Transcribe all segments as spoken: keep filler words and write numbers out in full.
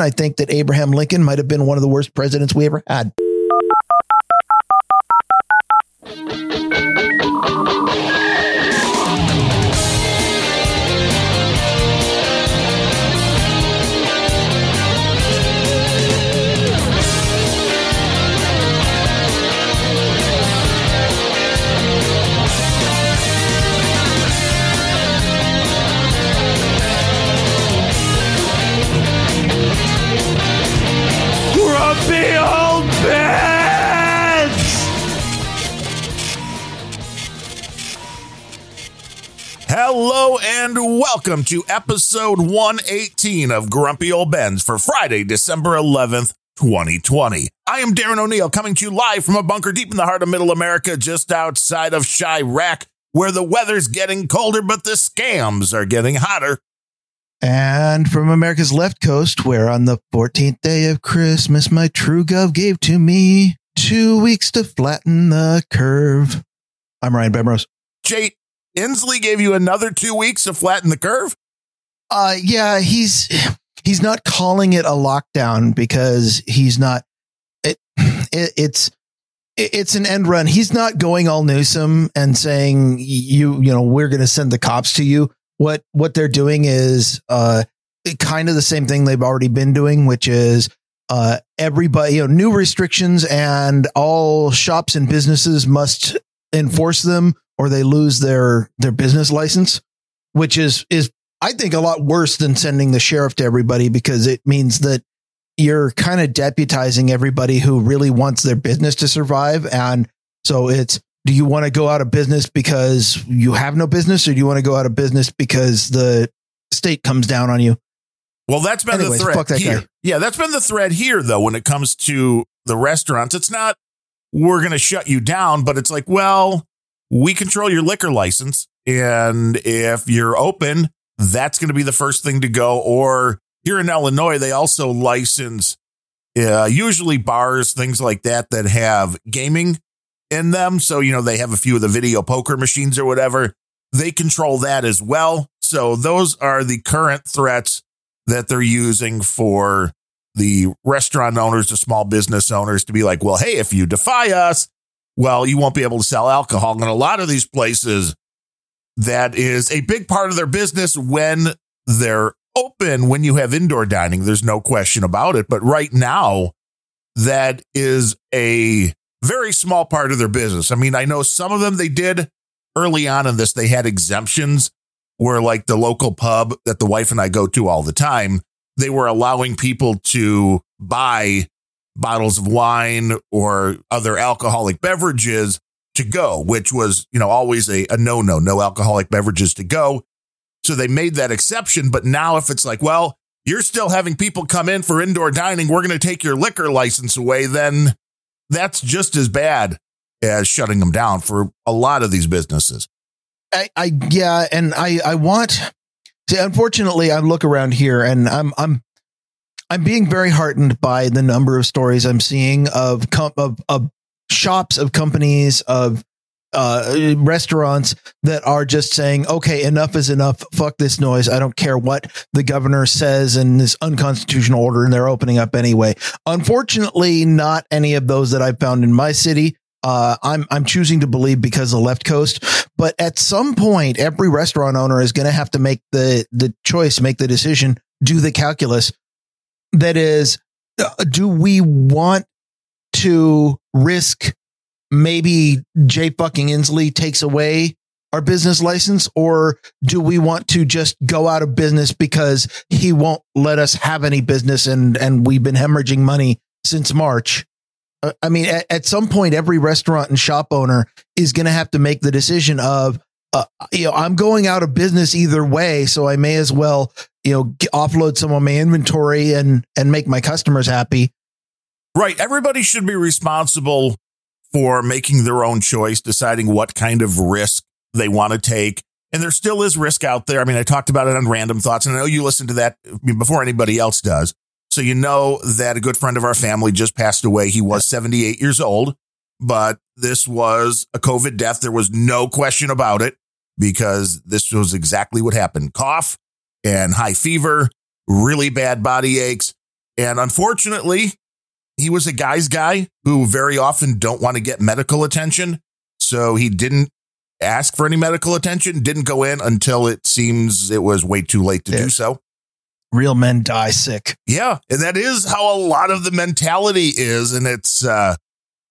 I think that Abraham Lincoln might have been one of the worst presidents we ever had. Grumpy old bitch! Hello and welcome to episode one eighteen of Grumpy Old Benz for Friday, December eleventh, twenty twenty. I am Darren O'Neill, coming to you live from a bunker deep in the heart of Middle America, just outside of Chirac, where the weather's getting colder, but the scams are getting hotter. And from America's left coast, where on the fourteenth day of Christmas, my true gov gave to me two weeks to flatten the curve. I'm Ryan Bemrose. Jate Inslee gave you another two weeks to flatten the curve? Uh, yeah, he's he's not calling it a lockdown because he's not. It, it it's it, it's an end run. He's not going all Newsom and saying, you you know, we're going to send the cops to you. What what they're doing is uh, kind of the same thing they've already been doing, which is uh, everybody, you know, new restrictions, and all shops and businesses must enforce them or they lose their their business license, which is is, I think, a lot worse than sending the sheriff to everybody, because it means that you're kind of deputizing everybody who really wants their business to survive. And so it's, do you want to go out of business because you have no business, or do you want to go out of business because the state comes down on you? Well, that's been Anyways, the thread fuck that here. Guy. Yeah, that's been the thread here, though, when it comes to the restaurants. It's not, we're going to shut you down, but it's like, well, we control your liquor license, and if you're open, that's going to be the first thing to go. Or here in Illinois, they also license uh, usually bars, things like that, that have gaming in them. So, you know, they have a few of the video poker machines or whatever. They control that as well. So those are the current threats that they're using for the restaurant owners, the small business owners, to be like, well, hey, if you defy us, well, you won't be able to sell alcohol. And a lot of these places, that is a big part of their business when they're open, when you have indoor dining, there's no question about it. But right now, that is a very small part of their business. I mean, I know some of them, they did early on in this, they had exemptions where, like, the local pub that the wife and I go to all the time, they were allowing people to buy bottles of wine or other alcoholic beverages to go, which was, you know, always a, a no-no, no alcoholic beverages to go. So they made that exception. But now if it's like, well, you're still having people come in for indoor dining, we're going to take your liquor license away, then that's just as bad as shutting them down for a lot of these businesses. I, I yeah, and I, I want to. Unfortunately, I look around here, and I'm I'm I'm being very heartened by the number of stories I'm seeing of com- of, of shops, of companies, of uh, restaurants that are just saying, "Okay, enough is enough. Fuck this noise. I don't care what the governor says and this unconstitutional order," and they're opening up anyway. Unfortunately, not any of those that I've found in my city. Uh, I'm I'm choosing to believe because of the left coast, but at some point, every restaurant owner is going to have to make the the choice, make the decision, do the calculus. That is, do we want to risk? Maybe Jay fucking Inslee takes away our business license, or do we want to just go out of business because he won't let us have any business, and, and we've been hemorrhaging money since March? Uh, I mean, at, at some point, every restaurant and shop owner is going to have to make the decision of, uh, you know, I'm going out of business either way, so I may as well, you know, offload some of my inventory and, and make my customers happy. Right. Everybody should be responsible for making their own choice, deciding what kind of risk they want to take. And there still is risk out there. I mean, I talked about it on Random Thoughts, and I know you listen to that before anybody else does. So you know that a good friend of our family just passed away. He was seventy-eight years old, but this was a COVID death. There was no question about it, because this was exactly what happened. Cough and high fever, really bad body aches. And unfortunately, he was a guy's guy who very often don't want to get medical attention. So he didn't ask for any medical attention, didn't go in until it seems it was way too late to yeah. do so. Real men die sick. Yeah. And that is how a lot of the mentality is. And it's, uh,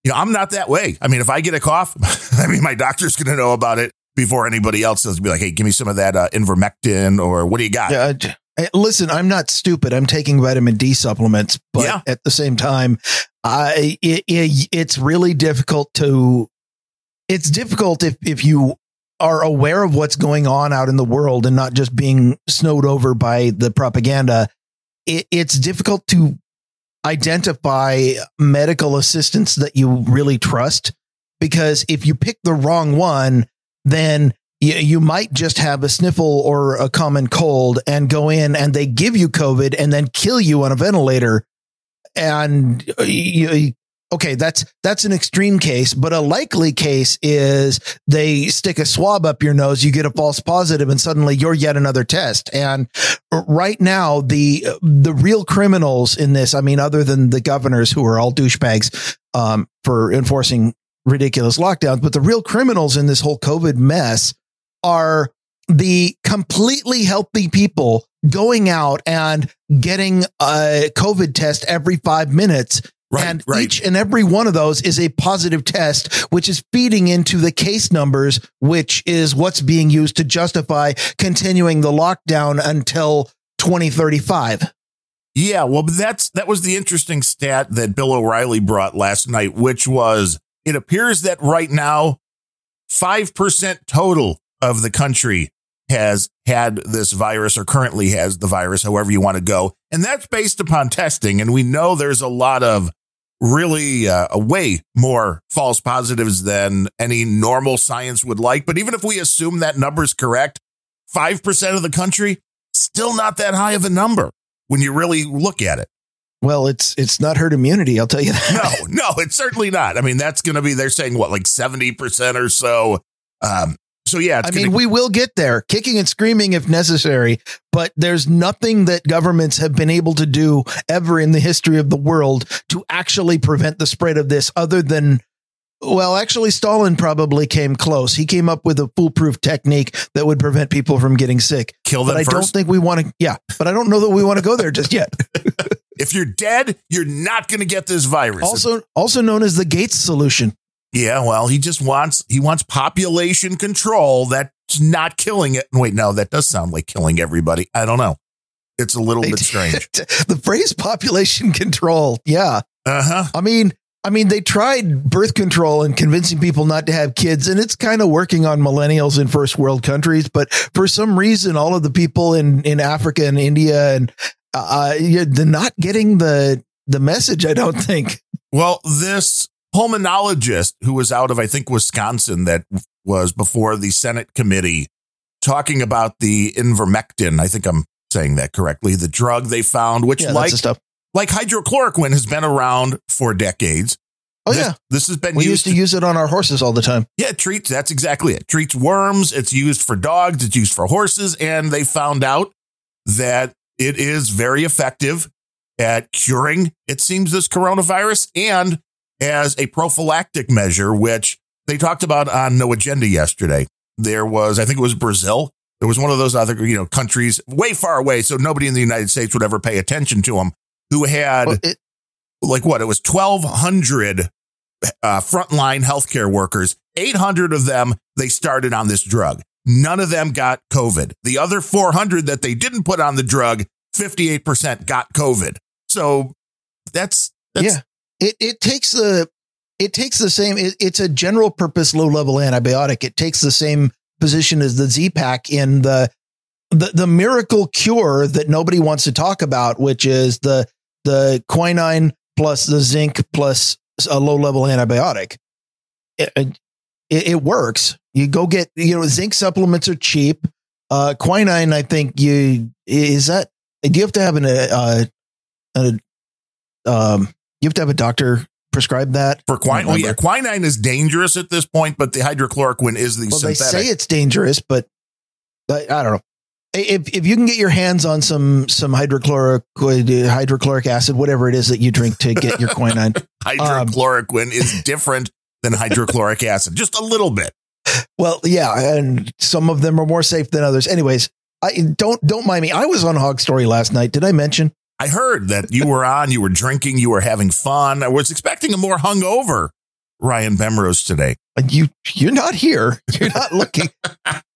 you know, I'm not that way. I mean, if I get a cough, I mean, my doctor's going to know about it before anybody else does. Be like, hey, give me some of that uh, ivermectin, or what do you got? Yeah, I, listen, I'm not stupid. I'm taking vitamin D supplements, but yeah. at the same time, I it, it, it's really difficult to. It's difficult if if you are aware of what's going on out in the world and not just being snowed over by the propaganda. It, it's difficult to identify medical assistance that you really trust, because if you pick the wrong one, then you, you might just have a sniffle or a common cold and go in and they give you COVID and then kill you on a ventilator. And you, okay, that's, that's an extreme case, but a likely case is they stick a swab up your nose, you get a false positive, and suddenly you're yet another test. And right now, the, the real criminals in this, I mean, other than the governors who are all douchebags, um, for enforcing ridiculous lockdowns, but the real criminals in this whole COVID mess are the completely healthy people going out and getting a COVID test every five minutes. Right, and right. each and every one of those is a positive test, which is feeding into the case numbers, which is what's being used to justify continuing the lockdown until twenty thirty-five. Yeah, well, that's that was the interesting stat that Bill O'Reilly brought last night, which was it appears that right now, five percent total of the country has had this virus, or currently has the virus, however you want to go. And that's based upon testing. And we know there's a lot of really uh, way more false positives than any normal science would like. But even if we assume that number is correct, five percent of the country, still not that high of a number when you really look at it. Well, it's it's not herd immunity, I'll tell you that. No, no, it's certainly not. I mean, that's going to be, they're saying, what, like seventy percent or so. Um, so, yeah, it's I mean, gonna- we will get there, kicking and screaming if necessary. But there's nothing that governments have been able to do ever in the history of the world to actually prevent the spread of this, other than, well, actually, Stalin probably came close. He came up with a foolproof technique that would prevent people from getting sick. Kill them but I first. don't think we want to. Yeah, but I don't know that we want to go there just yet. If you're dead, you're not going to get this virus. Also, also known as the Gates solution. Yeah, well, he just wants he wants population control. That's not killing it. Wait, no, that does sound like killing everybody. I don't know. It's a little bit strange. The phrase population control. Yeah. Uh-huh. I mean, I mean, they tried birth control and convincing people not to have kids, and it's kind of working on millennials in first world countries. But for some reason, all of the people in, in Africa and India and uh, they're not getting the the message, I don't think. Well, this pulmonologist who was out of, I think, Wisconsin, that was before the Senate committee talking about the ivermectin. I think I'm saying that correctly. The drug they found, which yeah, like, the like hydrochloroquine has been around for decades. Oh, this, yeah. This has been we used, used to, to use it on our horses all the time. Yeah. It treats. That's exactly it. Treats worms. It's used for dogs. It's used for horses. And they found out that it is very effective at curing, it seems, this coronavirus, and as a prophylactic measure, which they talked about on No Agenda yesterday. There was, I think it was Brazil. There was one of those other, you know, countries way far away, so nobody in the United States would ever pay attention to them, who had well, it, like what? It was twelve hundred uh, frontline healthcare workers. eight hundred of them, they started on this drug. None of them got COVID. The other four hundred that they didn't put on the drug, fifty-eight percent got COVID. So that's, that's yeah. It it takes the it takes the same. It, it's a general purpose low level antibiotic. It takes the same position as the Z-Pak in the, the the miracle cure that nobody wants to talk about, which is the the quinine plus the zinc plus a low level antibiotic. It, it it works. You go get you know zinc supplements are cheap. Uh, quinine, I think you is that do you have to have an uh, a um. You have to have a doctor prescribe that for quinine. Yeah, quinine is dangerous at this point, but the hydrochloroquine is the well, synthetic. They say it's dangerous, but I, I don't know. If if you can get your hands on some some hydrochloric hydrochloric acid, whatever it is that you drink to get your quinine, hydrochloroquine um, is different than hydrochloric acid, just a little bit. Well, yeah, and some of them are more safe than others. Anyways, I don't don't mind me. I was on Hog Story last night. Did I mention? I heard that you were on. You were drinking. You were having fun. I was expecting a more hungover Ryan Bemrose today. You you're not here. You're not looking.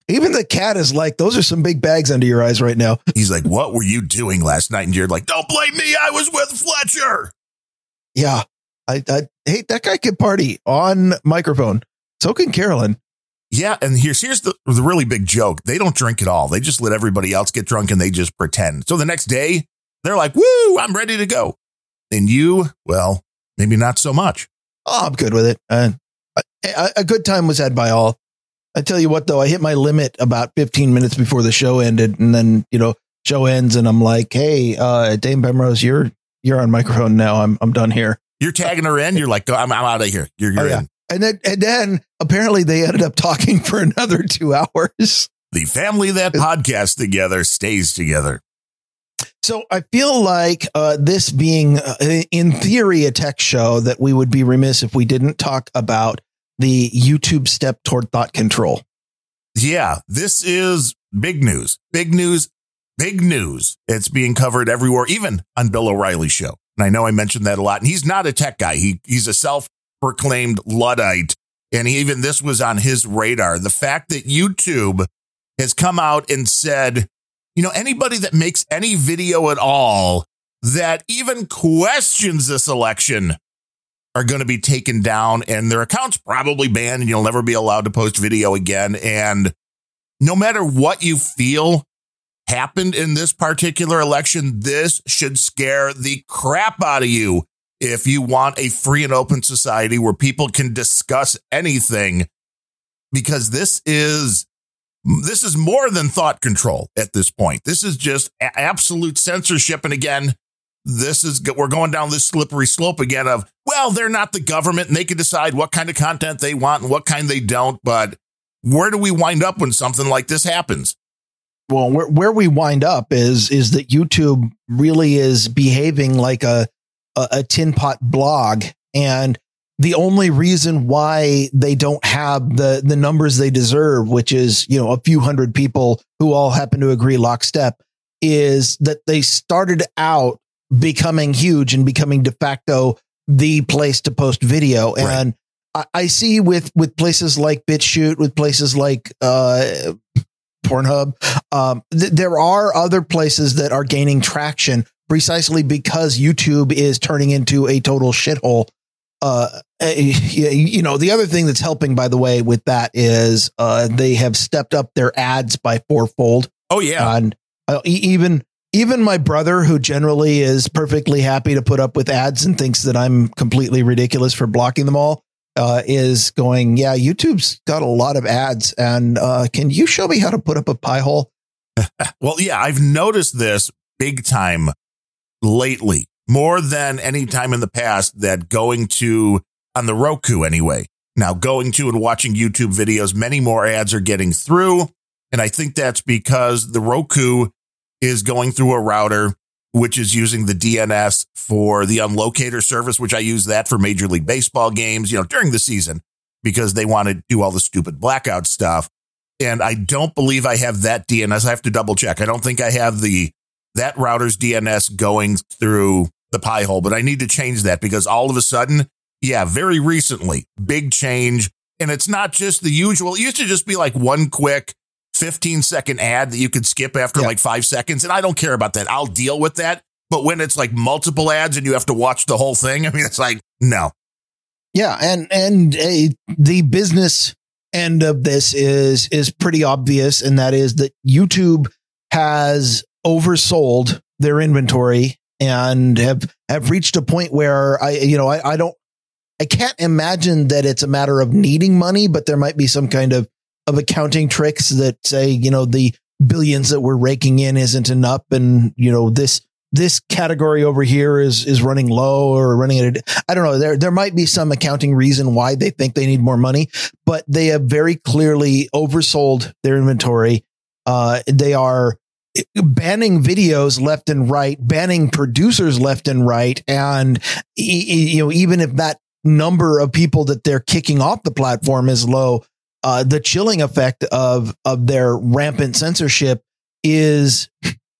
Even the cat is like, those are some big bags under your eyes right now. He's like, what were you doing last night? And you're like, don't blame me. I was with Fletcher. Yeah. I, I hey, that guy could party on microphone. So can Carolyn. Yeah. And here's here's the, the really big joke. They don't drink at all. They just let everybody else get drunk and they just pretend. So the next day they're like, woo, I'm ready to go. And you, well, maybe not so much. Oh, I'm good with it. Uh, a, a good time was had by all. I tell you what, though, I hit my limit about fifteen minutes before the show ended. And then, you know, show ends and I'm like, hey, uh, Dame Bemrose, you're you're on microphone now. I'm I'm done here. You're tagging her in. You're like, I'm, I'm out of here. You're, you're oh, yeah. in. And then and then apparently they ended up talking for another two hours. The family that podcasts together stays together. So I feel like uh, this being, uh, in theory, a tech show, that we would be remiss if we didn't talk about the YouTube step toward thought control. Yeah, this is big news, big news, big news. It's being covered everywhere, even on Bill O'Reilly's show. And I know I mentioned that a lot. And he's not a tech guy. He he's a self-proclaimed Luddite. And even this was on his radar. The fact that YouTube has come out and said, you know, anybody that makes any video at all that even questions this election are going to be taken down and their accounts probably banned and you'll never be allowed to post video again. And no matter what you feel happened in this particular election, this should scare the crap out of you if you want a free and open society where people can discuss anything, because this is this is more than thought control at this point. This is just a- absolute censorship. And again, This is we're going down this slippery slope again of, well, they're not the government and they can decide what kind of content they want and what kind they don't. But where do we wind up when something like this happens? Well, where, where we wind up is is that YouTube really is behaving like a, a, a tin pot blog. And the only reason why they don't have the, the numbers they deserve, which is, you know, a few hundred people who all happen to agree lockstep, is that they started out becoming huge and becoming de facto the place to post video. And right. I, I see with, with places like BitChute, with places like uh, Pornhub, um, th- there are other places that are gaining traction precisely because YouTube is turning into a total shithole. Uh, you know, the other thing that's helping, by the way, with that is uh, they have stepped up their ads by fourfold. Oh, yeah. And uh, even... Even my brother, who generally is perfectly happy to put up with ads and thinks that I'm completely ridiculous for blocking them all, uh, is going, yeah, YouTube's got a lot of ads. And uh, can you show me how to put up a pie hole? Well, yeah, I've noticed this big time lately, more than any time in the past, that going to, on the Roku anyway, now going to and watching YouTube videos, many more ads are getting through. And I think that's because the Roku is going through a router, which is using the D N S for the unlocator service, which I use that for Major League Baseball games, you know, during the season, because they want to do all the stupid blackout stuff. And I don't believe I have that D N S. I have to double check. I don't think I have the that router's D N S going through the pie hole, but I need to change that because all of a sudden, yeah, very recently, big change. And it's not just the usual. It used to just be like one quick fifteen second ad that you could skip after yeah. like five seconds. And I don't care about that. I'll deal with that. But when it's like multiple ads and you have to watch the whole thing, I mean, it's like, no. Yeah. And, and uh, the business end of this is, is pretty obvious. And that is that YouTube has oversold their inventory and have, have reached a point where I, you know, I, I don't, I can't imagine that it's a matter of needing money, but there might be some kind of of accounting tricks that say, you know, the billions that we're raking in isn't enough. And, you know, this, this category over here is, is running low or running at, a, I don't know. There, there might be some accounting reason why they think they need more money, but they have very clearly oversold their inventory. Uh, they are banning videos left and right, banning producers left and right. And, you know, even if that number of people that they're kicking off the platform is low, uh, the chilling effect of, of their rampant censorship is,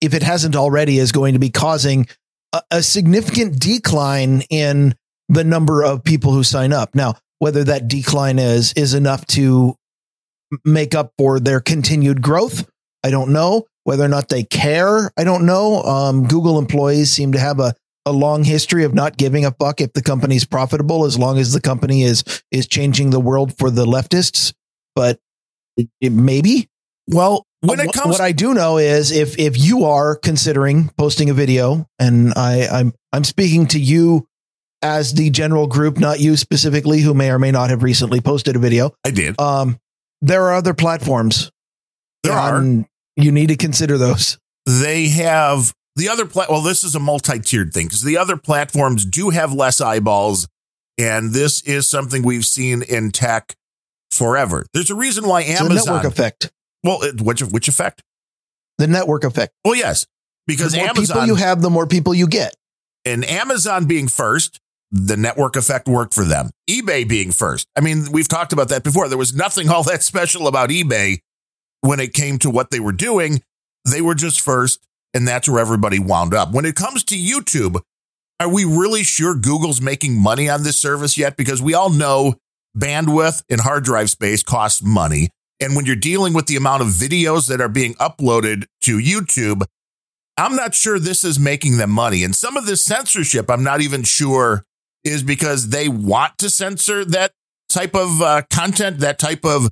if it hasn't already, is going to be causing a, a significant decline in the number of people who sign up. Now, whether that decline is, is enough to make up for their continued growth, I don't know. Whether or not they care, I don't know. Um, Google employees seem to have a, a long history of not giving a fuck if the company's profitable, as long as the company is is changing the world for the leftists. But it, it maybe. Well, when it comes, what I do know is if if you are considering posting a video, and I, I'm I'm speaking to you as the general group, not you specifically, who may or may not have recently posted a video. I did. Um, there are other platforms. There are. You need to consider those. They have the other plat. Well, this is a multi-tiered thing because the other platforms do have less eyeballs. And this is something we've seen in tech forever. There's a reason why Amazon it's a network effect. Well, it, which, which effect? The network effect. Well, yes, because the more Amazon, people you have, the more people you get. And Amazon being first, the network effect worked for them. eBay being first. I mean, we've talked about that before. There was nothing all that special about eBay. When it came to what they were doing, they were just first, and that's where everybody wound up. When it comes to YouTube, are we really sure Google's making money on this service yet? Because we all know bandwidth and hard drive space costs money. And when you're dealing with the amount of videos that are being uploaded to YouTube, I'm not sure this is making them money. And some of this censorship, I'm not even sure, is because they want to censor that type of uh, content, that type of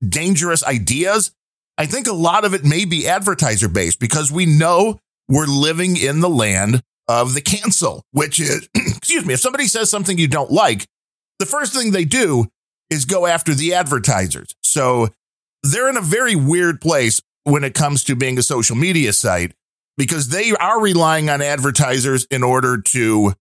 dangerous ideas. I think a lot of it may be advertiser based because we know we're living in the land of the cancel, which is, excuse me, if somebody says something you don't like, the first thing they do is go after the advertisers. So they're in a very weird place when it comes to being a social media site because they are relying on advertisers in order to,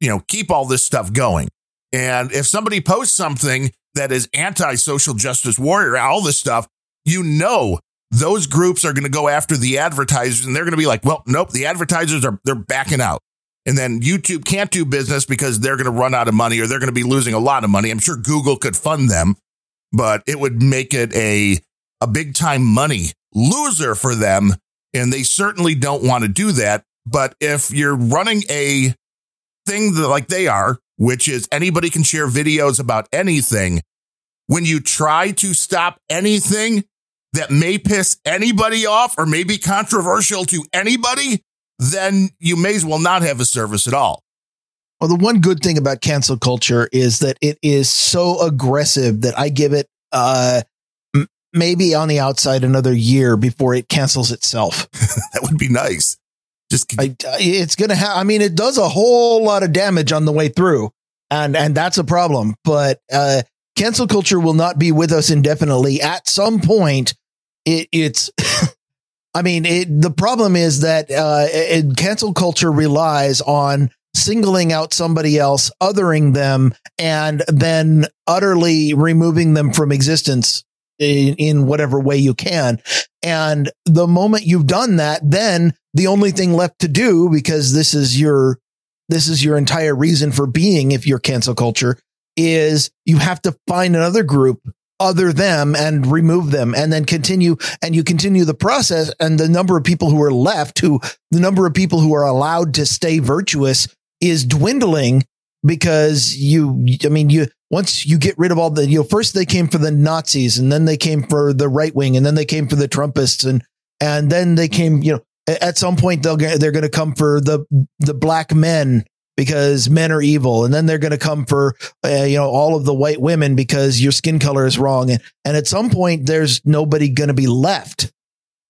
you know, keep all this stuff going. And if somebody posts something that is anti-social justice warrior, all this stuff, you know, those groups are going to go after the advertisers and they're going to be like, well, nope, the advertisers are, they're backing out. And then YouTube can't do business because they're going to run out of money or they're going to be losing a lot of money. I'm sure Google could fund them, but it would make it a, a big time money loser for them. And they certainly don't want to do that. But if you're running a thing that like they are, which is anybody can share videos about anything. When you try to stop anything that may piss anybody off or may be controversial to anybody, then you may as well not have a service at all. Well, the one good thing about cancel culture is that it is so aggressive that I give it uh, m- maybe on the outside another year before it cancels itself. That would be nice. Just I, it's going to have, I mean, it does a whole lot of damage on the way through and, and that's a problem, but uh, cancel culture will not be with us indefinitely. At some point it, it's, I mean, it, the problem is that uh, it, cancel culture relies on singling out somebody else, othering them, and then utterly removing them from existence in, in whatever way you can. And the moment you've done that, then the only thing left to do, because this is your, this is your entire reason for being, if you're cancel culture, is you have to find another group other them and remove them and then continue and you continue the process. And the number of people who are left, who the number of people who are allowed to stay virtuous is dwindling because you, I mean, you, once you get rid of all the, you know, first they came for the Nazis and then they came for the right wing and then they came for the Trumpists and, and then they came, you know, at some point, they'll they're going to come for the the black men because men are evil, and then they're going to come for uh, you know all of the white women because your skin color is wrong, and and at some point there's nobody going to be left,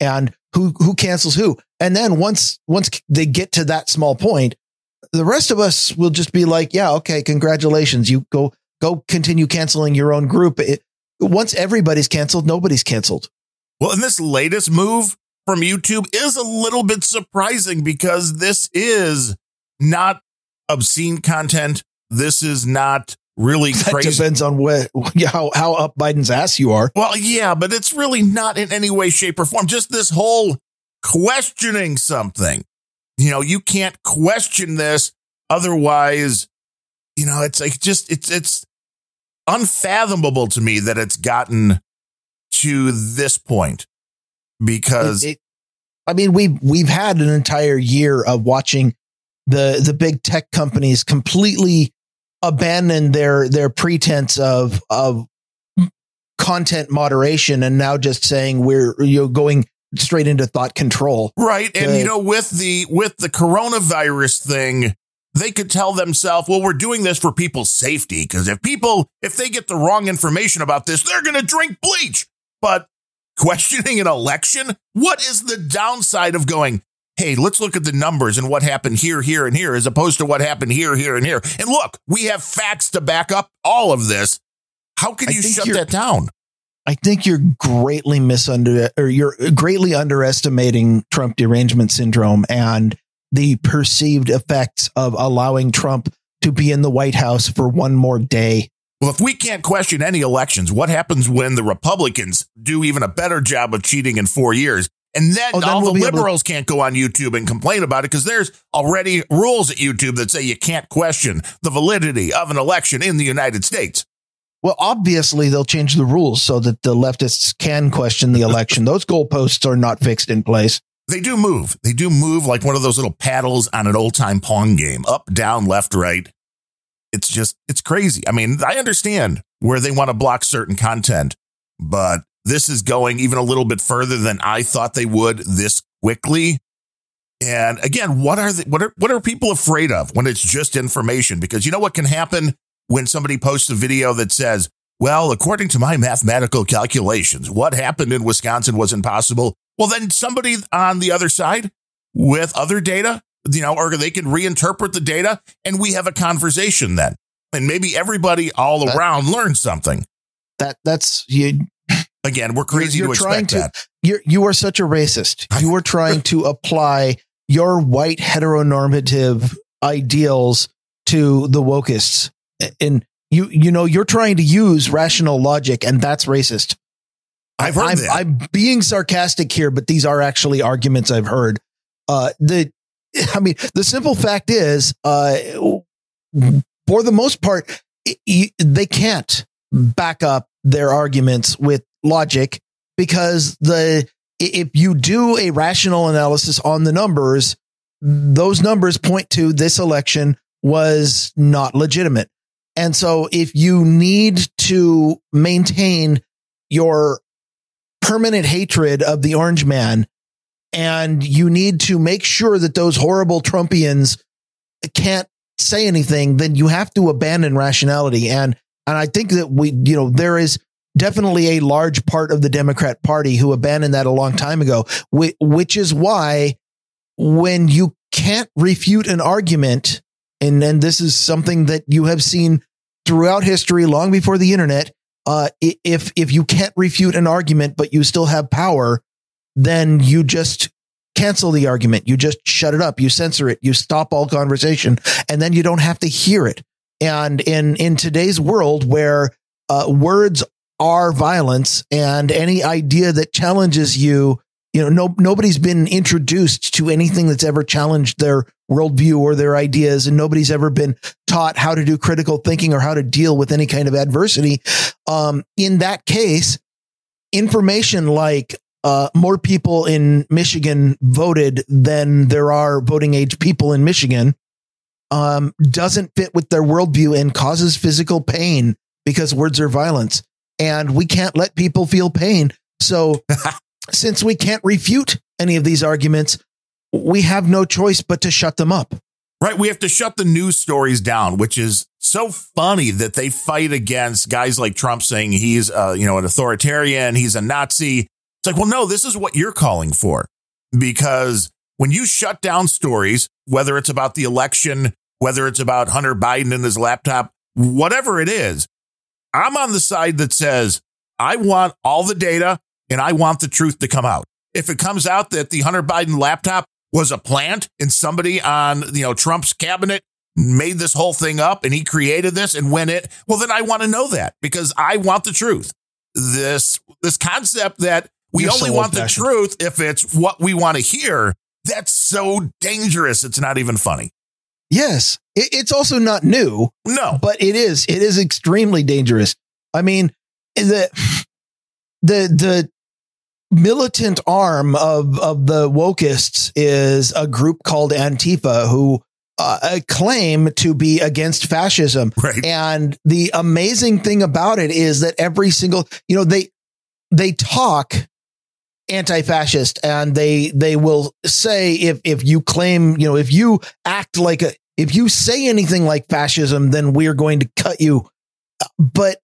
and who who cancels who, and then once once they get to that small point, the rest of us will just be like, yeah, okay, congratulations, you go go continue canceling your own group. It, once everybody's canceled, nobody's canceled. Well, in this latest move from YouTube is a little bit surprising because this is not obscene content. This is not really that crazy. Depends on what, how, how up Biden's ass you are. Well, yeah, but it's really not in any way, shape or form. Just this whole questioning something. You know, you can't question this. Otherwise, you know, it's like just it's it's unfathomable to me that it's gotten to this point, because it, it, I mean, we've we've had an entire year of watching the the big tech companies completely abandon their their pretense of of content moderation and now just saying we're you're going straight into thought control. Right. And, uh, you know, with the with the coronavirus thing, they could tell themselves, well, we're doing this for people's safety, because if people if they get the wrong information about this, they're going to drink bleach. But questioning an election, what is the downside of going, hey, let's look at the numbers and what happened here, here, and here, as opposed to what happened here, here, and here. And look, we have facts to back up all of this. How can you shut that down? I think you're greatly misunder or you're greatly underestimating Trump derangement syndrome and the perceived effects of allowing Trump to be in the White House for one more day. Well, if we can't question any elections, what happens when the Republicans do even a better job of cheating in four years? And then, oh, then all we'll the liberals to- can't go on YouTube and complain about it, because there's already rules at YouTube that say you can't question the validity of an election in the United States. Well, obviously, they'll change the rules so that the leftists can question the election. Those goalposts are not fixed in place. They do move. They do move like one of those little paddles on an old time pong game, up, down, left, right. It's just it's crazy. I mean, I understand where they want to block certain content, but this is going even a little bit further than I thought they would this quickly. And again, what are the, what are what are people afraid of when it's just information? Because you know what can happen? When somebody posts a video that says, well, according to my mathematical calculations, what happened in Wisconsin was impossible. Well, then somebody on the other side with other data, you know, or they can reinterpret the data. And we have a conversation then. And maybe everybody all that, around learns something. That that's you. Again, we're crazy you're, you're to expect to, that. You're, you are such a racist. You are trying to apply your white heteronormative ideals to the wokists. And you, you know, you're trying to use rational logic, and that's racist. I've heard I'm, that. I'm being sarcastic here, but these are actually arguments I've heard. Uh, the, I mean, the simple fact is, uh, for the most part, it, it, they can't back up their arguments with logic, because the if you do a rational analysis on the numbers, those numbers point to this election was not legitimate. And so if you need to maintain your permanent hatred of the orange man, and you need to make sure that those horrible Trumpians can't say anything, then you have to abandon rationality. And, and I think that we, you know, there is definitely a large part of the Democrat Party who abandoned that a long time ago, which is why when you can't refute an argument, and and this is something that you have seen throughout history, long before the internet. Uh, if if you can't refute an argument, but you still have power, then you just cancel the argument. You just shut it up. You censor it. You stop all conversation, and then you don't have to hear it. And in in today's world, where uh, words are violence, and any idea that challenges you, you know, no nobody's been introduced to anything that's ever challenged their worldview or their ideas, and nobody's ever been taught how to do critical thinking or how to deal with any kind of adversity. Um, in that case, information like uh, more people in Michigan voted than there are voting age people in Michigan um, doesn't fit with their worldview and causes physical pain, because words are violence, and we can't let people feel pain. So since we can't refute any of these arguments, we have no choice but to shut them up. Right. We have to shut the news stories down, which is so funny that they fight against guys like Trump saying he's, uh, you know, an authoritarian. He's a Nazi. It's like, well, no, this is what you're calling for, because when you shut down stories, whether it's about the election, whether it's about Hunter Biden and his laptop, whatever it is, I'm on the side that says I want all the data and I want the truth to come out. If it comes out that the Hunter Biden laptop was a plant and somebody on, you know, Trump's cabinet made this whole thing up and he created this and went it. Well, then I want to know that, because I want the truth. This this concept that, We You're only so want the truth if it's what we want to hear. That's so dangerous. It's not even funny. Yes. It, it's also not new. No, but it is. It is extremely dangerous. I mean, the the the militant arm of, of the wokists is a group called Antifa, who uh, claim to be against fascism. Right. And the amazing thing about it is that every single, you know, they they talk anti-fascist, and they they will say, if if you claim, you know, if you act like a, if you say anything like fascism, then we're going to cut you. But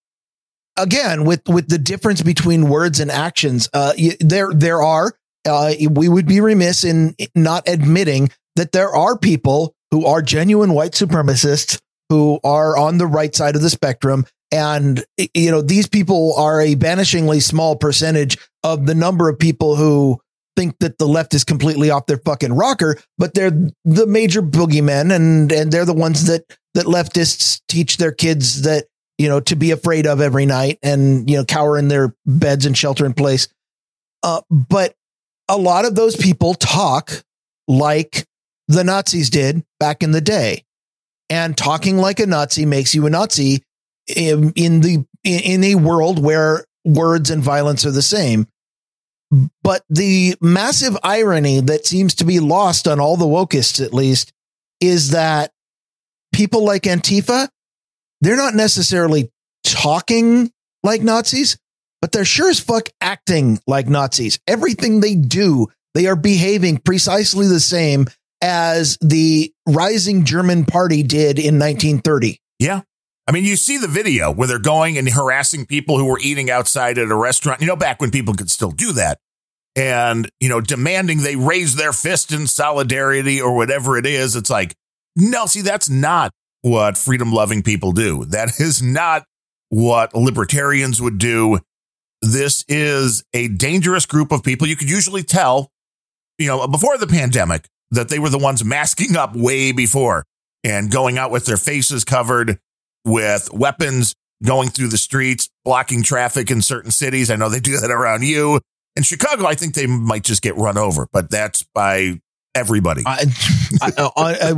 again, with with the difference between words and actions, uh, there there are uh, we would be remiss in not admitting that there are people who are genuine white supremacists who are on the right side of the spectrum. And, you know, these people are a vanishingly small percentage of the number of people who think that the left is completely off their fucking rocker, but they're the major boogeymen, and, and they're the ones that, that leftists teach their kids that, you know, to be afraid of every night and, you know, cower in their beds and shelter in place. Uh, but a lot of those people talk like the Nazis did back in the day, and talking like a Nazi makes you a Nazi in, in the, in a world where words and violence are the same. But the massive irony that seems to be lost on all the wokists, at least, is that people like Antifa, they're not necessarily talking like Nazis, but they're sure as fuck acting like Nazis. Everything they do, they are behaving precisely the same as the rising German party did in nineteen thirty. Yeah. I mean, you see the video where they're going and harassing people who were eating outside at a restaurant, you know, back when people could still do that, and, you know, demanding they raise their fist in solidarity or whatever it is. It's like, no, see, that's not what freedom loving people do. That is not what libertarians would do. This is a dangerous group of people. You could usually tell, you know, before the pandemic, that they were the ones masking up way before and going out with their faces covered, with weapons, going through the streets, blocking traffic in certain cities. I know they do that around you. In Chicago, I think they might just get run over, but that's by everybody. I, I, I,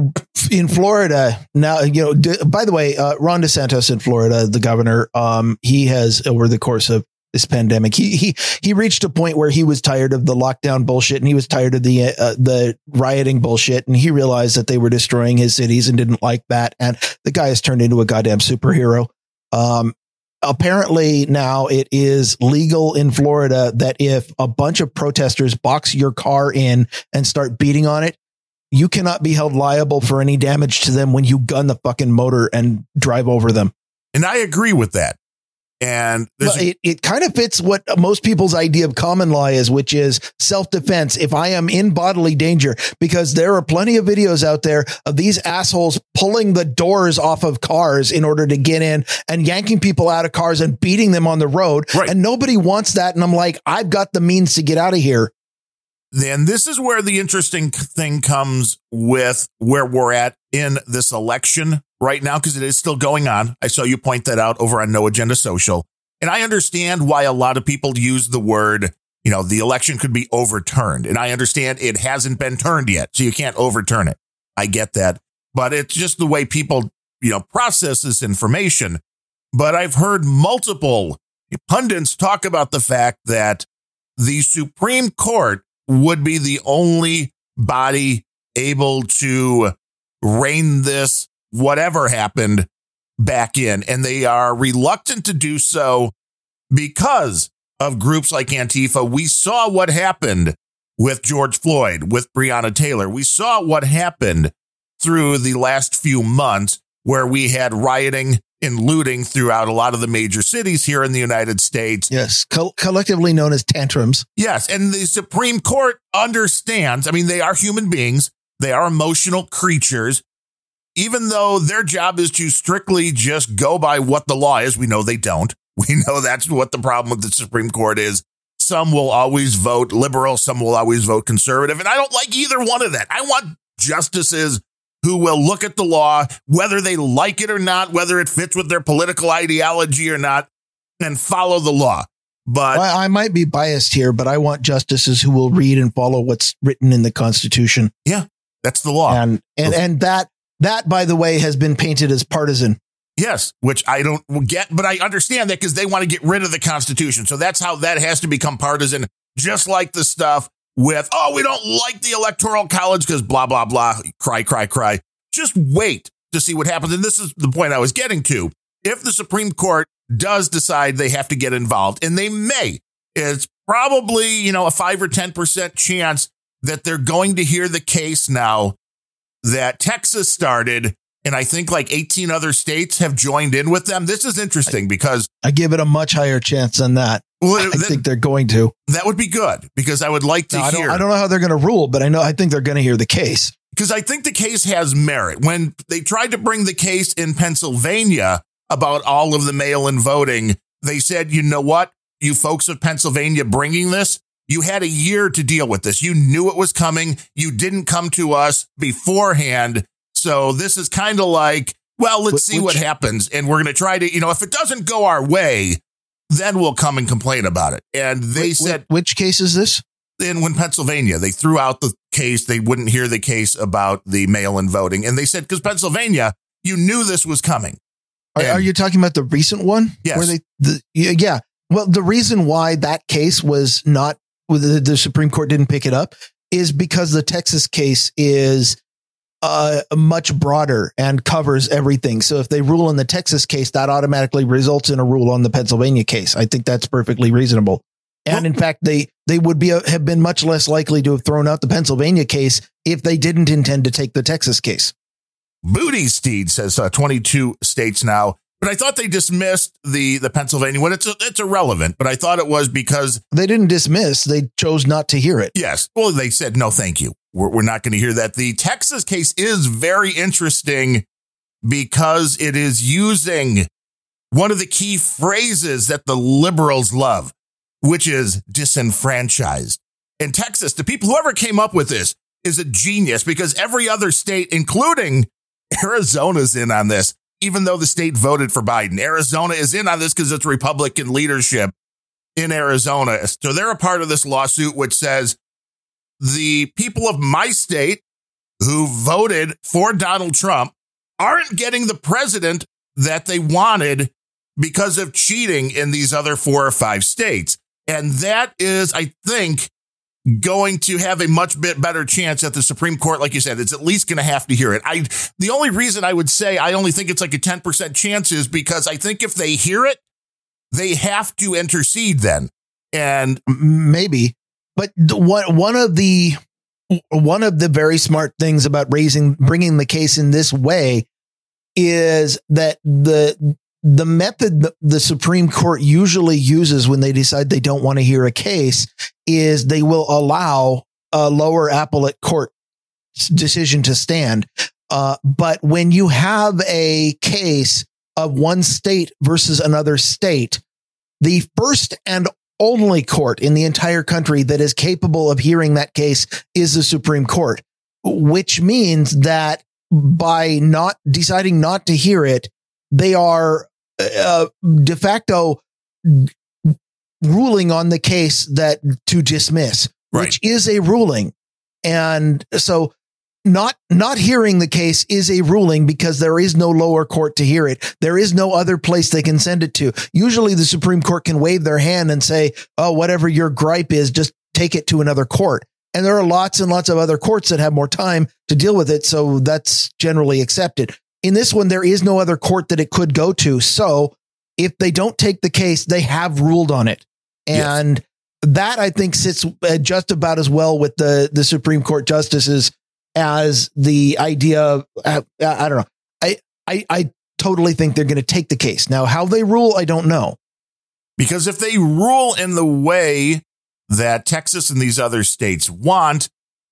in Florida now, you know, d- by the way, uh, Ron DeSantis in Florida, the governor, um, he has, over the course of this pandemic, he, he, he reached a point where he was tired of the lockdown bullshit, and he was tired of the, uh, the rioting bullshit. And he realized that they were destroying his cities and didn't like that. And the guy has turned into a goddamn superhero. Um, apparently now it is legal in Florida that if a bunch of protesters box your car in and start beating on it, you cannot be held liable for any damage to them when you gun the fucking motor and drive over them. And I agree with that. And well, it, it kind of fits what most people's idea of common law is, which is self-defense. If I am in bodily danger, because there are plenty of videos out there of these assholes pulling the doors off of cars in order to get in and yanking people out of cars and beating them on the road. Right. And nobody wants that. And I'm like, I've got the means to get out of here. Then this is where the interesting thing comes with where we're at in this election right now, because it is still going on. I saw you point that out over on No Agenda Social. And I understand why a lot of people use the word, you know, the election could be overturned. And I understand it hasn't been turned yet, so you can't overturn it. I get that. But it's just the way people, you know, process this information. But I've heard multiple pundits talk about the fact that the Supreme Court would be the only body able to rein this whatever happened back in. And they are reluctant to do so because of groups like Antifa. We saw what happened with George Floyd, with Breonna Taylor. We saw what happened through the last few months, where we had rioting and looting throughout a lot of the major cities here in the United States. Yes. Co- collectively known as tantrums. Yes. And the Supreme Court understands. I mean, they are human beings. They are emotional creatures. Even though their job is to strictly just go by what the law is, we know they don't. We know that's what the problem with the Supreme Court is. Some will always vote liberal. Some will always vote conservative. And I don't like either one of that. I want justices who will look at the law, whether they like it or not, whether it fits with their political ideology or not, and follow the law. But well, I might be biased here, but I want justices who will read and follow what's written in the Constitution. Yeah, that's the law. And and, and that that, by the way, has been painted as partisan. Yes, which I don't get, but I understand that because they want to get rid of the Constitution. So that's how that has to become partisan, just like the stuff with, oh, we don't like the Electoral College because blah, blah, blah, cry, cry, cry. Just wait to see what happens. And this is the point I was getting to. If the Supreme Court does decide they have to get involved, and they may, it's probably, you know, a five or ten percent chance that they're going to hear the case now that Texas started. And I think like eighteen other states have joined in with them. This is interesting because I give it a much higher chance than that. Well, I that, think they're going to. That would be good because I would like to no, hear. I don't, I don't know how they're going to rule, but I know I think they're going to hear the case because I think the case has merit. When they tried to bring the case in Pennsylvania about all of the mail-in voting, they said, you know what, you folks of Pennsylvania bringing this, you had a year to deal with this. You knew it was coming. You didn't come to us beforehand. So this is kind of like, well, let's see Which, what happens. And we're going to try to, you know, if it doesn't go our way, then we'll come and complain about it. And they which, said, which case is this? In when Pennsylvania, they threw out the case. They wouldn't hear the case about the mail-in voting. And they said, because Pennsylvania, you knew this was coming. Are, and, are you talking about the recent one? Yes. Where they, the, yeah. Well, the reason why that case was not, the, the Supreme Court didn't pick it up is because the Texas case is Uh, much broader and covers everything. So if they rule in the Texas case, that automatically results in a rule on the Pennsylvania case. I think that's perfectly reasonable. And in fact, they, they would be a, have been much less likely to have thrown out the Pennsylvania case if they didn't intend to take the Texas case. Booty Steed says uh, twenty-two states now, but I thought they dismissed the, the Pennsylvania one. It's a, it's irrelevant, but I thought it was because they didn't dismiss. They chose not to hear it. Yes. Well, they said, no, thank you. We're, we're not going to hear that. The Texas case is very interesting because it is using one of the key phrases that the liberals love, which is disenfranchised. In Texas, the people, whoever came up with this is a genius because every other state, including Arizona's in on this, even though the state voted for Biden. Arizona is in on this because it's Republican leadership in Arizona. So they're a part of this lawsuit, which says, the people of my state who voted for Donald Trump aren't getting the president that they wanted because of cheating in these other four or five states. And that is, I think, going to have a much bit better chance at the Supreme Court. Like you said, it's at least going to have to hear it. I the only reason I would say I only think it's like a ten percent chance is because I think if they hear it, they have to intercede then. And maybe. But one one of the one of the very smart things about raising bringing the case in this way is that the the method the Supreme Court usually uses when they decide they don't want to hear a case is they will allow a lower appellate court decision to stand. Uh, but when you have a case of one state versus another state, the first and only court in the entire country that is capable of hearing that case is the Supreme Court, which means that by not deciding not to hear it, they are uh, de facto ruling on the case that to dismiss, right, which is a ruling. And so not not hearing the case is a ruling because there is no lower court to hear it. There is no other place they can send it to. Usually the Supreme Court can wave their hand and say, oh, whatever your gripe is, just take it to another court. And there are lots and lots of other courts that have more time to deal with it. So that's generally accepted. In this one, there is no other court that it could go to. So if they don't take the case, they have ruled on it. And yes, that, I think, sits just about as well with the, the Supreme Court justices as the idea of, uh, I don't know. I, I, I totally think they're going to take the case. Now, how they rule, I don't know. Because if they rule in the way that Texas and these other states want,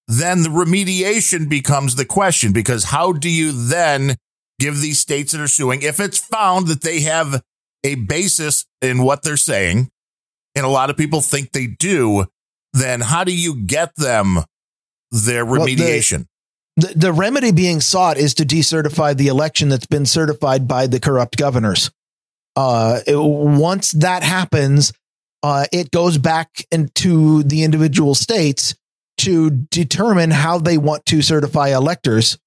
then the remediation becomes the question, because how do you then give these states that are suing, if it's found that they have a basis in what they're saying, and a lot of people think they do, then how do you get them their remediation? Well, the, the, the remedy being sought is to decertify the election that's been certified by the corrupt governors. Uh, it, once that happens, Uh, it goes back into the individual states to determine how they want to certify electors.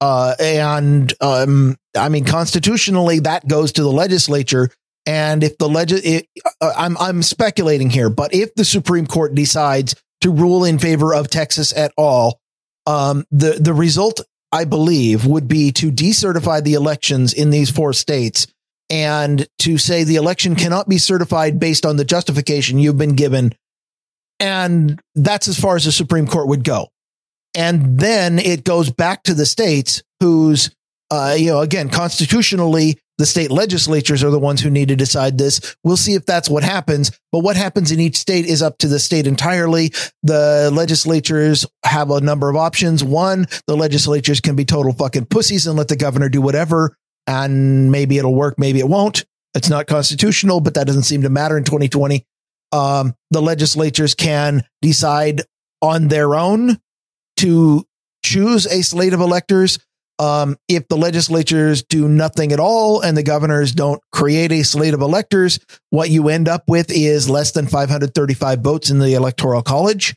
Uh, and um, I mean, constitutionally, that goes to the legislature. And if the legis, uh, I'm I'm speculating here, but if the Supreme Court decides to rule in favor of Texas at all, um, the the result, I believe, would be to decertify the elections in these four states and to say the election cannot be certified based on the justification you've been given. And that's as far as the Supreme Court would go. And then it goes back to the states whose, uh, you know, again, constitutionally, the state legislatures are the ones who need to decide this. We'll see if that's what happens. But what happens in each state is up to the state entirely. The legislatures have a number of options. One, the legislatures can be total fucking pussies and let the governor do whatever. And maybe it'll work. Maybe it won't. It's not constitutional, but that doesn't seem to matter in twenty twenty. Um, the legislatures can decide on their own to choose a slate of electors. Um, if the legislatures do nothing at all and the governors don't create a slate of electors, what you end up with is less than five hundred thirty-five votes in the Electoral College.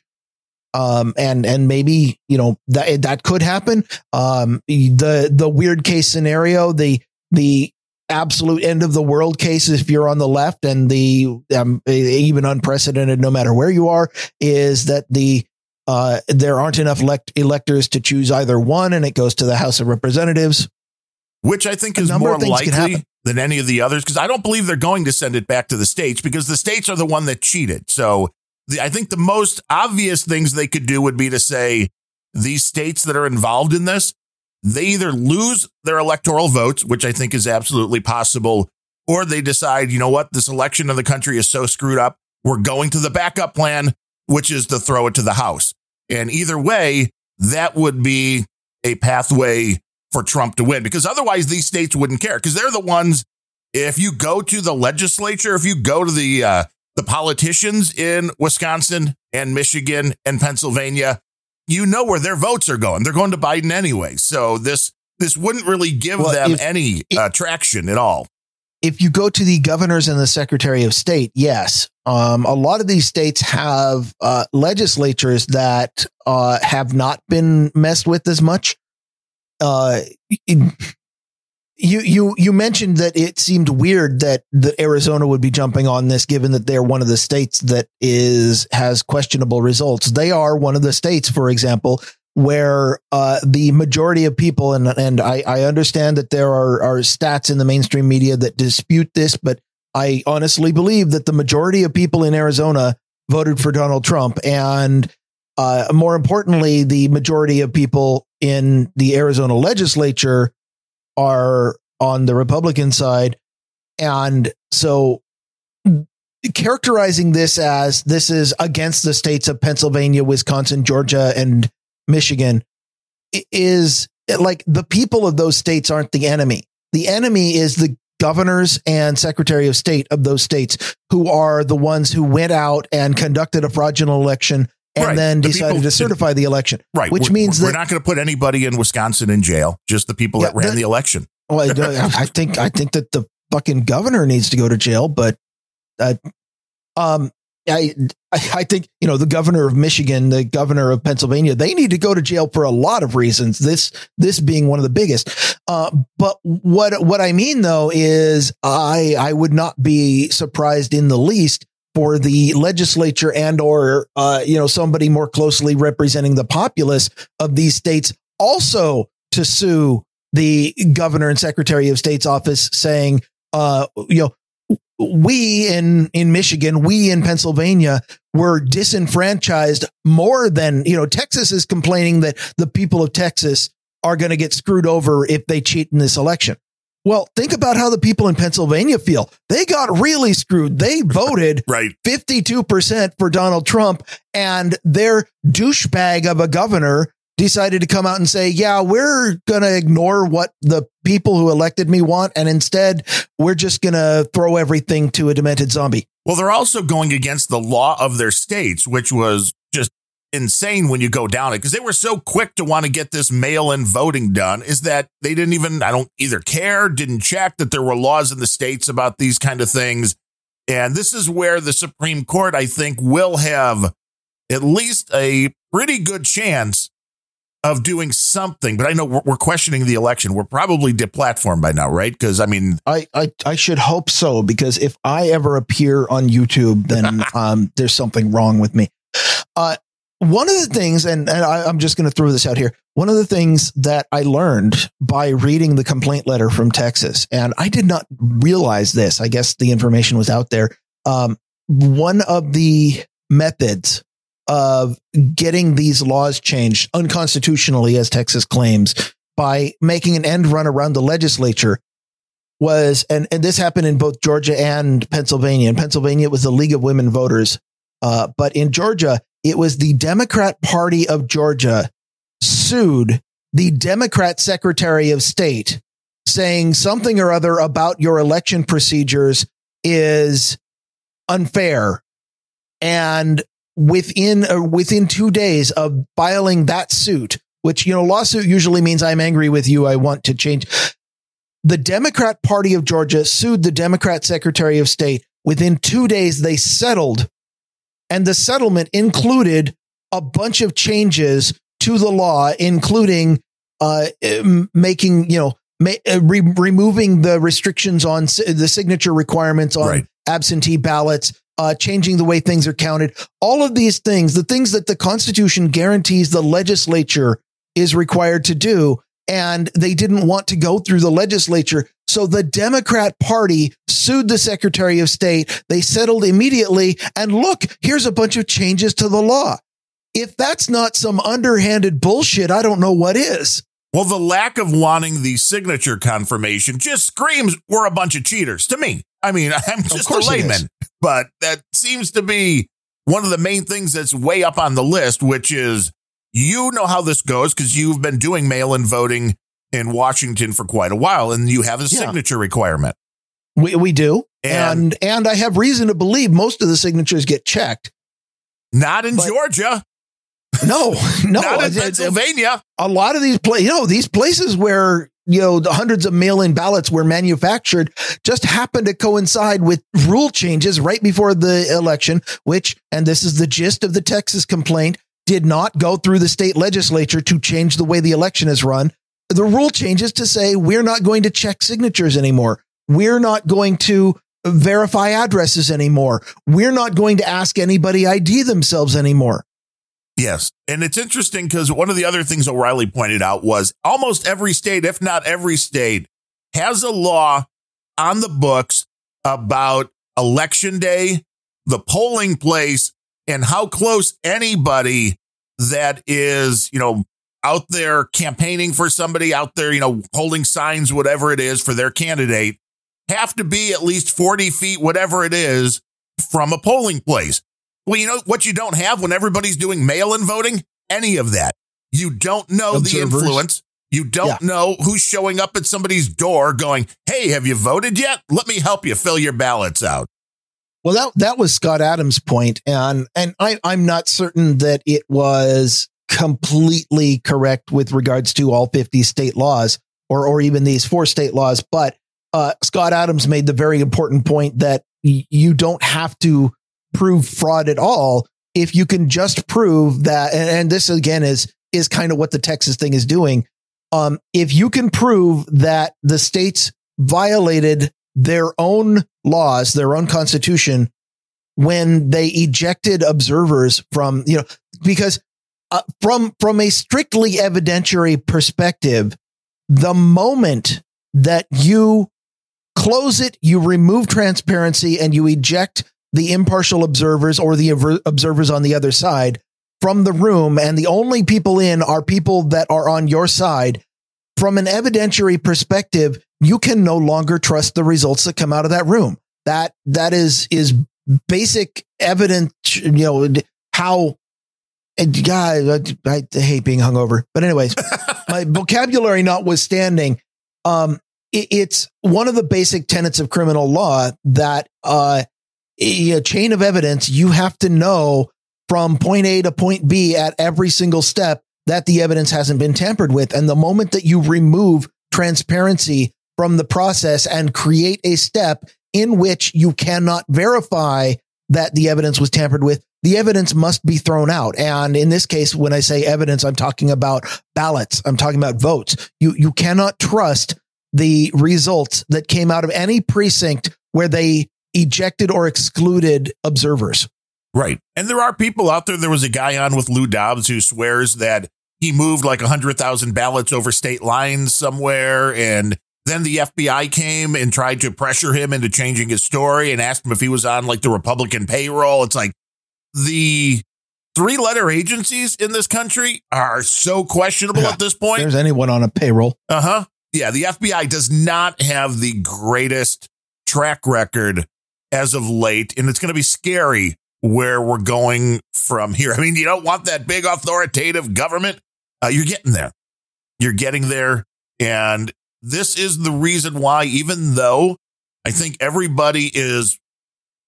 Um, and, and maybe, you know, that, that could happen. Um, the, the weird case scenario, the, the absolute end of the world case, if you're on the left, and the, um, even unprecedented, no matter where you are, is that the, Uh, there aren't enough elect- electors to choose either one, and it goes to the House of Representatives. Which I think is more likely than any of the others, because I don't believe they're going to send it back to the states, because the states are the one that cheated. So the, I think the most obvious things they could do would be to say these states that are involved in this, they either lose their electoral votes, which I think is absolutely possible, or they decide, you know what, this election of the country is so screwed up, we're going to the backup plan, which is to throw it to the House. And either way, that would be a pathway for Trump to win, because otherwise these states wouldn't care, because they're the ones, if you go to the legislature, if you go to the uh, the politicians in Wisconsin and Michigan and Pennsylvania, you know where their votes are going. They're going to Biden anyway. So this this wouldn't really give well, them if, any uh, traction at all. If you go to the governors and the Secretary of State, yes, um, a lot of these states have uh, legislatures that uh, have not been messed with as much. Uh, you you you mentioned that it seemed weird that that Arizona would be jumping on this, given that they're one of the states that is has questionable results. They are one of the states, for example, where uh, the majority of people, and and I, I understand that there are, are stats in the mainstream media that dispute this, but I honestly believe that the majority of people in Arizona voted for Donald Trump. And uh, more importantly, the majority of people in the Arizona legislature are on the Republican side. And so characterizing this as this is against the states of Pennsylvania, Wisconsin, Georgia, and Michigan is like the people of those states aren't the enemy. The enemy is the governors and Secretary of State of those states, who are the ones who went out and conducted a fraudulent election and right. then the decided to certify the election. Right. Which we're, means we're that we're not going to put anybody in Wisconsin in jail, just the people yeah, that ran that, the election. Well, I think I think that the fucking governor needs to go to jail, but uh, um. I I think, you know, the governor of Michigan, the governor of Pennsylvania, they need to go to jail for a lot of reasons, this this being one of the biggest. Uh, but what what I mean, though, is I I would not be surprised in the least for the legislature and or, uh, you know, somebody more closely representing the populace of these states also to sue the governor and Secretary of State's office saying, uh, you know, we in, in Michigan, we in Pennsylvania were disenfranchised more than, you know, Texas is complaining that the people of Texas are going to get screwed over if they cheat in this election. Well, think about how the people in Pennsylvania feel. They got really screwed. They voted right. fifty-two percent for Donald Trump, and their douchebag of a governor decided to come out and say, yeah, we're going to ignore what the people who elected me want, and instead, we're just going to throw everything to a demented zombie. Well, they're also going against the law of their states, which was just insane when you go down it, because they were so quick to want to get this mail-in voting done, is that they didn't even, I don't either care, didn't check that there were laws in the states about these kind of things. And this is where the Supreme Court, I think, will have at least a pretty good chance of doing something. But I know we're, we're questioning the election. We're probably deplatformed by now, right? Because, I mean, I, I I should hope so, because if I ever appear on YouTube, then um, there's something wrong with me. Uh, one of the things, and, and I, I'm just going to throw this out here. One of the things that I learned by reading the complaint letter from Texas, and I did not realize this, I guess the information was out there. Um, one of the methods of getting these laws changed unconstitutionally, as Texas claims, by making an end run around the legislature was, and, and this happened in both Georgia and Pennsylvania. In Pennsylvania, it was the League of Women Voters. Uh, but in Georgia, it was the Democrat Party of Georgia sued the Democrat Secretary of State, saying something or other about your election procedures is unfair. And within uh, within two days of filing that suit, which, you know, lawsuit usually means I'm angry with you, I want to change. The Democrat Party of Georgia sued the Democrat Secretary of State. Within two days, they settled. And the settlement included a bunch of changes to the law, including uh, making, you know, ma- re- removing the restrictions on si- the signature requirements on right. absentee ballots, uh, changing the way things are counted. All of these things, the things that the Constitution guarantees the legislature is required to do. And they didn't want to go through the legislature. So the Democrat Party sued the Secretary of State. They settled immediately. And look, here's a bunch of changes to the law. If that's not some underhanded bullshit, I don't know what is. Well, the lack of wanting the signature confirmation just screams we're a bunch of cheaters to me. I mean, I'm just a layman, but that seems to be one of the main things that's way up on the list, which is, you know how this goes because you've been doing mail-in voting in Washington for quite a while, and you have a yeah. signature requirement. We we do. And, and and I have reason to believe most of the signatures get checked. Not in but, Georgia. No, no. Not in Pennsylvania. A lot of these places, you know, these places where, you know, the hundreds of mail-in ballots were manufactured just happened to coincide with rule changes right before the election, which, and this is the gist of the Texas complaint, did not go through the state legislature to change the way the election is run. The rule changes to say, we're not going to check signatures anymore. We're not going to verify addresses anymore. We're not going to ask anybody I D themselves anymore. Yes. And it's interesting because one of the other things O'Reilly pointed out was almost every state, if not every state, has a law on the books about election day, the polling place, and how close anybody that is, you know, out there campaigning for somebody, out there, you know, holding signs, whatever it is for their candidate, have to be at least forty feet, whatever it is, from a polling place. Well, you know what you don't have when everybody's doing mail-in voting? Any of that. You don't know Observers. The influence. You don't yeah. know who's showing up at somebody's door going, hey, have you voted yet? Let me help you fill your ballots out. Well, that, that was Scott Adams' point, and and I, I'm not certain that it was completely correct with regards to all fifty state laws or or even these four state laws. But uh, Scott Adams made the very important point that y- you don't have to prove fraud at all if you can just prove that. And, and this, again, is is kind of what the Texas thing is doing. Um, if you can prove that the states violated their own laws, their own constitution, when they ejected observers from, you know, because uh, from from a strictly evidentiary perspective, the moment that you close it, you remove transparency and you eject the impartial observers or the aver- observers on the other side from the room, and the only people in are people that are on your side. From an evidentiary perspective, you can no longer trust the results that come out of that room. That that is is basic evidence. You know how. And God, I, I hate being hungover, but anyways, my vocabulary notwithstanding, um, it, it's one of the basic tenets of criminal law that uh, a chain of evidence. You have to know from point A to point B at every single step that the evidence hasn't been tampered with. And the moment that you remove transparency from the process and create a step in which you cannot verify that the evidence was tampered with, the evidence must be thrown out. And in this case, when I say evidence, I'm talking about ballots. I'm talking about votes. You, you cannot trust the results that came out of any precinct where they ejected or excluded observers. Right. And there are people out there. There was a guy on with Lou Dobbs who swears that he moved like one hundred thousand ballots over state lines somewhere. And then the F B I came and tried to pressure him into changing his story and asked him if he was on like the Republican payroll. It's like the three letter agencies in this country are so questionable yeah, at this point. There's anyone on a payroll. Uh huh. Yeah. The F B I does not have the greatest track record as of late, and it's going to be scary where we're going from here. I mean, you don't want that big authoritative government. Uh, you're getting there. You're getting there. And this is the reason why, even though I think everybody is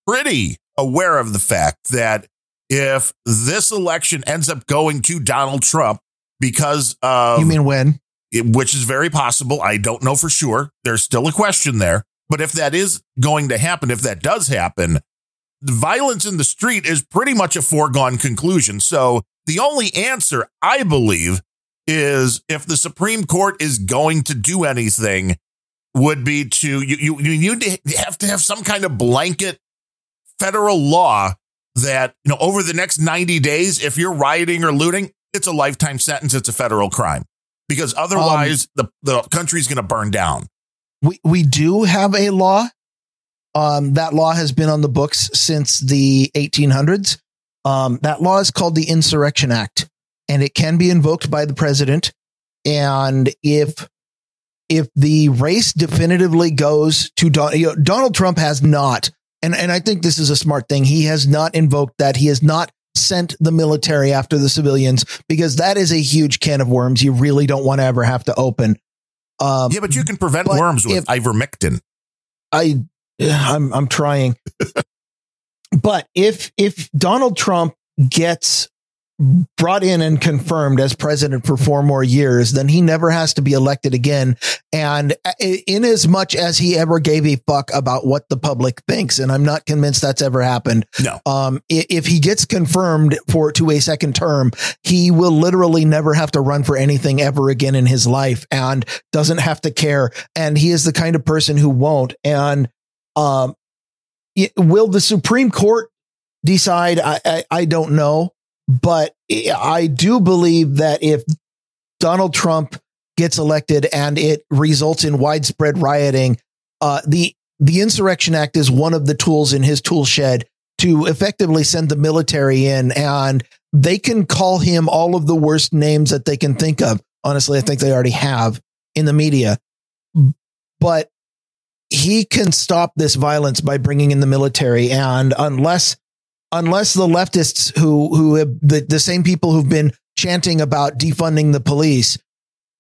pretty aware of the fact that if this election ends up going to Donald Trump because of... You mean when? It, which is very possible. I don't know for sure. There's still a question there. But if that is going to happen, if that does happen, the violence in the street is pretty much a foregone conclusion. So the only answer, I believe, is if the Supreme Court is going to do anything, would be to you you, you need to have to have some kind of blanket federal law that, you know, over the next ninety days, if you're rioting or looting, it's a lifetime sentence. It's a federal crime, because otherwise um, the, the country's going to burn down. We, we do have a law. Um, that law has been on the books since the eighteen hundreds. Um, that law is called the Insurrection Act, and it can be invoked by the president. And if if the race definitively goes to Don, you know, Donald Trump has not, and, and I think this is a smart thing, he has not invoked that. He has not sent the military after the civilians, because that is a huge can of worms you really don't want to ever have to open. Um, yeah, but you can prevent worms with if, ivermectin. I... I'm I'm trying. But if if Donald Trump gets brought in and confirmed as president for four more years, then he never has to be elected again. And in as much as he ever gave a fuck about what the public thinks, and I'm not convinced that's ever happened. No. Um, if he gets confirmed for to a second term, he will literally never have to run for anything ever again in his life, and doesn't have to care. And he is the kind of person who won't. And Um, it, will the Supreme Court decide? I, I, I don't know, but I do believe that if Donald Trump gets elected and it results in widespread rioting, uh, the, the Insurrection Act is one of the tools in his tool shed to effectively send the military in, and they can call him all of the worst names that they can think of. Honestly, I think they already have in the media, but he can stop this violence by bringing in the military. And unless, unless the leftists who, who have the, the same people who've been chanting about defunding the police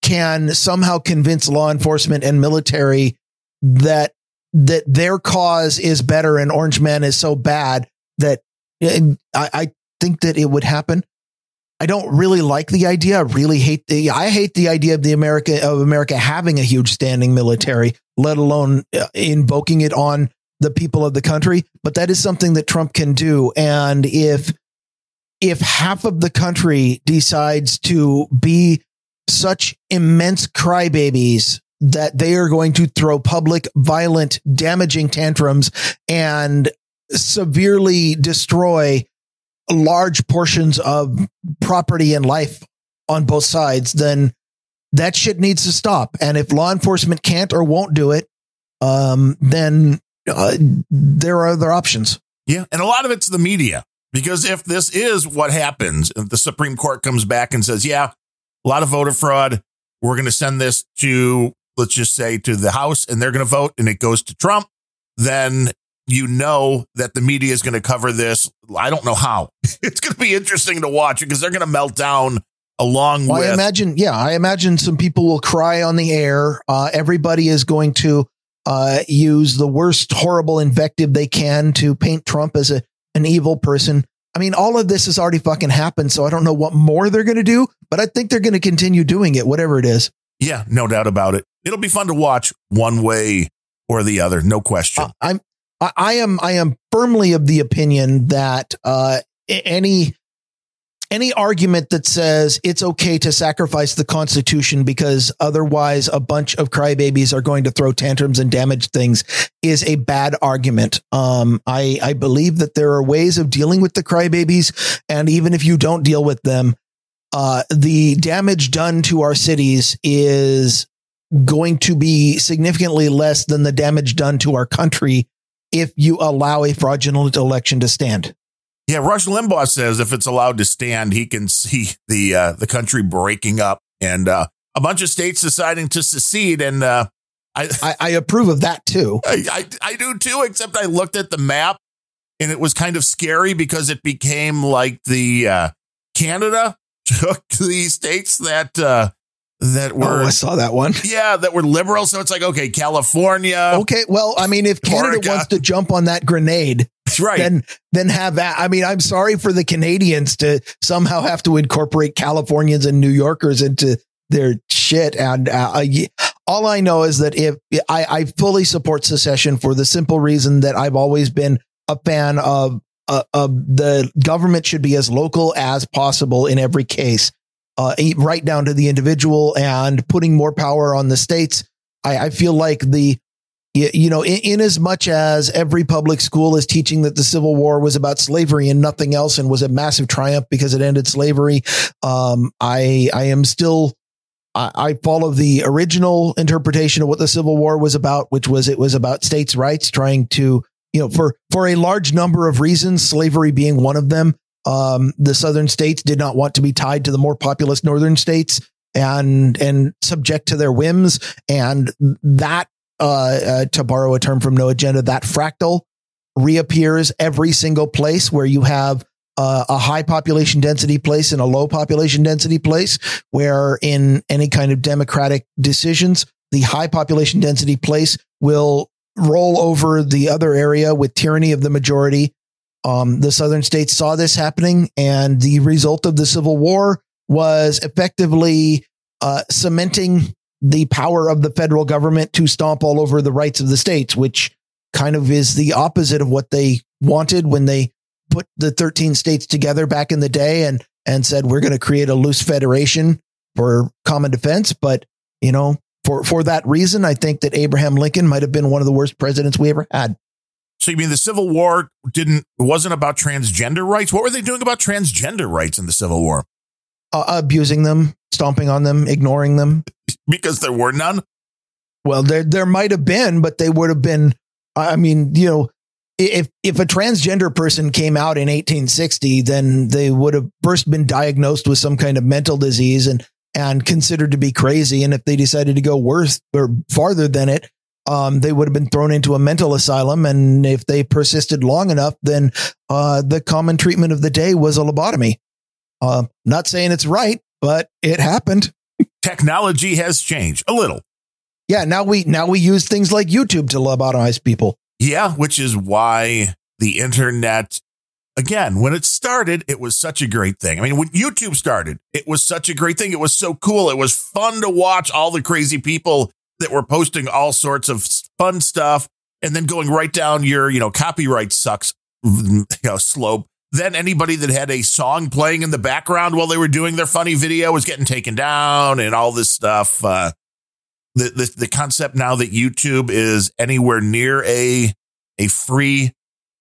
can somehow convince law enforcement and military that, that their cause is better and Orange Man is so bad that I, I think that it would happen. I don't really like the idea. I really hate the, I hate the idea of the America of America having a huge standing military, let alone invoking it on the people of the country. But that is something that Trump can do. And if, if half of the country decides to be such immense crybabies that they are going to throw public, violent, damaging tantrums and severely destroy large portions of property and life on both sides, then that shit needs to stop. And if law enforcement can't or won't do it, um, then uh, there are other options. Yeah. And a lot of it's the media, because if this is what happens, if the Supreme Court comes back and says, yeah, a lot of voter fraud, we're going to send this to, let's just say, to the House, and they're going to vote and it goes to Trump, then you know that the media is going to cover this. I don't know how. It's going to be interesting to watch, because they're going to melt down along well, with. I imagine, yeah, I imagine some people will cry on the air. Uh, everybody is going to uh, use the worst horrible invective they can to paint Trump as a an evil person. I mean, all of this has already fucking happened, so I don't know what more they're going to do, but I think they're going to continue doing it, whatever it is. Yeah, no doubt about it. It'll be fun to watch one way or the other. No question. Uh, I'm, I, I am I am firmly of the opinion that uh, any any argument that says it's okay to sacrifice the Constitution because otherwise a bunch of crybabies are going to throw tantrums and damage things is a bad argument. Um, I, I believe that there are ways of dealing with the crybabies, and even if you don't deal with them, uh, the damage done to our cities is going to be significantly less than the damage done to our country if you allow a fraudulent election to stand. Yeah, Rush Limbaugh says if it's allowed to stand, he can see the uh, the country breaking up and uh, a bunch of states deciding to secede. And uh, I, I I approve of that, too. I, I, I do, too, except I looked at the map and it was kind of scary because it became like the uh, Canada took the states that uh, that were. Oh, I saw that one. Yeah, that were liberal. So it's like, OK, California. OK, well, I mean, if Canada Oregon. wants to jump on that grenade. Right. Then, then have that. I mean, I'm sorry for the Canadians to somehow have to incorporate Californians and New Yorkers into their shit. And uh, I, all I know is that if I, I fully support secession for the simple reason that I've always been a fan of, uh, of the government should be as local as possible in every case, uh, right down to the individual, and putting more power on the states. I, I feel like the. You know, in, in as much as every public school is teaching that the Civil War was about slavery and nothing else and was a massive triumph because it ended slavery, um, I I am still, I, I follow the original interpretation of what the Civil War was about, which was it was about states' rights, trying to, you know, for, for a large number of reasons, slavery being one of them, um, the southern states did not want to be tied to the more populous northern states and and subject to their whims, and that Uh, uh, to borrow a term from No Agenda, that fractal reappears every single place where you have uh, a high population density place and a low population density place, where in any kind of democratic decisions, the high population density place will roll over the other area with tyranny of the majority. Um, the southern states saw this happening, and the result of the Civil War was effectively uh, cementing the power of the federal government to stomp all over the rights of the states, which kind of is the opposite of what they wanted when they put the thirteen states together back in the day and, and said, we're going to create a loose federation for common defense. But, you know, for, for that reason, I think that Abraham Lincoln might have been one of the worst presidents we ever had. So you mean the Civil War didn't wasn't about transgender rights? What were they doing about transgender rights in the Civil War? Uh, abusing them, stomping on them, ignoring them. Because there were none? Well, there there might have been, but they would have been, I mean, you know, if if a transgender person came out in eighteen sixty, then they would have first been diagnosed with some kind of mental disease and and considered to be crazy. And if they decided to go worse or farther than it, um, they would have been thrown into a mental asylum. And if they persisted long enough, then uh, the common treatment of the day was a lobotomy. Uh, not saying it's right, but it happened. Technology has changed a little. Yeah. Now we now we use things like YouTube to lobotomize people. Yeah. Which is why the internet, again, when it started, it was such a great thing. I mean, when YouTube started, it was such a great thing. It was so cool. It was fun to watch all the crazy people that were posting all sorts of fun stuff and then going right down your, you know, copyright sucks, you know, slope. Then anybody that had a song playing in the background while they were doing their funny video was getting taken down and all this stuff. Uh, the, the the concept now that YouTube is anywhere near a a free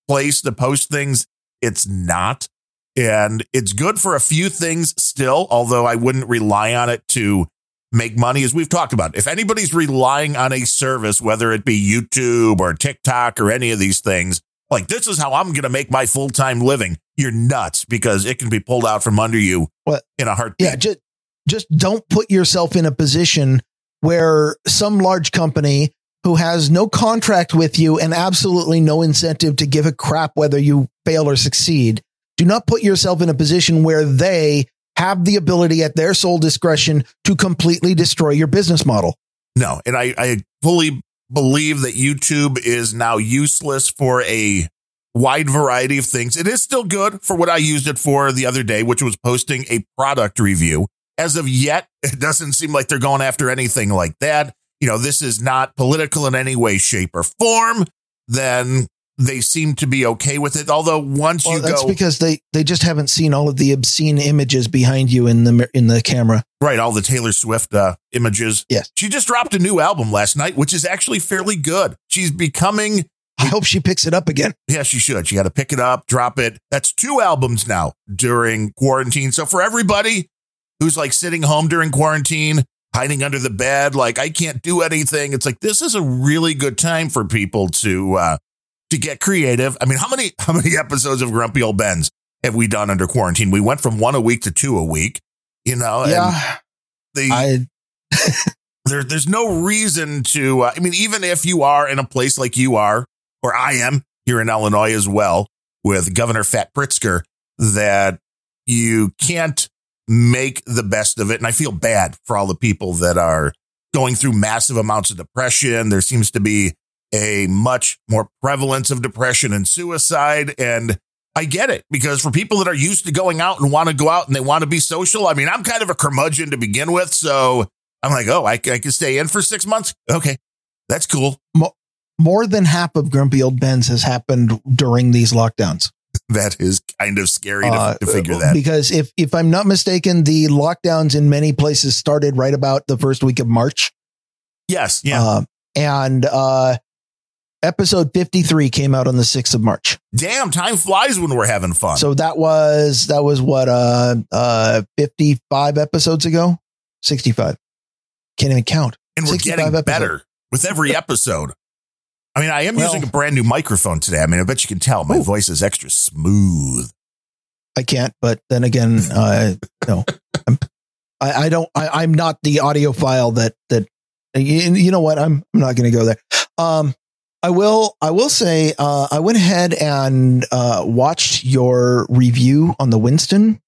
place to post things, it's not. And it's good for a few things still, although I wouldn't rely on it to make money, as we've talked about. If anybody's relying on a service, whether it be YouTube or TikTok or any of these things, like, this is how I'm going to make my full time living. You're nuts, because it can be pulled out from under you well, in a heartbeat. Yeah, just, just don't put yourself in a position where some large company who has no contract with you and absolutely no incentive to give a crap whether you fail or succeed. Do not put yourself in a position where they have the ability at their sole discretion to completely destroy your business model. No. And I, I fully believe that YouTube is now useless for a wide variety of things. It is still good for what I used it for the other day, which was posting a product review. As of yet, it doesn't seem like they're going after anything like that. You know, this is not political in any way, shape, or form. Then they seem to be okay with it. Although once well, you that's go, that's because they, they just haven't seen all of the obscene images behind you in the, in the camera. Right. All the Taylor Swift uh, images. Yes. She just dropped a new album last night, which is actually fairly good. She's becoming, I hope she picks it up again. Yeah, she should. She got to pick it up, drop it. That's two albums now during quarantine. So for everybody who's like sitting home during quarantine, hiding under the bed, like I can't do anything, it's like, this is a really good time for people to, uh, to get creative. I mean, how many, how many episodes of Grumpy Old Ben's have we done under quarantine? We went from one a week to two a week, you know, yeah, and the, I... there, there's no reason to, uh, I mean, even if you are in a place like you are, or I am here in Illinois as well with Governor Fat Pritzker, that you can't make the best of it. And I feel bad for all the people that are going through massive amounts of depression. There seems to be a much more prevalence of depression and suicide. And I get it, because for people that are used to going out and want to go out and they want to be social, I mean, I'm kind of a curmudgeon to begin with. So I'm like, oh, I, I can stay in for six months. Okay, that's cool. Mo- More than half of Grumpy Old Ben's has happened during these lockdowns. That is kind of scary to, uh, to figure that. Because if, if I'm not mistaken, the lockdowns in many places started right about the first week of March. Yes. Yeah. Uh, and uh, episode fifty-three came out on the sixth of March. Damn, time flies when we're having fun. So that was that was what, uh, uh, fifty-five episodes ago, sixty-five. Can't even count. And we're getting episodes. Better with every episode. I mean, I am well, using a brand new microphone today. I mean, I bet you can tell my ooh. voice is extra smooth. I can't, but then again, uh, no, I'm, I, I don't, I, I'm not the audiophile that, that, you, you know what, I'm, I'm not going to go there. Um, I will, I will say, uh, I went ahead and, uh, watched your review on the Winston.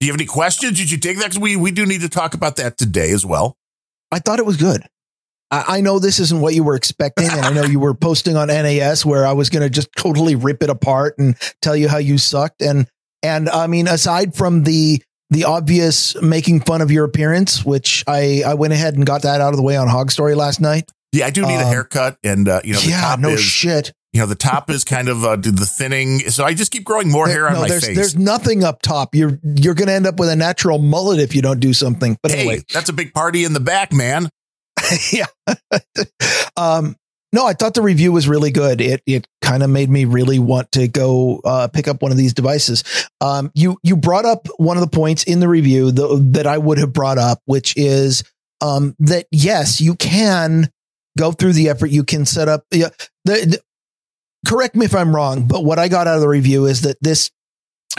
Do you have any questions? Did you take that? 'Cause we, we do need to talk about that today as well. I thought it was good. I know this isn't what you were expecting, and I know you were posting on N A S where I was going to just totally rip it apart and tell you how you sucked. And, and I mean, aside from the, the obvious making fun of your appearance, which I, I went ahead and got that out of the way on Hog Story last night. Yeah, I do need uh, a haircut. And, uh, you know, the yeah, top no is, shit. You know, the top is kind of uh, the thinning. So I just keep growing more there, hair on no, my there's, face. There's nothing up top. You're, you're going to end up with a natural mullet if you don't do something. But hey, anyway, that's a big party in the back, man. Yeah. um, no, I thought the review was really good. It it kind of made me really want to go uh, pick up one of these devices. Um, you you brought up one of the points in the review the, that I would have brought up, which is um, that, yes, you can go through the effort. You can set up. Yeah, the, the, correct me if I'm wrong, but what I got out of the review is that this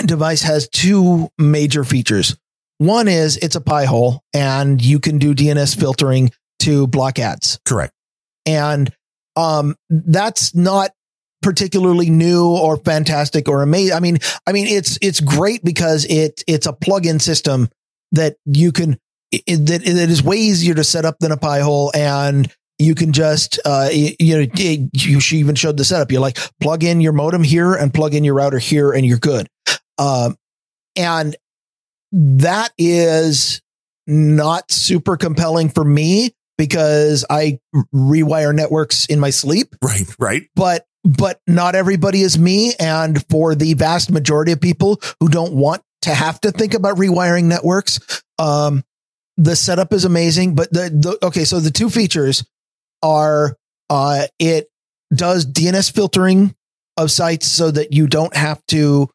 device has two major features. One is it's a pie hole and you can do D N S filtering to block ads. Correct. And um, that's not particularly new or fantastic or amazing. I mean, I mean, it's, it's great because it, it's a plug-in system that you can, it, that it is way easier to set up than a pie hole. And you can just, uh, you know, it, you, she even showed the setup. You're like, plug in your modem here and plug in your router here and you're good. Um, and that is not super compelling for me, because I rewire networks in my sleep. Right, right. But but not everybody is me. And for the vast majority of people who don't want to have to think about rewiring networks, um, the setup is amazing. But the, the okay, so the two features are uh, it does D N S filtering of sites so that you don't have to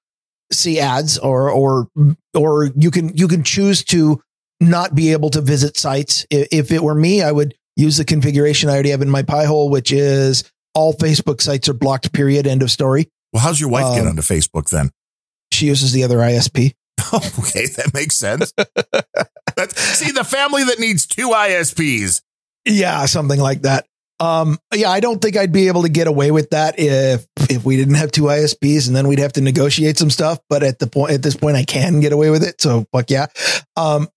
see ads, or or or you can you can choose to not be able to visit sites. If it were me, I would use the configuration I already have in my pie hole, which is all Facebook sites are blocked, period, end of story. Well, how's your wife um, get onto Facebook then? She uses the other I S P. Okay, that makes sense. That's, see, the family that needs two I S Ps. Yeah, something like that. Um, yeah, I don't think I'd be able to get away with that if if we didn't have two I S Ps, and then we'd have to negotiate some stuff. But at the point, at this point, I can get away with it. So fuck yeah. Um,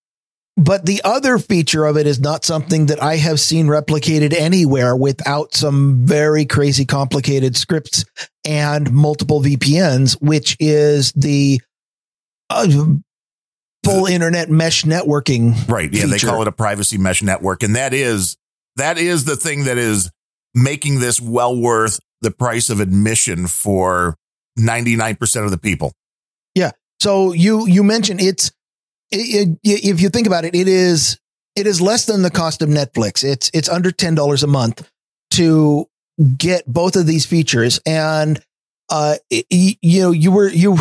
But the other feature of it is not something that I have seen replicated anywhere without some very crazy complicated scripts and multiple V P Ns, which is the uh, full internet mesh networking. Right. Yeah. Feature. They call it a privacy mesh network. And that is, that is the thing that is making this well worth the price of admission for ninety-nine percent of the people. Yeah. So you, you mentioned it's, it, it, if you think about it, it is, it is less than the cost of Netflix. It's, it's under ten dollars a month to get both of these features. And, uh, it, you know, you were, you,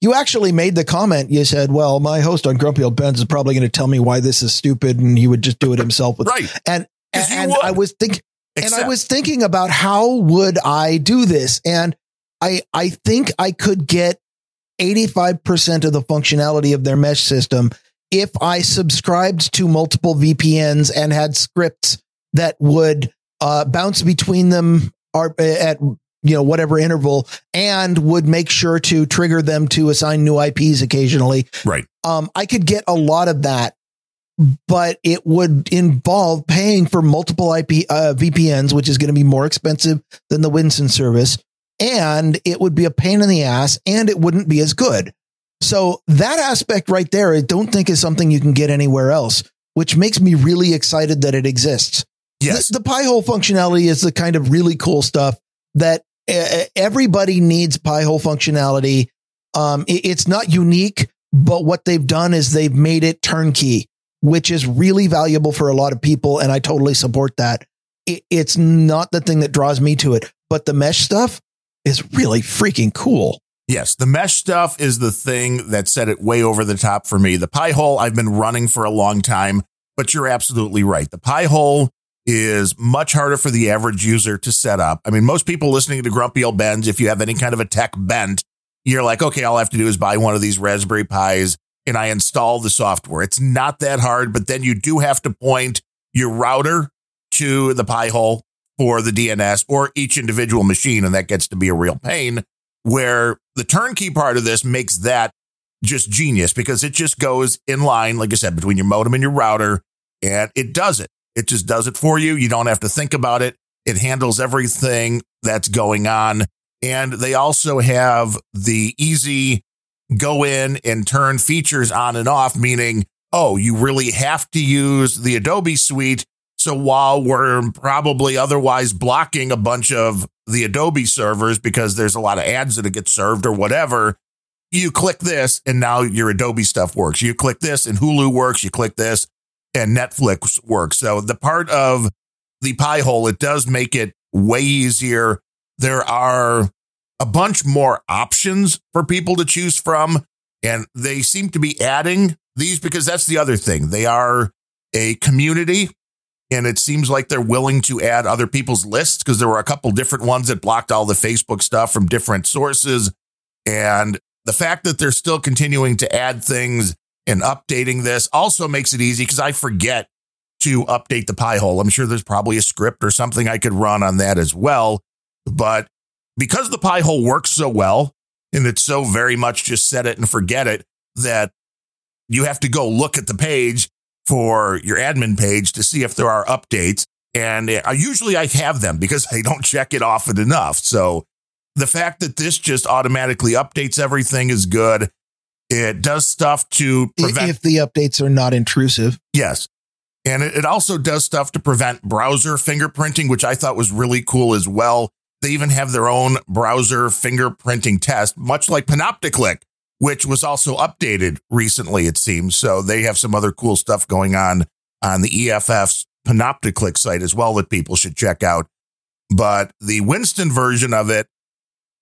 you actually made the comment. You said, well, my host on Grumpy Old Benz is probably going to tell me why this is stupid. And he would just do it himself. With, right. And, and, and I was thinking, Except. And I was thinking about how would I do this? And I, I think I could get eighty-five percent of the functionality of their mesh system if I subscribed to multiple V P Ns and had scripts that would uh, bounce between them are, at, you know, whatever interval, and would make sure to trigger them to assign new I Ps occasionally. Right. Um, I could get a lot of that, but it would involve paying for multiple I P uh, V P Ns, which is going to be more expensive than the Winson service. And it would be a pain in the ass, and it wouldn't be as good. So that aspect right there, I don't think is something you can get anywhere else, which makes me really excited that it exists. Yes. The, the pie hole functionality is the kind of really cool stuff that uh, everybody needs pie hole functionality. Um, it, it's not unique, but what they've done is they've made it turnkey, which is really valuable for a lot of people. And I totally support that. It, it's not the thing that draws me to it, but the mesh stuff is really freaking cool. Yes. The mesh stuff is the thing that set it way over the top for me. The pie hole I've been running for a long time, but you're absolutely right. The pie hole is much harder for the average user to set up. I mean, most people listening to Grumpy Old Benz, if you have any kind of a tech bent, you're like, okay, all I have to do is buy one of these Raspberry Pis and I install the software. It's not that hard, but then you do have to point your router to the pie hole for the D N S or each individual machine. And that gets to be a real pain, where the turnkey part of this makes that just genius, because it just goes in line, like I said, between your modem and your router, and it does it. It just does it for you. You don't have to think about it. It handles everything that's going on. And they also have the easy go in and turn features on and off, meaning, oh, you really have to use the Adobe suite. So while we're probably otherwise blocking a bunch of the Adobe servers because there's a lot of ads that get served or whatever, you click this and now your Adobe stuff works. You click this and Hulu works. You click this and Netflix works. So the part of the pie hole, it does make it way easier. There are a bunch more options for people to choose from, and they seem to be adding these because that's the other thing. They are a community, and it seems like they're willing to add other people's lists, because there were a couple different ones that blocked all the Facebook stuff from different sources. And the fact that they're still continuing to add things and updating this also makes it easy, because I forget to update the pie hole. I'm sure there's probably a script or something I could run on that as well, but because the pie hole works so well, and it's so very much just set it and forget it, that you have to go look at the page for your admin page to see if there are updates. And I usually I have them because I don't check it often enough. So the fact that this just automatically updates everything is good. It does stuff to prevent, if the updates are not intrusive. Yes. And it also does stuff to prevent browser fingerprinting, which I thought was really cool as well. They even have their own browser fingerprinting test, much like Panopticlick, which was also updated recently, it seems. So they have some other cool stuff going on on the E F F's Panopticlick site as well that people should check out. But the Winston version of it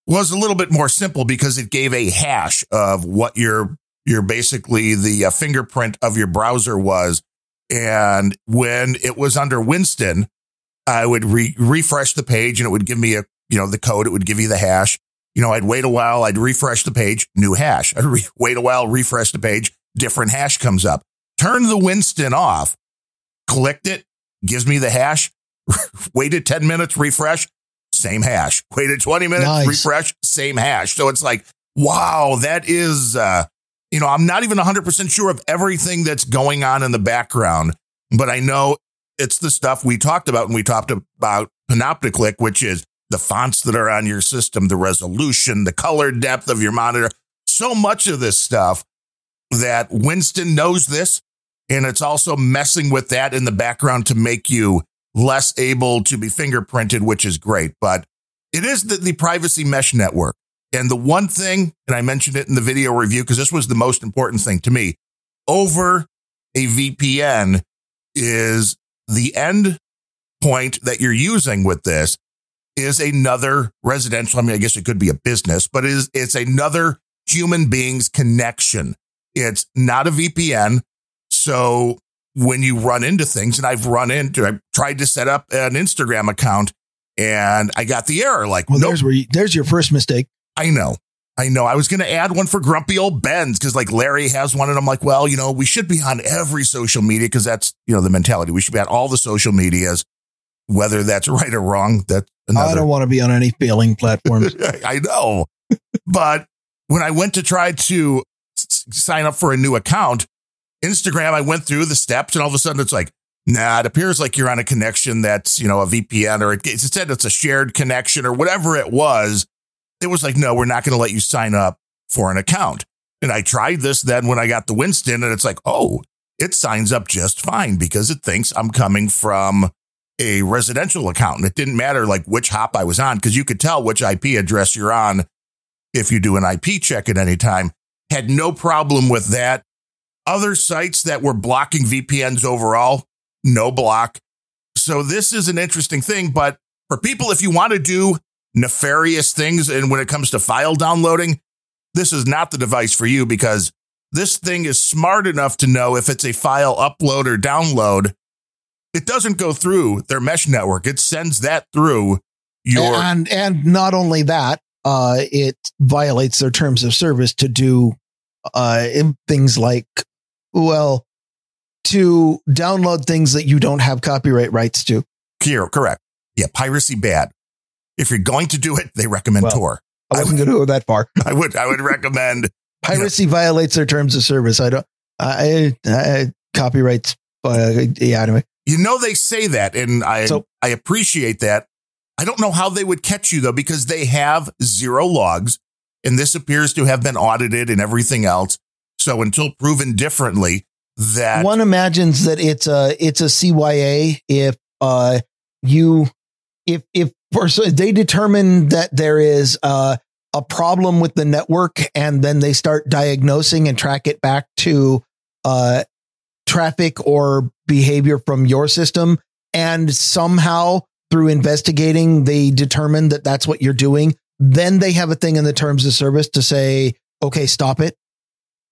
was a little bit more simple, because it gave a hash of what your your basically the uh, fingerprint of your browser was. And when it was under Winston, I would re- refresh the page and it would give me a, you know, the code. It would give you the hash. You know, I'd wait a while. I'd refresh the page, new hash. I'd re- wait a while, refresh the page, different hash comes up. Turn the Winston off, clicked it, gives me the hash, waited ten minutes, refresh, same hash, waited twenty minutes, nice. Refresh, same hash. So it's like, wow, that is, uh, you know, I'm not even one hundred percent sure of everything that's going on in the background, but I know it's the stuff we talked about when we talked about Panopticlick, which is the fonts that are on your system, the resolution, the color depth of your monitor. So much of this stuff that Winston knows this, and it's also messing with that in the background to make you less able to be fingerprinted, which is great. But It is the, the privacy mesh network. And the one thing, and I mentioned it in the video review, because this was the most important thing to me, over a V P N is the end point that you're using with this is another residential. I mean, I guess it could be a business, but it is, it's another human being's connection. It's not a V P N. So when you run into things, and I've run into, I tried to set up an Instagram account and I got the error. Like, well, nope. there's where you, there's your first mistake. I know. I know. I was going to add one for grumpy old Ben's because like Larry has one. And I'm like, well, you know, we should be on every social media because that's, you know, the mentality. We should be on all the social medias, whether that's right or wrong. That's another. I don't want to be on any failing platforms. I know. But when I went to try to s- sign up for a new account, Instagram, I went through the steps and all of a sudden it's like, nah, it appears like you're on a connection that's, you know, a V P N or it, it said it's a shared connection or whatever it was. It was like, no, we're not going to let you sign up for an account. And I tried this then when I got the Winston and it's like, oh, it signs up just fine because it thinks I'm coming from a residential account. And it didn't matter like which hop I was on because you could tell which I P address you're on if you do an I P check at any time. Had no problem with that. Other sites that were blocking V P Ns overall, no block. So this is an interesting thing. But for people, if you want to do nefarious things, and when it comes to file downloading, this is not the device for you because this thing is smart enough to know if it's a file upload or download. It doesn't go through their mesh network. It sends that through your. And, and not only that, uh, it violates their terms of service to do uh, things like, well, to download things that you don't have copyright rights to. Here, correct. Yeah, piracy bad. If you're going to do it, they recommend well, Tor. I wouldn't I would, go that far. I would. I would recommend piracy you know. violates their terms of service. I don't. I, I copyrights. Uh, yeah. Anyway, you know they say that, and I so, I appreciate that. I don't know how they would catch you though, because they have zero logs, and this appears to have been audited and everything else. So until proven differently, that one imagines that it's a it's a C Y A if uh you if if. So they determine that there is uh, a problem with the network, and then they start diagnosing and track it back to uh, traffic or behavior from your system. And somehow through investigating, they determine that that's what you're doing. Then they have a thing in the terms of service to say, okay, stop it.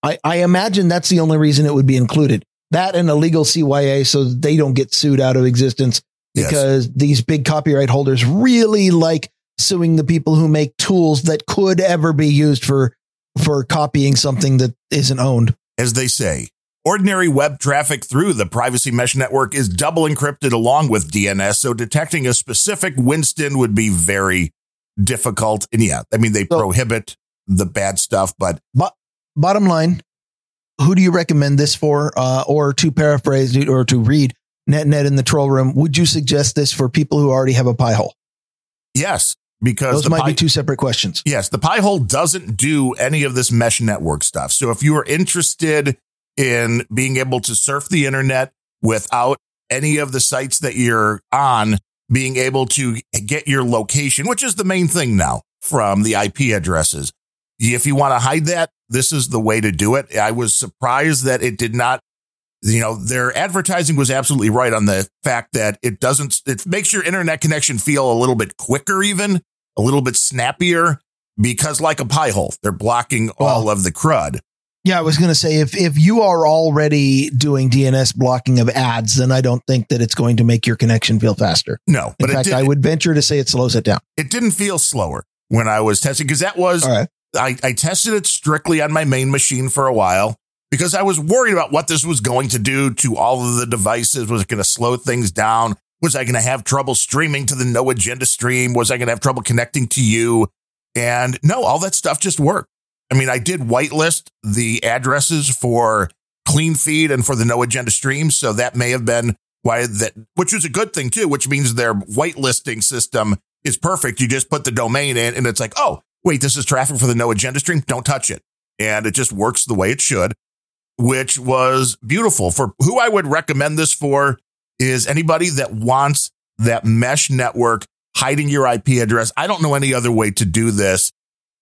I, I imagine that's the only reason it would be included. That and a legal C Y A so they don't get sued out of existence. Because yes. These big copyright holders really like suing the people who make tools that could ever be used for for copying something that isn't owned. As they say, ordinary web traffic through the privacy mesh network is double encrypted along with D N S. So detecting a specific Winston would be very difficult. And yeah, I mean, they so, prohibit the bad stuff, but bo- bottom line, who do you recommend this for? Uh, or to paraphrase or to read, Net Net in the troll room, would you suggest this for people who already have a pie hole? Yes, because those might pie, be two separate questions. Yes, the pie hole doesn't do any of this mesh network stuff. So if you are interested in being able to surf the internet without any of the sites that you're on, being able to get your location, which is the main thing now from the I P addresses. If you want to hide that, this is the way to do it. I was surprised that it did not. You know, their advertising was absolutely right on the fact that it doesn't, it makes your internet connection feel a little bit quicker, even a little bit snappier, because like a pie hole, they're blocking all well, of the crud. Yeah, I was going to say, if if you are already doing D N S blocking of ads, then I don't think that it's going to make your connection feel faster. No, but in fact, I would venture to say it slows it down. It didn't feel slower when I was testing, because that was, right. I, I tested it strictly on my main machine for a while. Because I was worried about what this was going to do to all of the devices. Was it going to slow things down? Was I going to have trouble streaming to the No Agenda stream? Was I going to have trouble connecting to you? And no, all that stuff just worked. I mean, I did whitelist the addresses for Clean Feed and for the No Agenda stream. So that may have been why that, which was a good thing too, which means their whitelisting system is perfect. You just put the domain in and it's like, oh, wait, this is traffic for the No Agenda stream. Don't touch it. And it just works the way it should. Which was beautiful. For who I would recommend this for is anybody that wants that mesh network hiding your I P address. I don't know any other way to do this,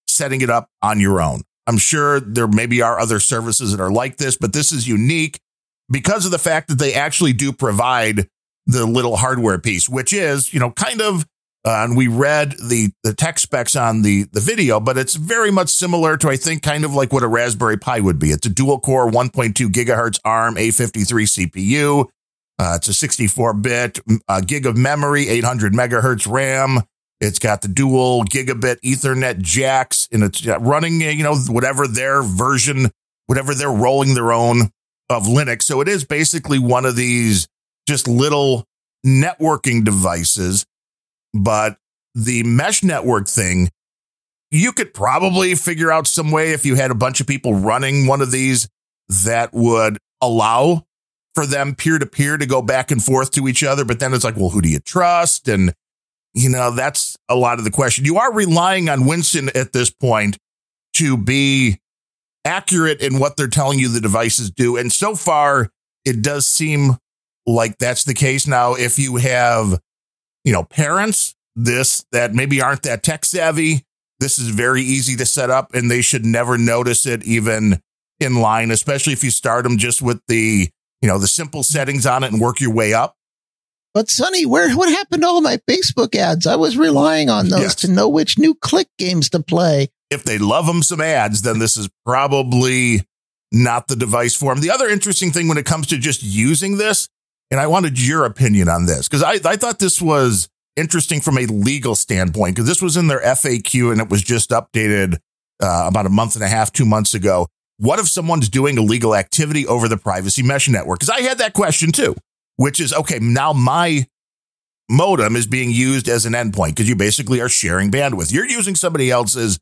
setting it up on your own. I'm sure there maybe are other services that are like this, but this is unique because of the fact that they actually do provide the little hardware piece, which is, you know, kind of, uh, and we read the the tech specs on the, the video, but it's very much similar to, I think, kind of like what a Raspberry Pi would be. It's a dual core one point two gigahertz A R M A fifty-three C P U. Uh, it's a sixty-four bit uh, gig of memory, eight hundred megahertz RAM. It's got the dual gigabit Ethernet jacks, and it's running, you know, whatever their version, whatever they're rolling their own of Linux. So it is basically one of these just little networking devices. But the mesh network thing, you could probably figure out some way if you had a bunch of people running one of these that would allow for them peer to peer to go back and forth to each other. But then it's like, well, who do you trust? And, you know, that's a lot of the question. You are relying on Winston at this point to be accurate in what they're telling you the devices do. And so far, it does seem like that's the case. Now, if you have, you know, parents this that maybe aren't that tech savvy, this is very easy to set up and they should never notice it even in line, especially if you start them just with the, you know, the simple settings on it and work your way up. But Sonny, where what happened to all my Facebook ads? I was relying on those yes. to know which new click games to play. If they love them some ads, then this is probably not the device for them. The other interesting thing when it comes to just using this, and I wanted your opinion on this, because I, I thought this was interesting from a legal standpoint, because this was in their F A Q and it was just updated uh, about a month and a half, two months ago. What if someone's doing illegal activity over the privacy mesh network? Because I had that question, too, which is, OK, now my modem is being used as an endpoint because you basically are sharing bandwidth. You're using somebody else's.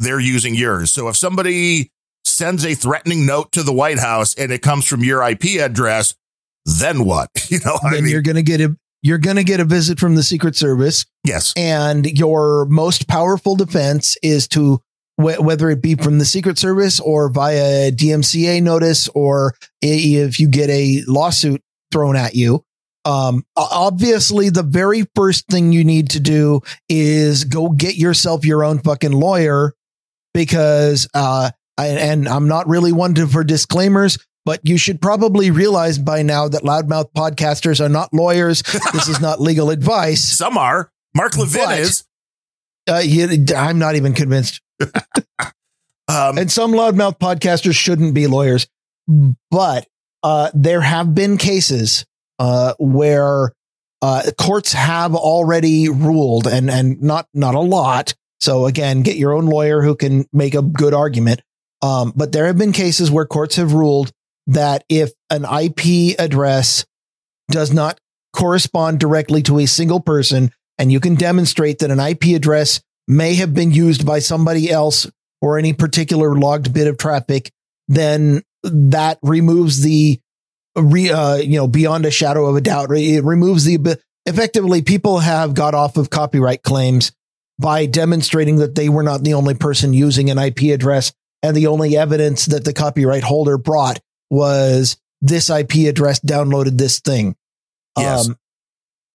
They're using yours. So if somebody sends a threatening note to the White House and it comes from your I P address, then what? You know, what then I mean? You're going to get a you're going to get a visit from the Secret Service. Yes. And your most powerful defense is to wh- whether it be from the Secret Service or via D M C A notice, or if you get a lawsuit thrown at you. Um, obviously, the very first thing you need to do is go get yourself your own fucking lawyer, because uh, I, and I'm not really one to, for disclaimers. But you should probably realize by now that loudmouth podcasters are not lawyers. This is not legal advice. Some are. Mark Levin but, is. Uh, you, I'm not even convinced. um, and some loudmouth podcasters shouldn't be lawyers. But uh, there have been cases uh, where uh, courts have already ruled, and and not not a lot. So, again, get your own lawyer who can make a good argument. Um, but there have been cases where courts have ruled that if an I P address does not correspond directly to a single person, and you can demonstrate that an I P address may have been used by somebody else or any particular logged bit of traffic, then that removes the, re, uh, you know, beyond a shadow of a doubt. It removes the, effectively, people have got off of copyright claims by demonstrating that they were not the only person using an I P address, and the only evidence that the copyright holder brought was this I P address downloaded this thing. Yes. Um,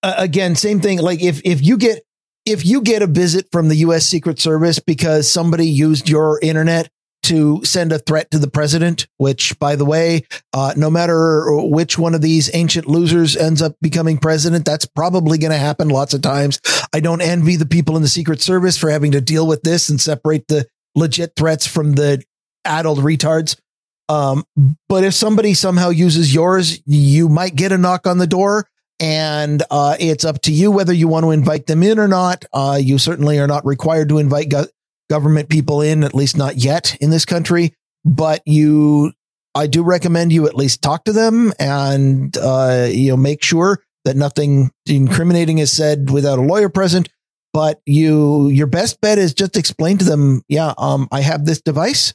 again, same thing. Like if, if you get, if you get a visit from the U S Secret Service because somebody used your internet to send a threat to the president, which, by the way, uh, no matter which one of these ancient losers ends up becoming president, that's probably going to happen lots of times. I don't envy the people in the Secret Service for having to deal with this and separate the legit threats from the addled retards. Um, but if somebody somehow uses yours, you might get a knock on the door, and uh, it's up to you whether you want to invite them in or not. Uh, you certainly are not required to invite go- government people in, at least not yet in this country. But you, I do recommend you at least talk to them and uh, you know, make sure that nothing incriminating is said without a lawyer present. But you, your best bet is just explain to them, yeah, um, I have this device,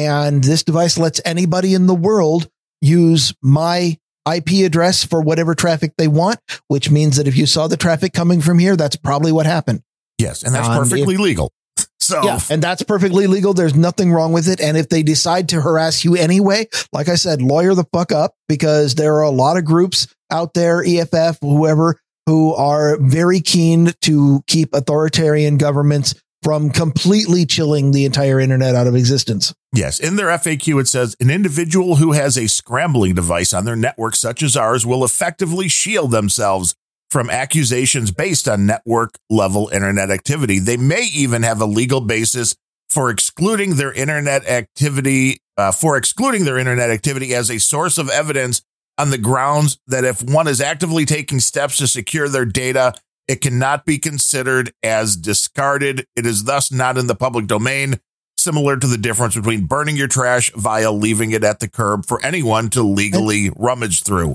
and this device lets anybody in the world use my I P address for whatever traffic they want, which means that if you saw the traffic coming from here, that's probably what happened. Yes. And that's um, perfectly if, legal. So yeah, and that's perfectly legal. There's nothing wrong with it. And if they decide to harass you anyway, like I said, lawyer the fuck up, because there are a lot of groups out there, E F F, whoever, who are very keen to keep authoritarian governments from completely chilling the entire internet out of existence. Yes. In their F A Q, it says an individual who has a scrambling device on their network, such as ours, will effectively shield themselves from accusations based on network level internet activity. They may even have a legal basis for excluding their internet activity, uh, for excluding their internet activity as a source of evidence on the grounds that if one is actively taking steps to secure their data, it cannot be considered as discarded. It is thus not in the public domain, similar to the difference between burning your trash via leaving it at the curb for anyone to legally and, rummage through.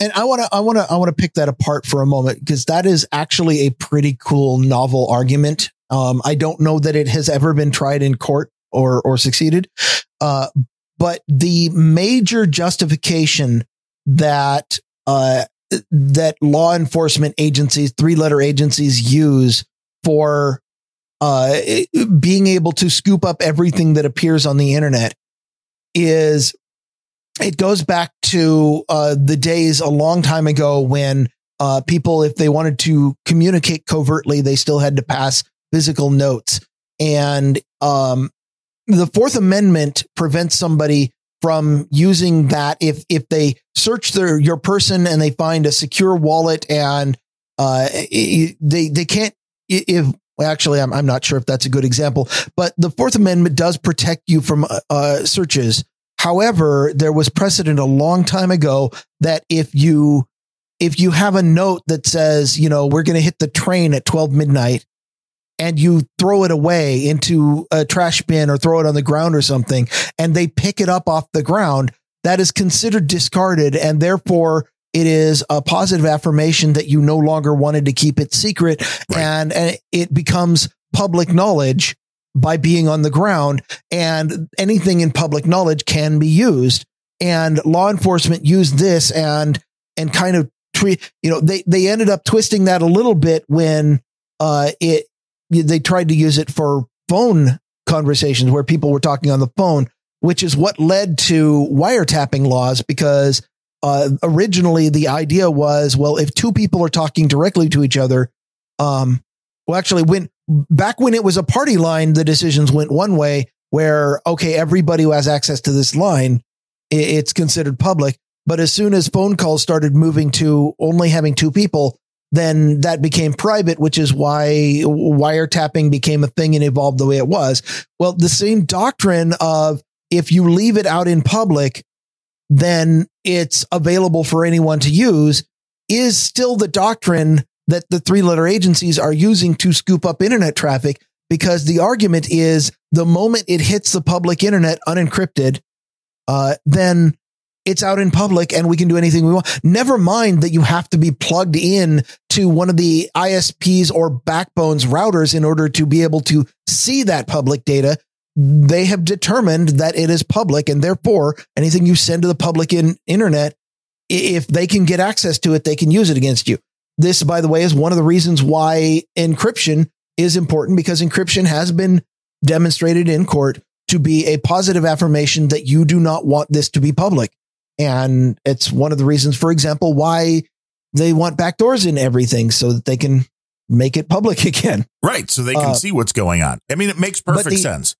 And I want to I want to I want to pick that apart for a moment, because that is actually a pretty cool novel argument. Um, I don't know that it has ever been tried in court or or succeeded, uh, but the major justification that uh, that law enforcement agencies, three letter agencies, use for uh, being able to scoop up everything that appears on the internet is it goes back to uh, the days a long time ago when uh, people, if they wanted to communicate covertly, they still had to pass physical notes. And um, the Fourth Amendment prevents somebody from using that if if they search their your person and they find a secure wallet, and uh, they they can't. If actually, I'm I'm not sure if that's a good example, but the Fourth Amendment does protect you from uh, searches. However, there was precedent a long time ago that if you if you have a note that says, you know, we're going to hit the train at twelve midnight. And you throw it away into a trash bin or throw it on the ground or something, and they pick it up off the ground, that is considered discarded. And therefore it is a positive affirmation that you no longer wanted to keep it secret. Right. And, and it becomes public knowledge by being on the ground, and anything in public knowledge can be used. And law enforcement used this and, and kind of treat, you know, they, they ended up twisting that a little bit when uh, it, they tried to use it for phone conversations where people were talking on the phone, which is what led to wiretapping laws, because uh, originally the idea was, well, if two people are talking directly to each other, um, well, actually, when back when it was a party line, the decisions went one way where, okay, everybody who has access to this line, it's considered public. But as soon as phone calls started moving to only having two people, then that became private, which is why wiretapping became a thing and evolved the way it was. Well, the same doctrine of if you leave it out in public, then it's available for anyone to use is still the doctrine that the three letter agencies are using to scoop up internet traffic, because the argument is the moment it hits the public internet unencrypted, uh, then it's out in public and we can do anything we want. Never mind that you have to be plugged in to one of the I S Ps or Backbone's routers in order to be able to see that public data. They have determined that it is public, and therefore anything you send to the public in internet, if they can get access to it, they can use it against you. This, by the way, is one of the reasons why encryption is important, because encryption has been demonstrated in court to be a positive affirmation that you do not want this to be public. And it's one of the reasons, for example, why they want backdoors in everything, so that they can make it public again. Right. So they can uh, see what's going on. I mean, it makes perfect the, sense.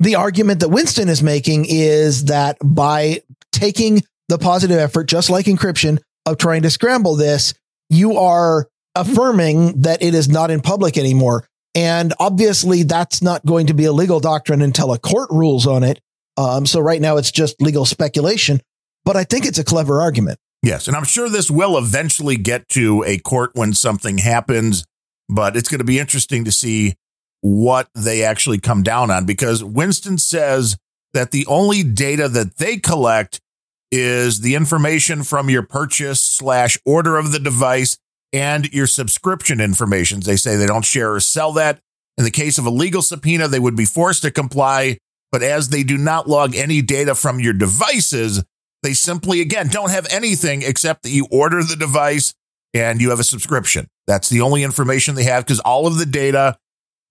The argument that Winston is making is that by taking the positive effort, just like encryption, of trying to scramble this, you are affirming that it is not in public anymore. And obviously, that's not going to be a legal doctrine until a court rules on it. Um, so right now, it's just legal speculation. But I think it's a clever argument. Yes. And I'm sure this will eventually get to a court when something happens. But it's going to be interesting to see what they actually come down on, because Winston says that the only data that they collect is the information from your purchase slash order of the device and your subscription information. They say they don't share or sell that. In the case of a legal subpoena, they would be forced to comply. But as they do not log any data from your devices, they simply, again, don't have anything except that you order the device and you have a subscription. That's the only information they have, because all of the data,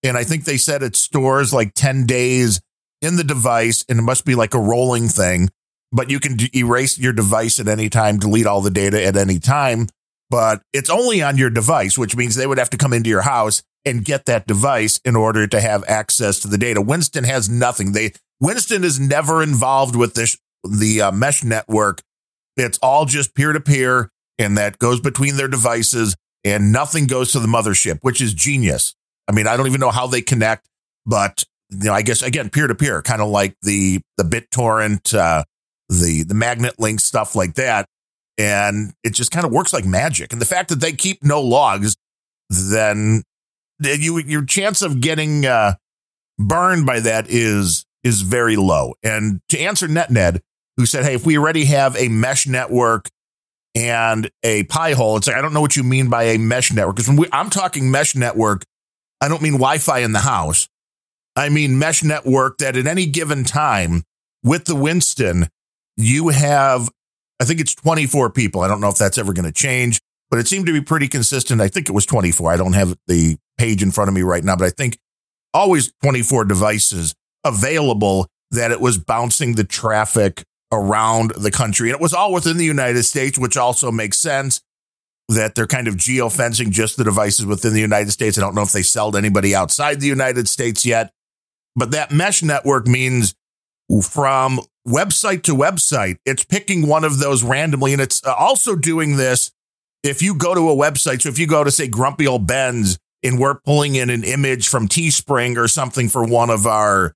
and I think they said it stores like ten days in the device, and it must be like a rolling thing, but you can d- erase your device at any time, delete all the data at any time. but it's only on your device, which means they would have to come into your house and get that device in order to have access to the data. Winston has nothing. They Winston is never involved with this, the uh, mesh network. It's all just peer to peer, and that goes between their devices, and nothing goes to the mothership, which is genius. I mean, I don't even know how they connect, but you know, I guess again, peer to peer, kind of like the the BitTorrent, uh, the the MagnetLink stuff like that, and it just kind of works like magic. And the fact that they keep no logs, then you your chance of getting uh, burned by that is is very low. And to answer NetNed, who said, "Hey, if we already have a mesh network and a pie hole," it's like, I don't know what you mean by a mesh network, because when we, I'm talking mesh network, I don't mean Wi-Fi in the house. I mean mesh network that at any given time with the Winston, you have, I think it's twenty-four people. I don't know if that's ever going to change, but it seemed to be pretty consistent. I think it was twenty-four. I don't have the page in front of me right now, but I think always twenty-four devices available that it was bouncing the traffic around the country. And it was all within the United States, which also makes sense that they're kind of geofencing just the devices within the United States. I don't know if they sell to anybody outside the United States yet. But that mesh network means from website to website, it's picking one of those randomly. And it's also doing this if you go to a website. So if you go to, say, Grumpy Old Ben's and we're pulling in an image from Teespring or something for one of our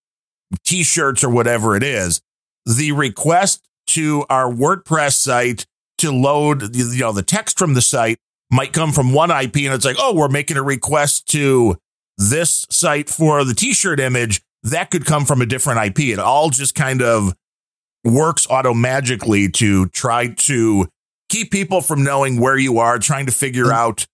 T-shirts or whatever it is, the request to our WordPress site to load, you know, the text from the site might come from one I P, and it's like, oh, we're making a request to this site for the T-shirt image that could come from a different I P. It all just kind of works automagically to try to keep people from knowing where you are, trying to figure and, out,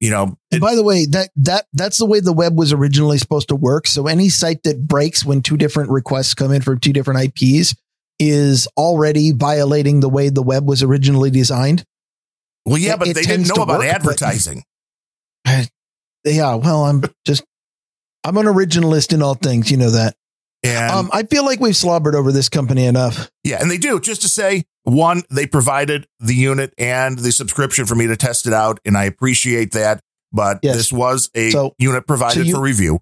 you know, it, by the way, that that that's the way the web was originally supposed to work. So any site that breaks when two different requests come in from two different I Ps is already violating the way the web was originally designed. Well, yeah, but it, it they didn't know about work, advertising. But, yeah, well, I'm just, I'm an originalist in all things. You know that. And um, I feel like we've slobbered over this company enough. Yeah, and they do. Just to say, one, they provided the unit and the subscription for me to test it out, and I appreciate that. But yes, this was a so, unit provided so you, for review.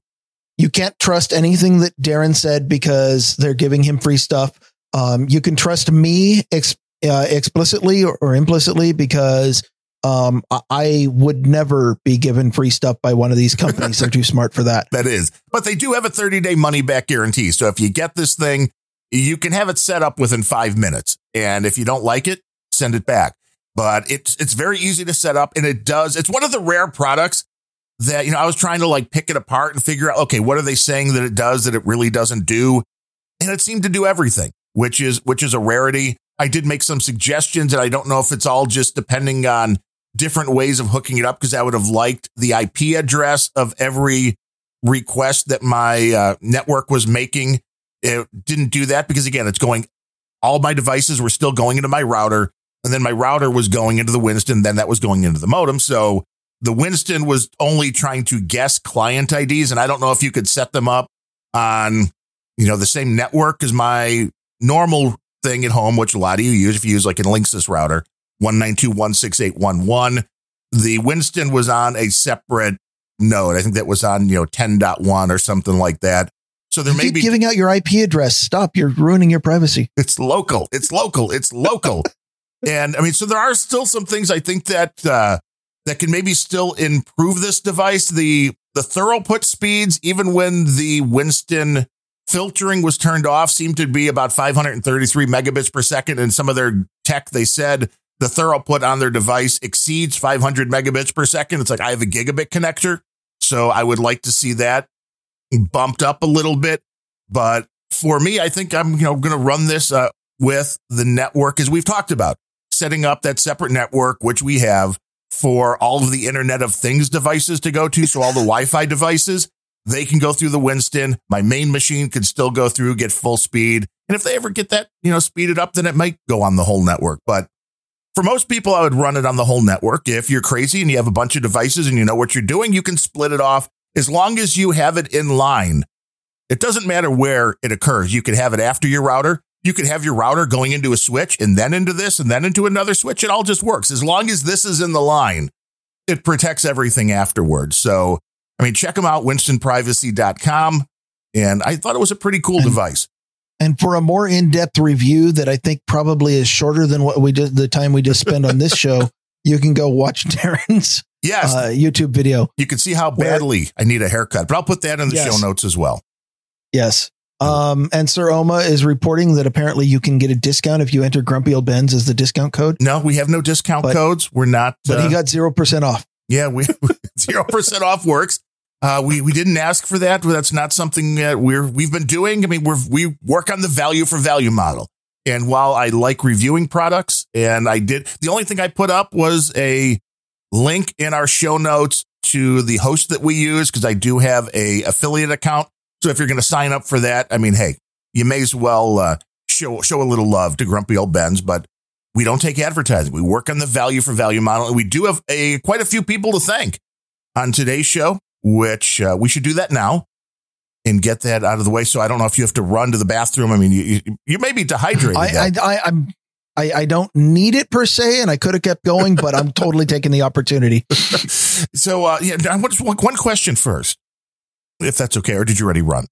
You can't trust anything that Darren said because they're giving him free stuff. Um, you can trust me ex- uh, explicitly or, or implicitly because um, I would never be given free stuff by one of these companies. They're too smart for that. That is. But they do have a thirty day money back guarantee. So if you get this thing, you can have it set up within five minutes. And if you don't like it, send it back. But it's, it's very easy to set up. And it does. It's one of the rare products that, you know, I was trying to like pick it apart and figure out, OK, what are they saying that it does that it really doesn't do? And it seemed to do everything, which is which is a rarity. I did make some suggestions, and I don't know if it's all just depending on different ways of hooking it up, because I would have liked the I P address of every request that my uh, network was making. It didn't do that because, again, it's going, all my devices were still going into my router, and then my router was going into the Winston, then that was going into the modem. So the Winston was only trying to guess client I Ds, and I don't know if you could set them up on, you know, the same network as my normal thing at home, which a lot of you use if you use like an Linksys router, one nine two dot one six eight one one. The Winston was on a separate node. I think that was on, you know, ten dot one or something like that. So there you may keep be giving out your I P address. Stop. You're ruining your privacy. It's local. It's local. It's local. And I mean, so there are still some things I think that uh, that can maybe still improve this device. The the throughput speeds, even when the Winston filtering was turned off, seemed to be about five hundred thirty-three megabits per second. And some of their tech, they said the throughput on their device exceeds five hundred megabits per second. It's like, I have a gigabit connector, so I would like to see that bumped up a little bit. But for me, I think I'm you know going to run this uh, with the network, as we've talked about, setting up that separate network, which we have for all of the Internet of Things devices to go to. So all the Wi-Fi devices, they can go through the Winston. My main machine can still go through, get full speed. And if they ever get that, you know, speeded up, then it might go on the whole network. But for most people, I would run it on the whole network. If you're crazy and you have a bunch of devices and you know what you're doing, you can split it off as long as you have it in line. It doesn't matter where it occurs. You could have it after your router. you could have your router going into a switch and then into this and then into another switch. It all just works. As long as this is in the line, it protects everything afterwards. So, I mean, check them out, winston privacy dot com. And I thought it was a pretty cool and, device. And for a more in-depth review that I think probably is shorter than what we did, the time we just spent on this show, you can go watch Darren's yes. uh, YouTube video. You can see how badly where, I need a haircut, but I'll put that in the yes. show notes as well. Yes. Um, and Sir Oma is reporting that apparently you can get a discount if you enter Grumpy Old Ben's as the discount code. No, we have no discount but, codes. We're not. But uh, he got zero percent off. Yeah, we zero percent off works. Uh, we, we didn't ask for that. That's not something that we're, we've been doing. I mean, we're, we work on the value for value model. And while I like reviewing products, and I did, the only thing I put up was a link in our show notes to the host that we use, because I do have a affiliate account. So if you're going to sign up for that, I mean, hey, you may as well uh, show show a little love to Grumpy Old Ben's, but we don't take advertising. We work on the value for value model. And we do have a quite a few people to thank on today's show, which uh, we should do that now and get that out of the way. So I don't know if you have to run to the bathroom. I mean, you you, you may be dehydrated. I, I, I, I'm, I, I don't need it per se, and I could have kept going, but I'm totally taking the opportunity. So uh, yeah, I want one question first, if that's okay. Or did you already run?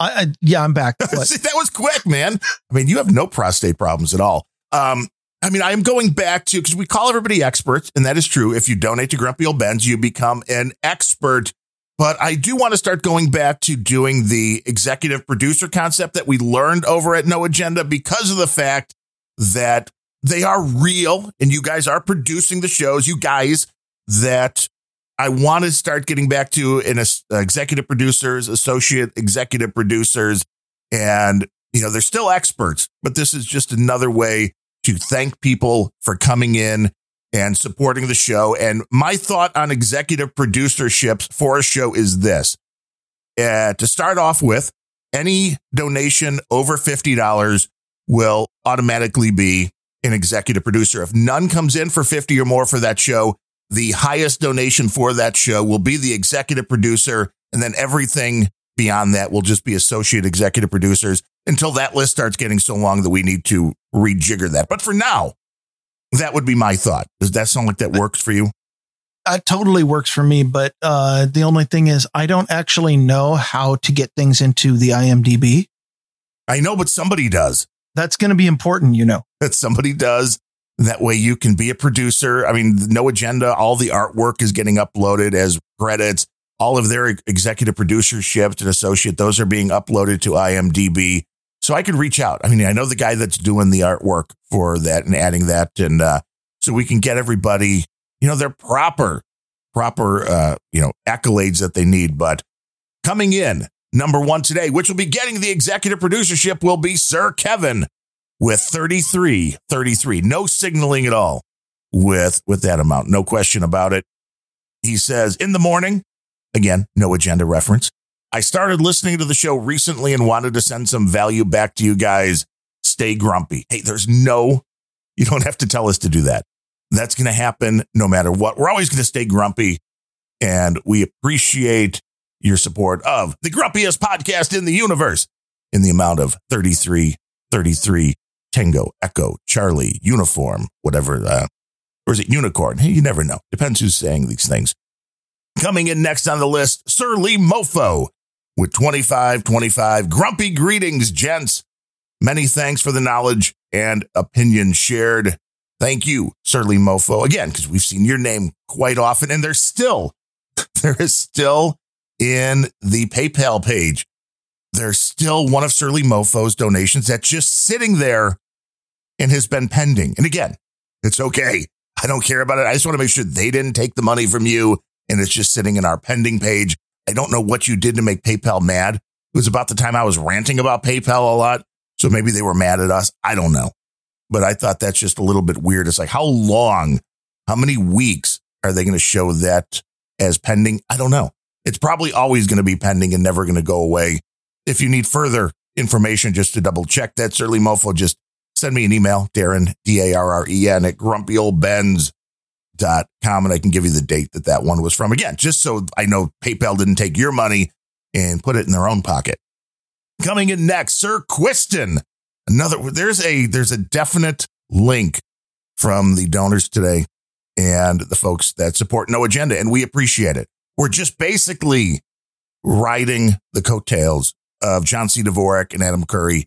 I, I Yeah, I'm back. See, that was quick, man. I mean, you have no prostate problems at all. Um, I mean, I am going back to, because we call everybody experts, and that is true. If you donate to Grumpy Old Ben's, you become an expert. But I do want to start going back to doing the executive producer concept that we learned over at No Agenda, because of the fact that they are real and you guys are producing the shows, you guys, that I want to start getting back to in a, uh, executive producers, associate executive producers. And, you know, they're still experts, but this is just another way to thank people for coming in and supporting the show. And my thought on executive producerships for a show is this. Uh, to start off with, any donation over fifty dollars will automatically be an executive producer. If none comes in for fifty or more for that show, the highest donation for that show will be the executive producer, and then everything beyond that will just be associate executive producers until that list starts getting so long that we need to rejigger that. But for now, that would be my thought. Does that sound like that works for you? That totally works for me, but uh, the only thing is I don't actually know how to get things into the I M D B. I know, but somebody does. That's going to be important, you know. That somebody does. That way you can be a producer. I mean, No Agenda, all the artwork is getting uploaded as credits. All of their executive producerships and associate, those are being uploaded to I M D B. So I could reach out. I mean, I know the guy that's doing the artwork for that and adding that. And uh, so we can get everybody, you know, their proper, proper, uh, you know, accolades that they need. But coming in number one today, which will be getting the executive producership, will be Sir Kevin with thirty-three thirty-three, no signaling at all with with that amount. No question about it. He says, in the morning, again, No Agenda reference, I started listening to the show recently and wanted to send some value back to you guys. Stay grumpy. Hey, there's no, you don't have to tell us to do that. That's going to happen no matter what. We're always going to stay grumpy, and we appreciate your support of the grumpiest podcast in the universe in the amount of thirty-three thirty-three. Tango, Echo, Charlie, Uniform, whatever. Uh, or is it Unicorn? Hey, you never know. Depends who's saying these things. Coming in next on the list, Sir Lee Mofo with twenty-five twenty-five. Grumpy greetings, gents. Many thanks for the knowledge and opinion shared. Thank you, Sir Lee Mofo. Again, because we've seen your name quite often, and there's still, there is still in the PayPal page, there's still one of Sir Lee Mofo's donations that's just sitting there and has been pending. And again, it's okay. I don't care about it. I just want to make sure they didn't take the money from you and it's just sitting in our pending page. I don't know what you did to make PayPal mad. It was about the time I was ranting about PayPal a lot. So maybe they were mad at us. I don't know. But I thought that's just a little bit weird. It's like, how long, how many weeks are they going to show that as pending? I don't know. It's probably always going to be pending and never going to go away. If you need further information, just to double check that, Sir Lee Mofo, just send me an email, Darren, D A R R E N, at grumpy old benz dot com, and I can give you the date that that one was from. Again, just so I know PayPal didn't take your money and put it in their own pocket. Coming in next, Sir Quiston, another, there's a, there's a definite link from the donors today and the folks that support No Agenda, and we appreciate it. We're just basically riding the coattails of John C. Dvorak and Adam Curry,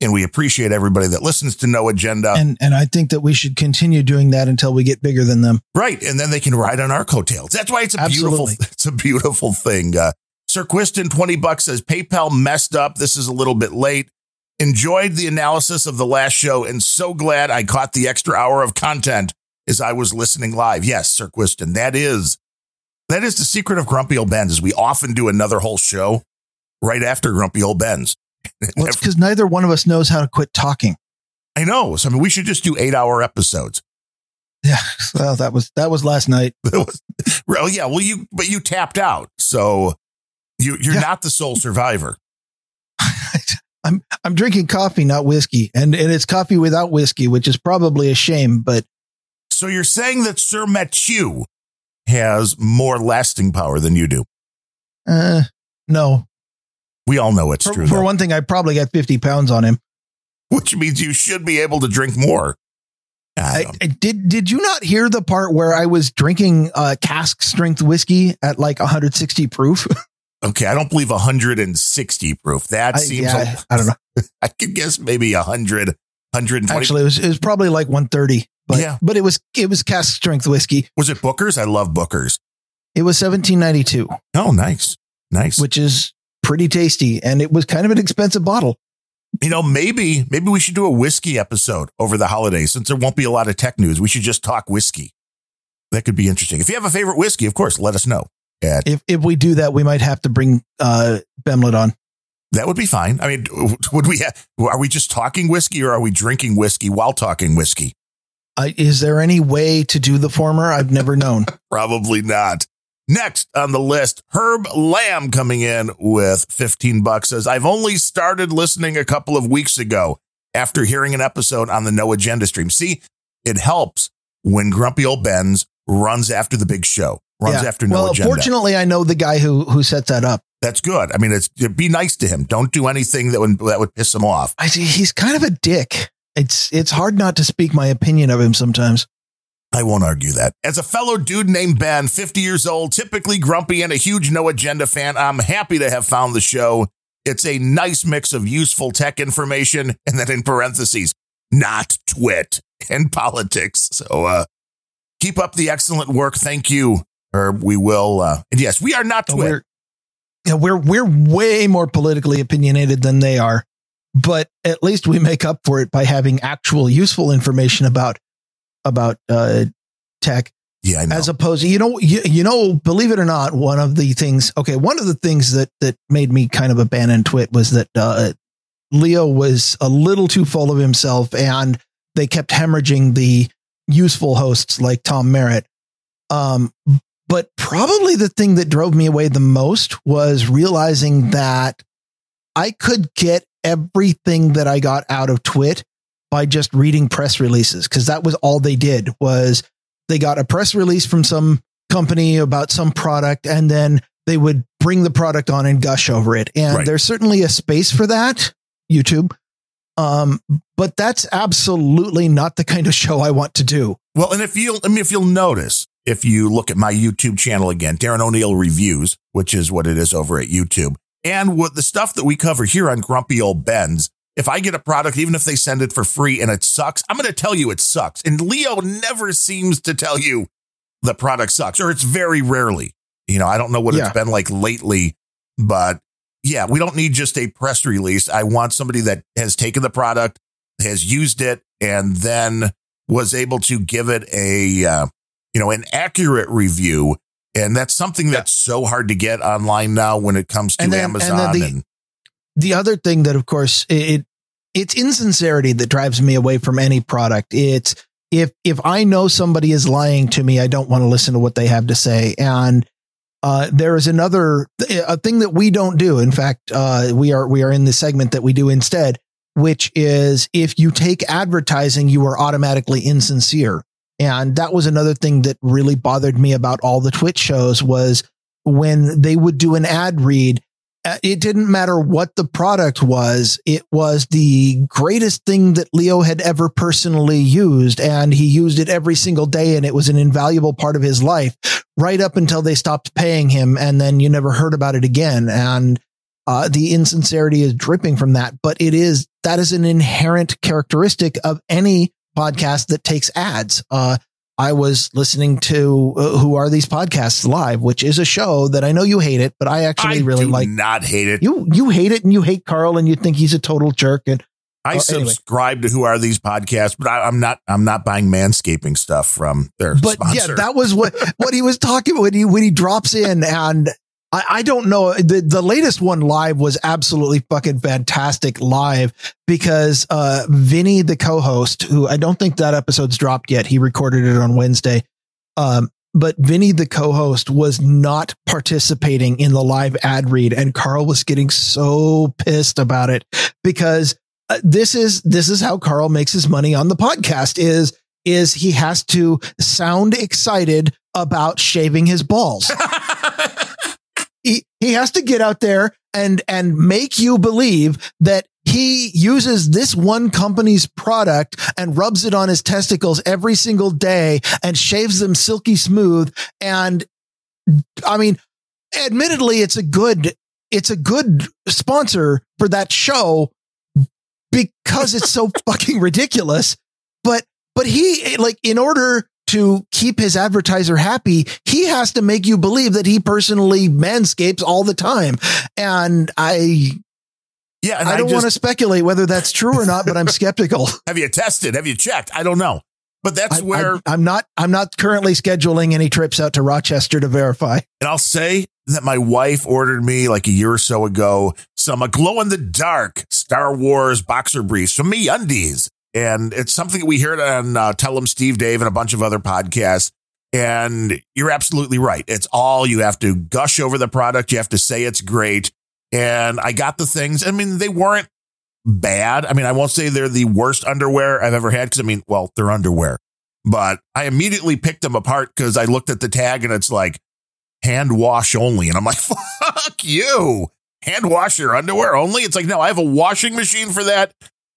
and we appreciate everybody that listens to No Agenda. And and I think that we should continue doing that until we get bigger than them. Right. And then they can ride on our coattails. That's why it's a Absolutely. beautiful, it's a beautiful thing. Uh, Sir Quiston, twenty bucks says PayPal messed up. This is a little bit late. Enjoyed the analysis of the last show and so glad I caught the extra hour of content as I was listening live. Yes, Sir Quiston, that is, that is the secret of Grumpy Old Ben's, is we often do another whole show right after Grumpy Old Ben's. Well, it's because neither one of us knows how to quit talking. I know. So I mean, we should just do eight hour episodes. Yeah. Well, that was that was last night. was, well, yeah. Well, you but you tapped out, so you you're yeah. not the sole survivor. I'm I'm drinking coffee, not whiskey, and and it's coffee without whiskey, which is probably a shame. But so you're saying that Sir Mathieu has more lasting power than you do? Uh, no. We all know it's for, true. For though. one thing, I probably got fifty pounds on him, which means you should be able to drink more. I, I, did Did you not hear the part where I was drinking uh, cask strength whiskey at like one hundred sixty proof? Okay, I don't believe one hundred sixty proof. That I, seems, yeah, like, I don't know. I could guess maybe one hundred, one hundred twenty. Actually, it was, it was probably like one thirty. But, yeah, but it was it was cask strength whiskey. Was it Booker's? I love Booker's. It was seventeen ninety-two. Oh, nice, nice. Which is pretty tasty, and it was kind of an expensive bottle. You know, maybe maybe we should do a whiskey episode over the holidays, since there won't be a lot of tech news. We should just talk whiskey. That could be interesting. If you have a favorite whiskey, of course, let us know. At, if if we do that, we might have to bring uh, Bemlet on. That would be fine. I mean, would we? Ha- are we just talking whiskey, or are we drinking whiskey while talking whiskey? Uh, is there any way to do the former? I've never known. Probably not. Next on the list, Herb Lamb coming in with fifteen bucks says, I've only started listening a couple of weeks ago after hearing an episode on the No Agenda stream. See, it helps when Grumpy Old Ben's runs after the big show, runs yeah. after No well, Agenda. Well, fortunately, I know the guy who who set that up. That's good. I mean, it's be nice to him. Don't do anything that would that would piss him off. I see. He's kind of a dick. It's it's hard not to speak my opinion of him sometimes. I won't argue that. As a fellow dude named Ben, fifty years old, typically grumpy and a huge No Agenda fan, I'm happy to have found the show. It's a nice mix of useful tech information, and then in parentheses, not twit, and politics. So uh, keep up the excellent work. Thank you, Herb. We will. Uh, and yes, we are not twit. We're, yeah, we're, we're way more politically opinionated than they are, but at least we make up for it by having actual useful information about about uh, tech, yeah, I know. As opposed to, you know, you, you know, believe it or not, one of the things, okay, one of the things that, that made me kind of abandon Twit was that uh, Leo was a little too full of himself, and they kept hemorrhaging the useful hosts like Tom Merritt. Um, but probably the thing that drove me away the most was realizing that I could get everything that I got out of Twit by just reading press releases, because that was all they did. Was they got a press release from some company about some product, and then they would bring the product on and gush over it. And right. there's certainly a space for that, YouTube. Um, but that's absolutely not the kind of show I want to do. Well, and if you'll, I mean, if you'll notice, if you look at my YouTube channel again, Darren O'Neill Reviews, which is what it is over at YouTube, and what the stuff that we cover here on Grumpy Old Ben's, if I get a product, even if they send it for free and it sucks, I'm going to tell you it sucks. And Leo never seems to tell you the product sucks, or it's very rarely. You know, I don't know what yeah. it's been like lately, but yeah, we don't need just a press release. I want somebody that has taken the product, has used it, and then was able to give it a, uh, you know, an accurate review. And that's something that's yeah. so hard to get online now when it comes to and then, Amazon. And, then the, and the other thing that, of course, it, it's insincerity that drives me away from any product. It's if if I know somebody is lying to me, I don't want to listen to what they have to say. And uh, there is another a thing that we don't do. In fact, uh, we are we are in the segment that we do instead, which is if you take advertising, you are automatically insincere. And that was another thing that really bothered me about all the Twitch shows, was when they would do an ad read. It didn't matter what the product was. It was the greatest thing that Leo had ever personally used, and he used it every single day, and it was an invaluable part of his life right up until they stopped paying him, and then you never heard about it again. And uh, the insincerity is dripping from that, but it is, that is an inherent characteristic of any podcast that takes ads. Uh, I was listening to uh, Who Are These Podcasts Live, which is a show that I know you hate it, but I actually I really do like. Not hate it. You you hate it, and you hate Carl, and you think he's a total jerk. And I uh, subscribe anyway. to Who Are These Podcasts, but I, I'm not. I'm not buying manscaping stuff from their but sponsor. Yeah, that was what what he was talking about when he when he drops in, and I, I don't know. The the latest one live was absolutely fucking fantastic live, because uh, Vinny, the co-host, who I don't think that episode's dropped yet. He recorded it on Wednesday. Um, but Vinny, the co-host, was not participating in the live ad read, and Carl was getting so pissed about it, because uh, this is this is how Carl makes his money on the podcast is is he has to sound excited about shaving his balls. He, he has to get out there and and make you believe that he uses this one company's product and rubs it on his testicles every single day and shaves them silky smooth. And I mean, admittedly, it's a good it's a good sponsor for that show because it's so fucking ridiculous. But but he like in order to keep his advertiser happy, he has to make you believe that he personally manscapes all the time. And I, yeah, and I don't want to speculate whether that's true or not, but I'm skeptical. Have you tested? Have you checked? I don't know, but that's I, where I, I'm not, I'm not currently scheduling any trips out to Rochester to verify. And I'll say that my wife ordered me like a year or so ago, some a glow in the dark Star Wars boxer briefs from MeUndies. And it's something we hear on uh, Tell Them Steve Dave and a bunch of other podcasts. And you're absolutely right. It's all you have to gush over the product. You have to say it's great. And I got the things. I mean, they weren't bad. I mean, I won't say they're the worst underwear I've ever had, because I mean, well, they're underwear. But I immediately picked them apart because I looked at the tag and it's like hand wash only. And I'm like, fuck you. Hand wash your underwear only? It's like, no, I have a washing machine for that.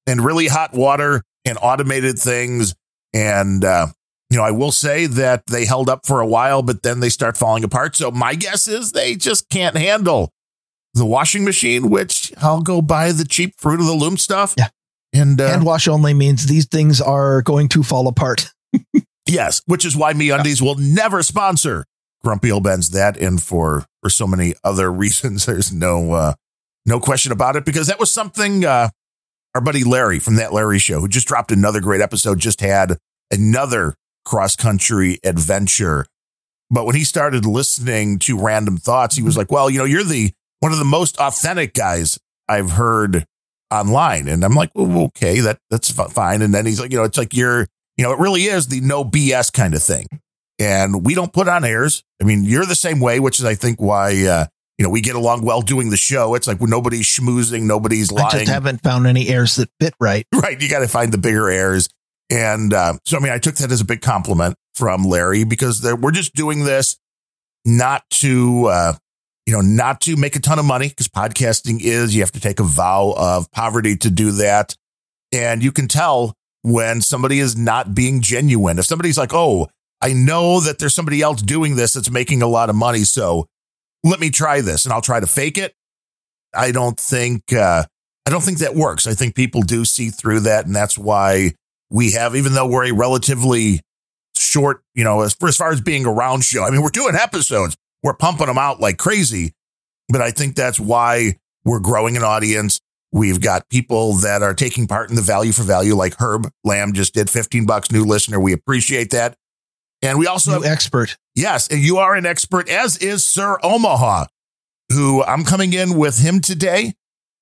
And really hot water and automated things. And, uh, you know, I will say that they held up for a while, but then they start falling apart. So my guess is they just can't handle the washing machine, which I'll go buy the cheap Fruit of the Loom stuff. Yeah. And uh, hand wash only means these things are going to fall apart. Yes, which is why MeUndies yeah. will never sponsor Grumpy Old Ben's that. And for, for so many other reasons, there's no uh, no question about it, because that was something uh, our buddy Larry from That Larry Show, who just dropped another great episode, just had another cross-country adventure. But when he started listening to Random Thoughts, he was like, well, you know, you're the one of the most authentic guys I've heard online. And I'm like, well, okay, that that's fine. And then he's like, you know, it's like you're, you know, it really is the no B S kind of thing. And we don't put on airs. I mean, you're the same way, which is, I think, why uh, you know, we get along well doing the show. It's like when nobody's schmoozing, nobody's lying. I just haven't found any airs that fit right. Right. You got to find the bigger airs. And uh, so, I mean, I took that as a big compliment from Larry, because we're just doing this not to, uh, you know, not to make a ton of money, because podcasting is, you have to take a vow of poverty to do that. And you can tell when somebody is not being genuine. If somebody's like, oh, I know that there's somebody else doing this that's making a lot of money, so let me try this and I'll try to fake it. I don't think uh, I don't think that works. I think people do see through that. And that's why we have, even though we're a relatively short, you know, as, as far as being around show, I mean, we're doing episodes. We're pumping them out like crazy. But I think that's why we're growing an audience. We've got people that are taking part in the value for value, like Herb Lamb just did. Fifteen bucks, new listener. We appreciate that. And we also have an expert. Yes, and you are an expert, as is Sir Omaha, who I'm coming in with him today.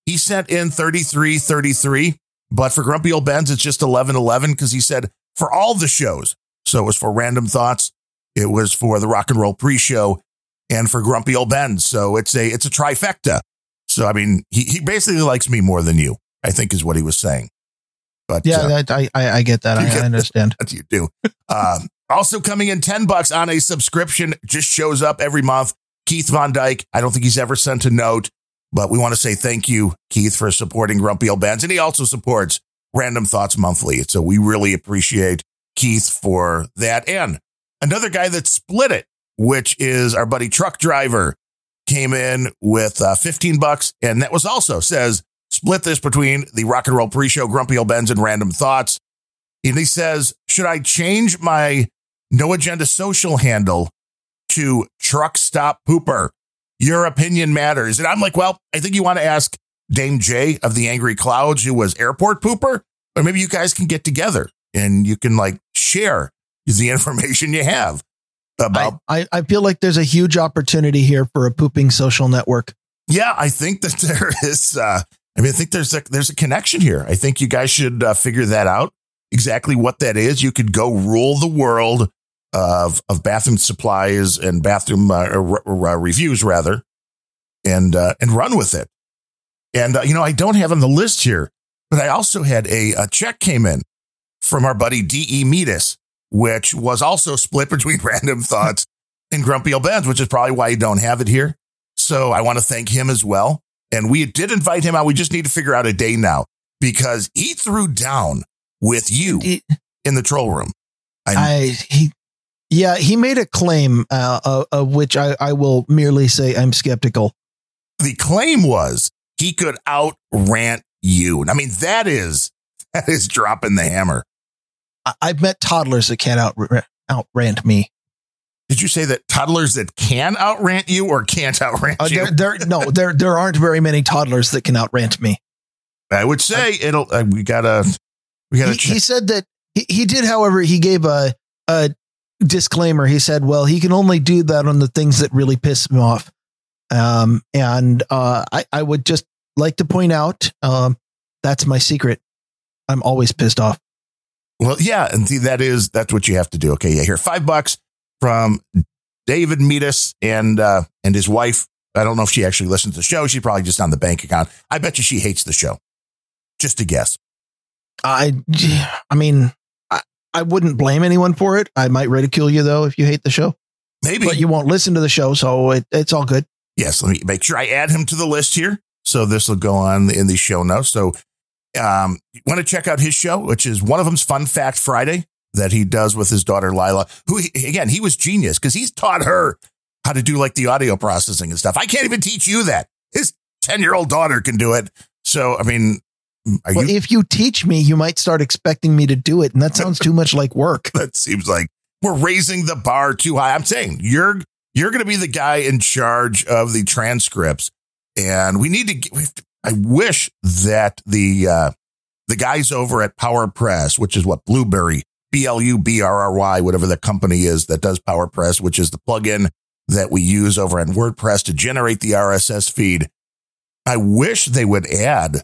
He sent in thirty-three thirty-three, but for Grumpy Old Ben's, it's just eleven eleven, because he said for all the shows. So it was for Random Thoughts, it was for the Rock and Roll Pre-Show, and for Grumpy Old Ben's. So it's a it's a trifecta. So, I mean, he, he basically likes me more than you, I think is what he was saying. But yeah, uh, that, I, I, I get that. I, get I understand. That you do. Um, Also coming in ten bucks on a subscription, just shows up every month. Keith Von Dyke. I don't think he's ever sent a note. But we want to say thank you, Keith, for supporting Grumpy Old Bands. And he also supports Random Thoughts Monthly. So we really appreciate Keith for that. And another guy that split it, which is our buddy Truck Driver, came in with uh, fifteen bucks. And that was also says, split this between the Rock and Roll Pre-Show, Grumpy Old Benz, and Random Thoughts. And he says, should I change my No Agenda social handle to Truck Stop Pooper? Your opinion matters. And I'm like, well, I think you want to ask Dame J of the Angry Clouds, who was Airport Pooper, or maybe you guys can get together and you can like share the information you have about. I, I, I feel like there's a huge opportunity here for a pooping social network. Yeah, I think that there is. Uh, I mean, I think there's a, there's a connection here. I think you guys should uh, figure that out. Exactly what that is. You could go rule the world of of bathroom supplies and bathroom uh, r- r- reviews, rather, and uh, and run with it. And, uh, you know, I don't have on the list here, but I also had a, a check came in from our buddy D E Metis, which was also split between Random Thoughts and Grumpy Old Benz, which is probably why you don't have it here. So I want to thank him as well. And we did invite him out. We just need to figure out a day now because he threw down with you he, in the troll room. I, I he, Yeah, he made a claim uh, of, of which I, I will merely say I'm skeptical. The claim was he could out rant you. And I mean, that is that is dropping the hammer. I, I've met toddlers that can't out out rant me. Did you say that toddlers that can out rant you or can't out rant uh, you? There, there, no, there there aren't very many toddlers that can out rant me. I would say I, it'll. Uh, we gotta. We gotta. He, ch- he said that he, he did. However, he gave a a disclaimer. He said, "Well, he can only do that on the things that really piss me off." Um, and uh, I I would just like to point out, um, that's my secret. I'm always pissed off. Well, yeah, and see, that is that's what you have to do. Okay, yeah, here five bucks from David Metis and uh, and his wife. I don't know if she actually listens to the show. She's probably just on the bank account. I bet you she hates the show. Just a guess. I I mean, I, I wouldn't blame anyone for it. I might ridicule you though if you hate the show. Maybe, but you won't listen to the show, so it, it's all good. Yes, let me make sure I add him to the list here. So this will go on in the show notes. So um, you want to check out his show, which is one of them's Fun Fact Friday that he does with his daughter, Lila, who, he, again, he was genius because he's taught her how to do like the audio processing and stuff. I can't even teach you that. His ten-year-old daughter can do it. So, I mean, are well, you- if you teach me, you might start expecting me to do it. And that sounds too much like work. That seems like we're raising the bar too high. I'm saying you're you're going to be the guy in charge of the transcripts. And we need to get, we have to, I wish that the uh, the guys over at Power Press, which is what Blueberry, B L U B R R Y, whatever the company is that does Power Press, which is the plugin that we use over on WordPress to generate the R S S feed. I wish they would add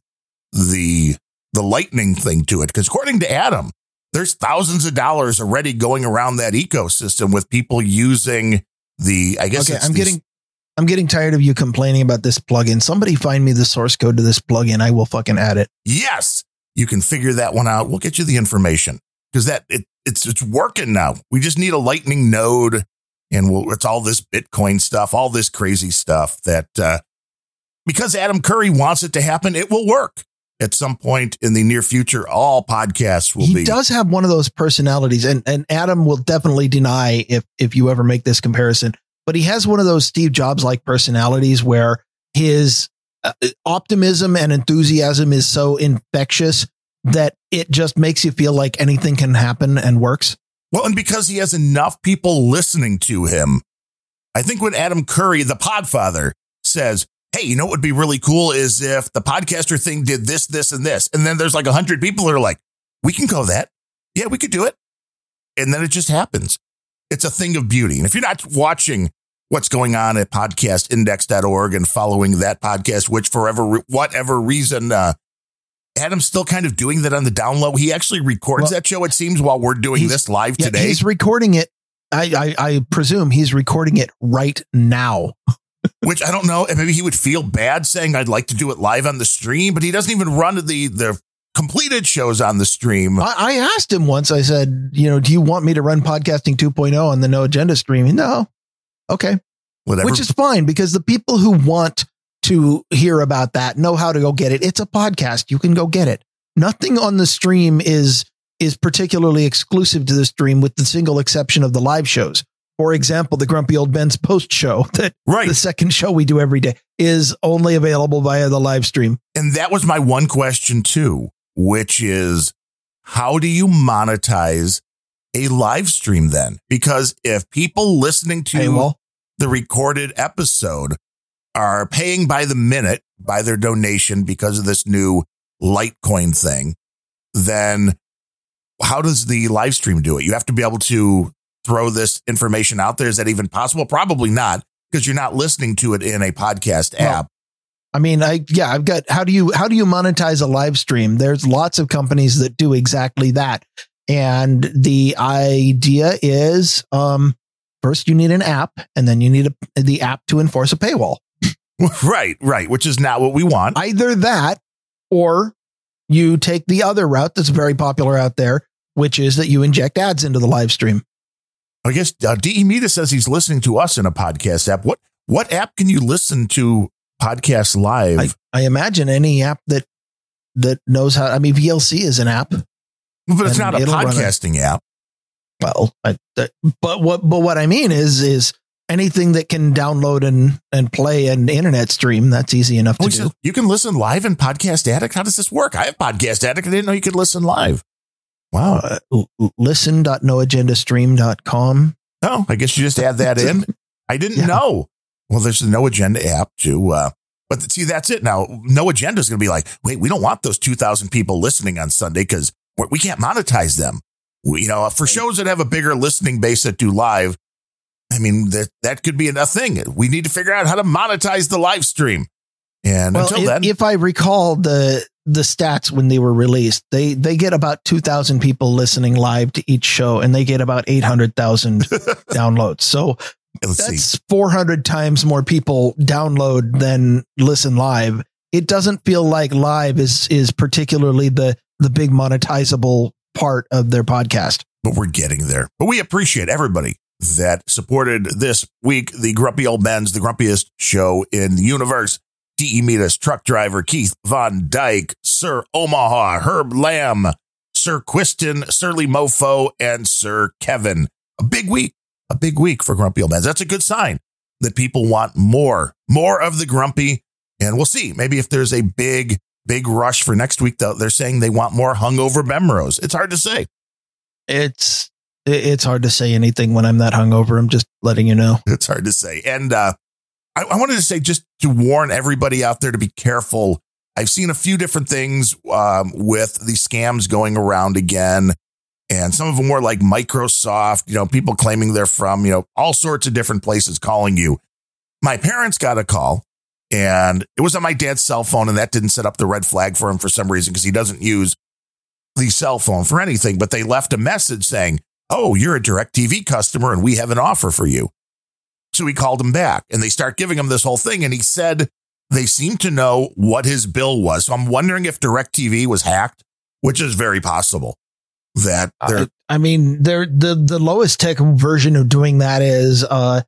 the the lightning thing to it, because according to Adam, there's thousands of dollars already going around that ecosystem with people using the, I guess okay, it's I'm these, getting. I'm getting tired of you complaining about this plugin. Somebody find me the source code to this plugin. I will fucking add it. Yes, you can figure that one out. We'll get you the information because that it, it's it's working now. We just need a lightning node, and we'll, it's all this Bitcoin stuff, all this crazy stuff that uh, because Adam Curry wants it to happen, it will work at some point in the near future. All podcasts will he be. He does have one of those personalities, and and Adam will definitely deny if if you ever make this comparison. But he has one of those Steve Jobs like personalities where his uh, optimism and enthusiasm is so infectious that it just makes you feel like anything can happen and works. Well, and because he has enough people listening to him, I think when Adam Curry, the Podfather, says, hey, you know what would be really cool is if the podcaster thing did this, this, and this. And then there's like one hundred people that are like, we can go that. Yeah, we could do it. And then it just happens. It's a thing of beauty. And if you're not watching what's going on at podcast index dot org and following that podcast, which forever, whatever reason, uh, Adam's still kind of doing that on the down low. He actually records well, that show, it seems, while we're doing this live yeah, today. He's recording it. I, I, I presume he's recording it right now, which I don't know. And maybe he would feel bad saying I'd like to do it live on the stream, but he doesn't even run the the. completed shows on the stream. I, I asked him once, I said, you know, do you want me to run podcasting two point oh on the No Agenda stream? No. Okay. Whatever. Which is fine because the people who want to hear about that, know how to go get it. It's a podcast. You can go get it. Nothing on the stream is is particularly exclusive to the stream, with the single exception of the live shows. For example, the Grumpy Old Ben's post show, that right. the second show we do every day, is only available via the live stream. And that was my one question too, which is, how do you monetize a live stream then? Because if people listening to hey, well, the recorded episode are paying by the minute by their donation because of this new Litecoin thing, then how does the live stream do it? You have to be able to throw this information out there. Is that even possible? Probably not, because you're not listening to it in a podcast no. app. I mean, I, yeah, I've got, how do you, how do you monetize a live stream? There's lots of companies that do exactly that. And the idea is, um, first you need an app, and then you need a, the app to enforce a paywall. Right. Right. Which is not what we want. Either that, or you take the other route that's very popular out there, which is that you inject ads into the live stream. I guess uh, D E Mita says he's listening to us in a podcast app. What, what app can you listen to podcasts live? I, I imagine any app that that knows how. I mean, V L C is an app, but it's not a podcasting app. Well, I, that, but what but what I mean is is anything that can download and and play an internet stream, that's easy enough to oh, do. So you can listen live in Podcast Addict. How does this work? I have Podcast Addict. I didn't know you could listen live. Wow. Uh, listen dot no agenda stream dot com. Oh, I guess you just add that in. I didn't yeah. know. Well, there's the No Agenda app too, uh, but see, that's it now. No Agenda is going to be like, wait, we don't want those two thousand people listening on Sunday because we can't monetize them. We, you know, for shows that have a bigger listening base that do live, I mean, that that could be a thing. We need to figure out how to monetize the live stream. And well, until if, then, if I recall the the stats when they were released, they they get about two thousand people listening live to each show, and they get about eight hundred thousand downloads. So. Let's That's see. four hundred times more people download than listen live. It doesn't feel like live is is particularly the the big monetizable part of their podcast. But we're getting there. But we appreciate everybody that supported this week. The Grumpy Old Ben's, the grumpiest show in the universe. D E. Mita's Truck Driver, Keith Von Dyke, Sir Omaha, Herb Lamb, Sir Quiston, Surly Mofo, and Sir Kevin. A big week. A big week for Grumpy Old Ben's. That's a good sign that people want more, more of the grumpy. And we'll see. Maybe if there's a big, big rush for next week, though, they're saying they want more hungover Bemrose. It's hard to say. It's it's hard to say anything when I'm that hungover. I'm just letting you know. It's hard to say. And uh, I, I wanted to say, just to warn everybody out there to be careful. I've seen a few different things um, with the scams going around again. And some of them were like Microsoft, you know, people claiming they're from, you know, all sorts of different places calling you. My parents got a call, and it was on my dad's cell phone, and that didn't set up the red flag for him for some reason, because he doesn't use the cell phone for anything. But they left a message saying, oh, you're a DirecTV customer and we have an offer for you. So he called him back, and they start giving him this whole thing. And he said they seem to know what his bill was. So I'm wondering if DirecTV was hacked, which is very possible. That uh, I mean, they're the, the lowest tech version of doing that is uh,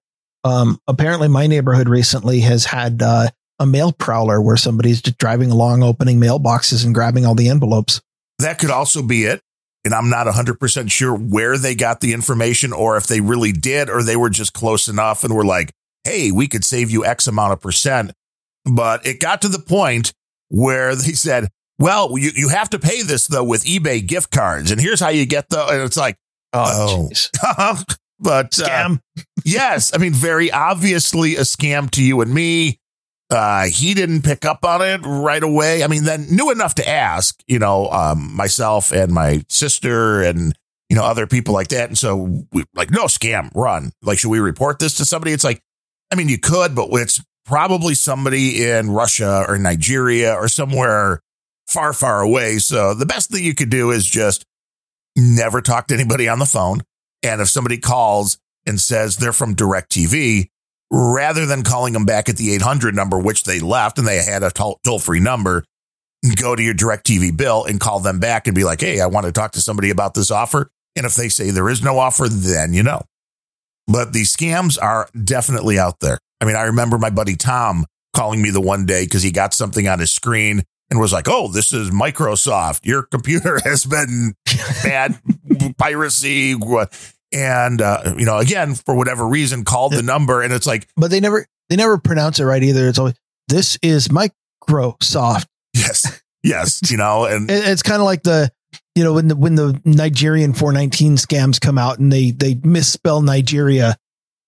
um, apparently my neighborhood recently has had uh, a mail prowler where somebody's just driving along, opening mailboxes and grabbing all the envelopes. That could also be it. And I'm not one hundred percent sure where they got the information, or if they really did, or they were just close enough and were like, hey, we could save you X amount of percent. But it got to the point where they said, well, you, you have to pay this, though, with eBay gift cards. And here's how you get the. And it's like, oh, oh. But scam. Uh, yes. I mean, very obviously a scam to you and me. Uh, he didn't pick up on it right away. I mean, then knew enough to ask, you know, um, myself and my sister and, you know, other people like that. And so we like, no scam, run. Like, should we report this to somebody? It's like, I mean, you could, but it's probably somebody in Russia or Nigeria or somewhere far, far away. So the best thing you could do is just never talk to anybody on the phone. And if somebody calls and says they're from DirecTV, rather than calling them back at the eight hundred number, which they left and they had a toll free number, go to your DirecTV bill and call them back and be like, hey, I want to talk to somebody about this offer. And if they say there is no offer, then you know. But the scams are definitely out there. I mean, I remember my buddy Tom calling me the one day because he got something on his screen and was like, oh, this is Microsoft. Your computer has been bad piracy. And, uh, you know, again, for whatever reason, called the number. And it's like, but they never they never pronounce it right either. It's always, this is Microsoft. Yes. Yes. You know, and it's kind of like the, you know, when the when the Nigerian four nineteen scams come out and they they misspell Nigeria.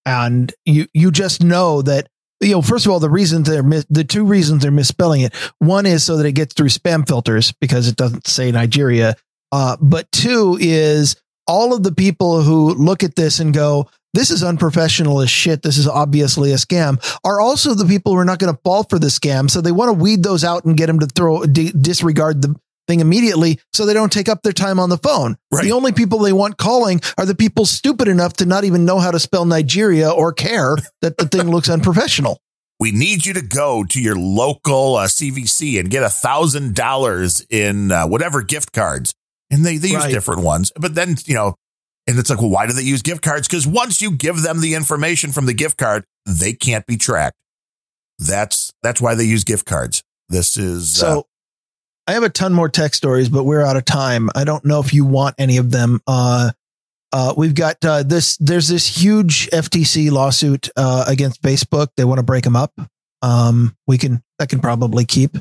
And you you just know that, you know, first of all, the reasons they're mis- the two reasons they're misspelling it. One is so that it gets through spam filters because it doesn't say Nigeria. Uh, but two is all of the people who look at this and go, this is unprofessional as shit, this is obviously a scam, are also the people who are not going to fall for the scam. So they want to weed those out and get them to throw d- disregard the thing immediately so they don't take up their time on the phone. Right. The only people they want calling are the people stupid enough to not even know how to spell Nigeria or care that the thing looks unprofessional. We need you to go to your local uh, C V C and get a thousand dollars in uh, whatever gift cards. And they, they use right. different ones. But then, you know, and it's like, well, why do they use gift cards? Because once you give them the information from the gift card, they can't be tracked. That's that's why they use gift cards. This is so. Uh, I have a ton more tech stories, but we're out of time. I don't know if you want any of them. Uh, uh, we've got uh, this. There's this huge F T C lawsuit uh, against Facebook. They want to break them up. Um, we can that can probably keep.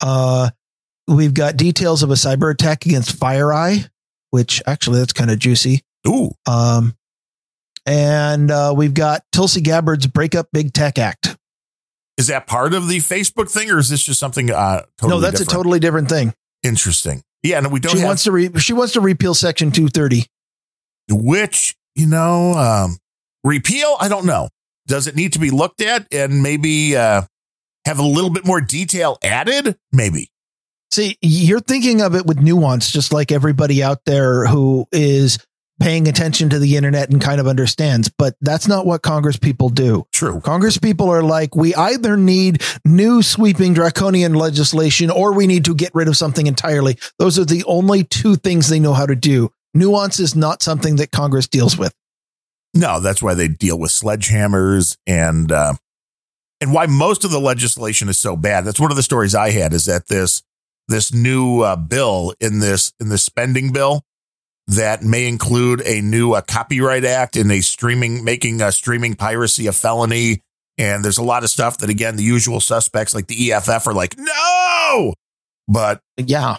Uh, we've got details of a cyber attack against FireEye, which actually that's kind of juicy. Ooh. Um, and uh, we've got Tulsi Gabbard's Break Up Big Tech Act. Is that part of the Facebook thing, or is this just something? Uh, totally no, that's different? A totally different thing. Interesting. Yeah, and no, we don't. She have, wants to. Re, she wants to repeal Section two thirty, which you know, um, repeal. I don't know. Does it need to be looked at and maybe uh, have a little bit more detail added? Maybe. See, you're thinking of it with nuance, just like everybody out there who is paying attention to the internet and kind of understands, but that's not what Congress people do. True. Congress people are like, we either need new sweeping draconian legislation or we need to get rid of something entirely. Those are the only two things they know how to do. Nuance is not something that Congress deals with. No, that's why they deal with sledgehammers and, uh, and why most of the legislation is so bad. That's one of the stories I had is that this, this new uh, bill in this, in this spending bill, that may include a new uh, copyright act and a streaming, making a streaming piracy a felony. And there's a lot of stuff that, again, the usual suspects like the E F F are like, no, but yeah,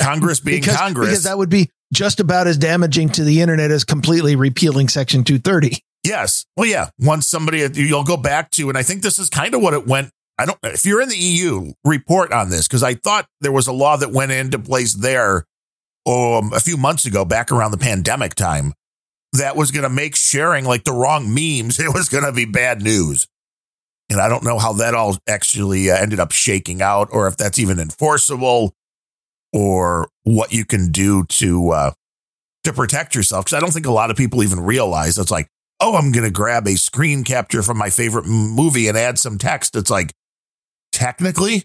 Congress being because, Congress, because that would be just about as damaging to the internet as completely repealing Section two thirty. Yes. Well, yeah. Once somebody you'll go back to, and I think this is kind of what it went. I don't if you're in the E U, report on this, because I thought there was a law that went into place there. Um, a few months ago, back around the pandemic time, that was going to make sharing like the wrong memes. It was going to be bad news. And I don't know how that all actually uh, ended up shaking out or if that's even enforceable or what you can do to uh, to protect yourself. Because I don't think a lot of people even realize it's like, oh, I'm going to grab a screen capture from my favorite movie and add some text. It's like technically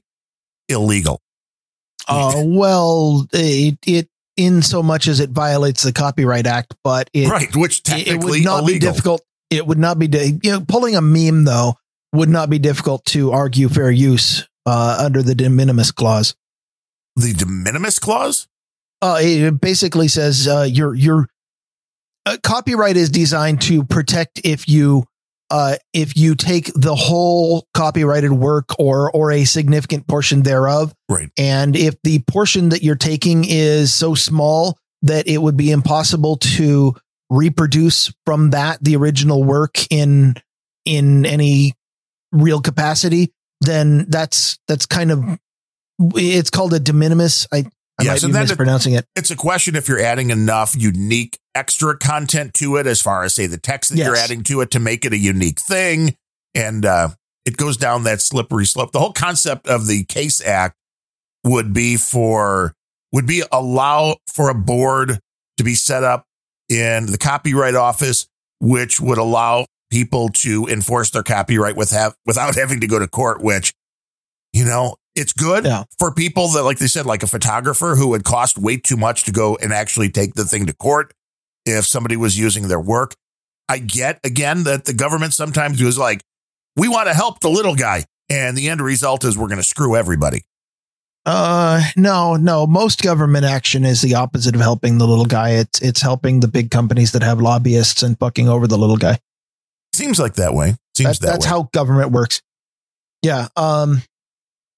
illegal. Uh, well, it, it in so much as it violates the Copyright Act, but it, right, which technically it would not illegal. Be difficult. It would not be, di- you know, pulling a meme though, would not be difficult to argue fair use, uh, under the de minimis clause. The de minimis clause? Uh, it basically says, uh, your, your uh, copyright is designed to protect if you, uh, if you take the whole copyrighted work or, or a significant portion thereof. Right. And if the portion that you're taking is so small that it would be impossible to reproduce from that, the original work in, in any real capacity, then that's, that's kind of, it's called a de minimis. I, I yes, might be mispronouncing it. It's a question if you're adding enough unique extra content to it, as far as say the text that yes. you're adding to it to make it a unique thing. And uh, it goes down that slippery slope. The whole concept of the CASE Act would be for would be allow for a board to be set up in the Copyright Office, which would allow people to enforce their copyright with have, without having to go to court, which, you know, it's good yeah. for people that, like they said, like a photographer who would cost way too much to go and actually take the thing to court if somebody was using their work. I get, again, that the government sometimes was like, we want to help the little guy. and the end result is we're going to screw everybody. Uh, no, no. Most government action is the opposite of helping the little guy. It's, it's helping the big companies that have lobbyists and fucking over the little guy. Seems like that way. Seems that, that that's way. How government works. Yeah. Um,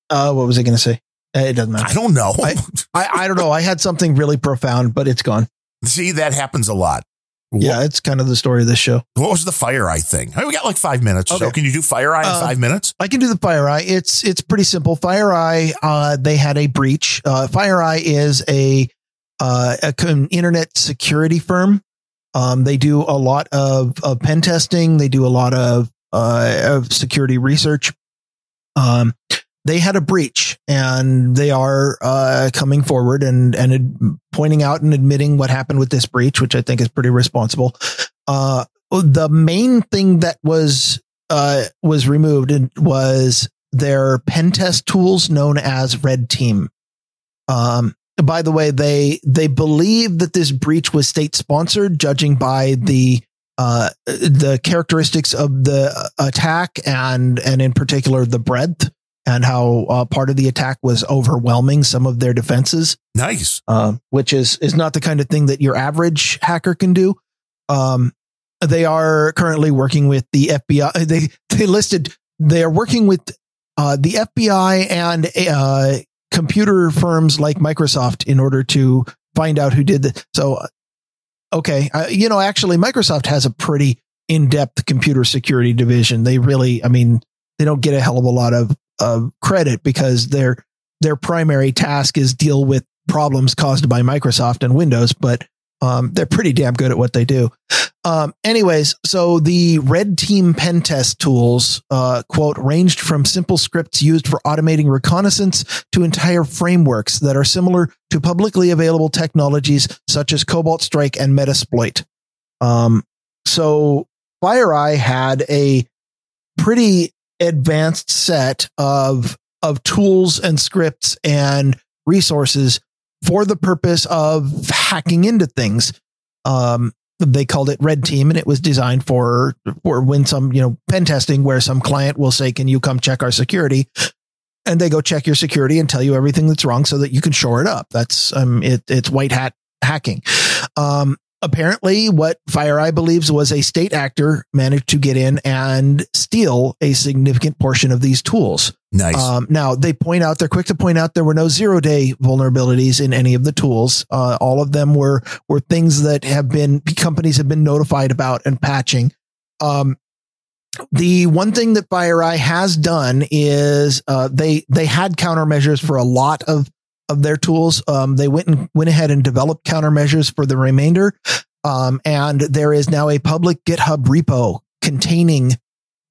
uh, what was I going to say? It doesn't matter. I don't know. I, I, I don't know. I had something really profound, but it's gone. See, that happens a lot. What, yeah. It's kind of the story of this show. What was the fire eye thing? I mean, we got like five minutes. Okay. So can you do fire eye in uh, five minutes? I can do the fire eye. It's, it's pretty simple. Fire eye. Uh, they had a breach. Uh, fire eye is a, uh, a an internet security firm. Um, they do a lot of, of pen testing. They do a lot of, uh, of security research. Um, they had a breach and they are, uh, coming forward and, and ad- pointing out and admitting what happened with this breach, which I think is pretty responsible. Uh, the main thing that was, uh, was removed was their pen test tools known as Red Team. Um, By the way, they they believe that this breach was state sponsored, judging by the uh, the characteristics of the attack and and in particular the breadth and how uh, part of the attack was overwhelming some of their defenses. Nice, uh, which is is not the kind of thing that your average hacker can do. Um, they are currently working with the F B I. They they listed they are working with uh, the F B I and uh, computer firms like Microsoft in order to find out who did that. So, okay. Uh, you know, actually Microsoft has a pretty in-depth computer security division. They really, I mean, they don't get a hell of a lot of, of credit because their, their primary task is deal with problems caused by Microsoft and Windows, but um, they're pretty damn good at what they do. Um, anyways, so the Red Team pen test tools, uh, quote, ranged from simple scripts used for automating reconnaissance to entire frameworks that are similar to publicly available technologies such as Cobalt Strike and Metasploit. Um, so FireEye had a pretty advanced set of, of tools and scripts and resources for the purpose of hacking into things. Um, They called it Red Team, and it was designed for, for when some, you know, pen testing where some client will say, can you come check our security? And they go check your security and tell you everything that's wrong so that you can shore it up. That's, um, it, it's white hat hacking. Um, apparently what FireEye believes was a state actor managed to get in and steal a significant portion of these tools. Nice. Um, now they point out, they're quick to point out there were no zero day vulnerabilities in any of the tools. Uh, all of them were, were things that have been, companies have been notified about and patching. Um, the one thing that FireEye has done is, uh, they, they had countermeasures for a lot of, of their tools. Um, they went and went ahead and developed countermeasures for the remainder. Um, and there is now a public GitHub repo containing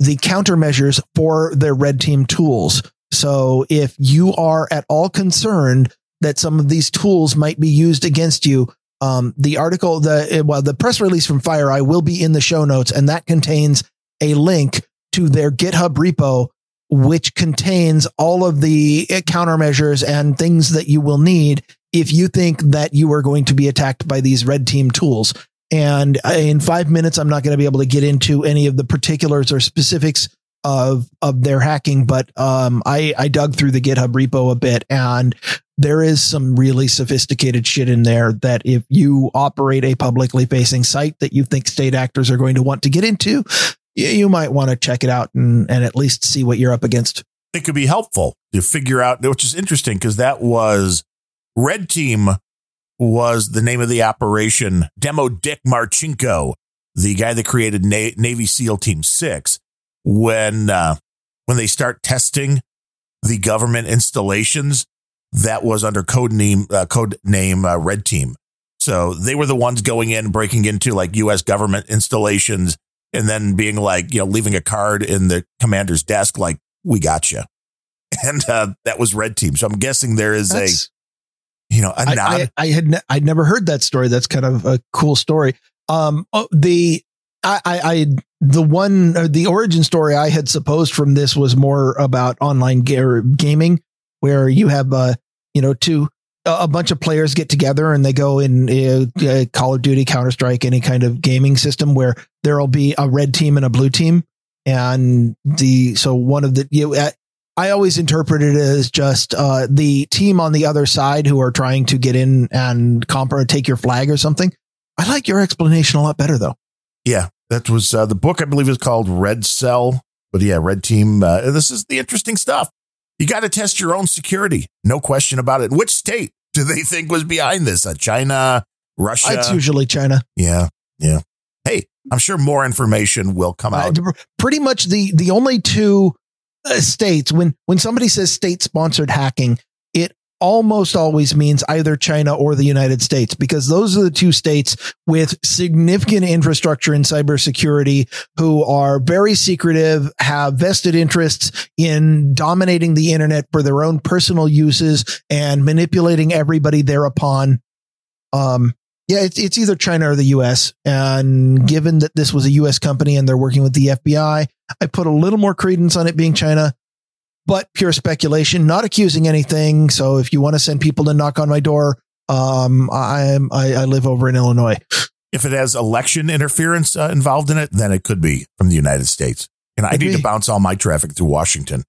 the countermeasures for their Red Team tools. So if you are at all concerned that some of these tools might be used against you, um, the article, the, well, the press release from FireEye will be in the show notes, and that contains a link to their GitHub repo, which contains all of the countermeasures and things that you will need if you think that you are going to be attacked by these Red Team tools. And in five minutes, I'm not going to be able to get into any of the particulars or specifics of, of their hacking, but um, I, I dug through the GitHub repo a bit, and there is some really sophisticated shit in there that if you operate a publicly facing site that you think state actors are going to want to get into, you might want to check it out and, and at least see what you're up against. It could be helpful to figure out, which is interesting because that was Red Team was the name of the operation. Demo Dick Marchenko, the guy that created Na- Navy SEAL Team Six, when uh, when they start testing the government installations, that was under code name uh, code name uh, Red Team. So they were the ones going in, breaking into like U S government installations, and then being like, you know, leaving a card in the commander's desk, like, we got you. And uh, that was Red Team. So I'm guessing there is That's- a. You know, a I, non- I, I had ne- I'd never heard that story. That's kind of a cool story. Um, oh, the I, I, I the one uh, the origin story I had supposed from this was more about online ga- gaming, where you have uh, you know two uh, a bunch of players get together and they go in uh, uh, Call of Duty, Counter Strike, any kind of gaming system where there'll be a red team and a blue team, and the so one of the you. Uh, I always interpret it as just uh, the team on the other side who are trying to get in and comp or take your flag or something. I like your explanation a lot better, though. Yeah, that was uh, the book, I believe, is called Red Cell. But yeah, Red Team. Uh, this is the interesting stuff. You got to test your own security. No question about it. Which state do they think was behind this? Uh, China, Russia? It's usually China. Yeah. Yeah. Hey, I'm sure more information will come out. Uh, pretty much the the only two uh, states, when when somebody says state sponsored hacking, it almost always means either China or the United States, because those are the two states with significant infrastructure in cybersecurity who are very secretive, have vested interests in dominating the internet for their own personal uses and manipulating everybody thereupon. Um, yeah, it's, it's either China or the U S. And given that this was a U S company and they're working with the F B I, I put a little more credence on it being China. But pure speculation, not accusing anything. So if you want to send people to knock on my door, um, I'm, I, I live over in Illinois. If it has election interference uh, involved in it, then it could be from the United States. And could I need be. to bounce all my traffic to Washington.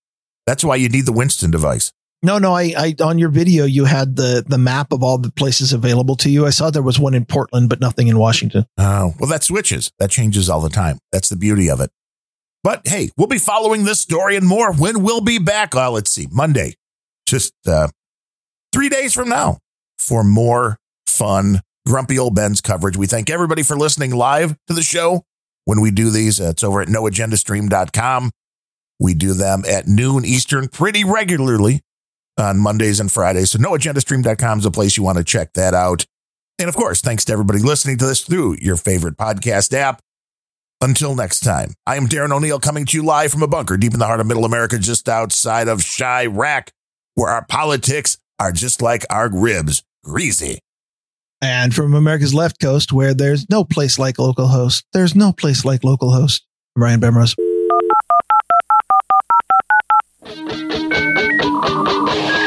That's why you need the Winston device. No, no. I, I on your video, you had the, the map of all the places available to you. I saw there was one in Portland, but nothing in Washington. Oh, well, that switches. That changes all the time. That's the beauty of it. But hey, we'll be following this story and more when we'll be back. Uh, let's see, Monday, just uh, three days from now for more fun, Grumpy Old Ben's coverage. We thank everybody for listening live to the show. When we do these, uh, it's over at no agenda stream dot com. We do them at noon Eastern pretty regularly on Mondays and Fridays. So no agenda stream dot com is the place you want to check that out. And of course, thanks to everybody listening to this through your favorite podcast app. Until next time, I am Darren O'Neill coming to you live from a bunker deep in the heart of Middle America, just outside of Chirac, where our politics are just like our ribs, greasy. And from America's left coast, where there's no place like localhost. There's no place like localhost. I'm Ryan Bemrose.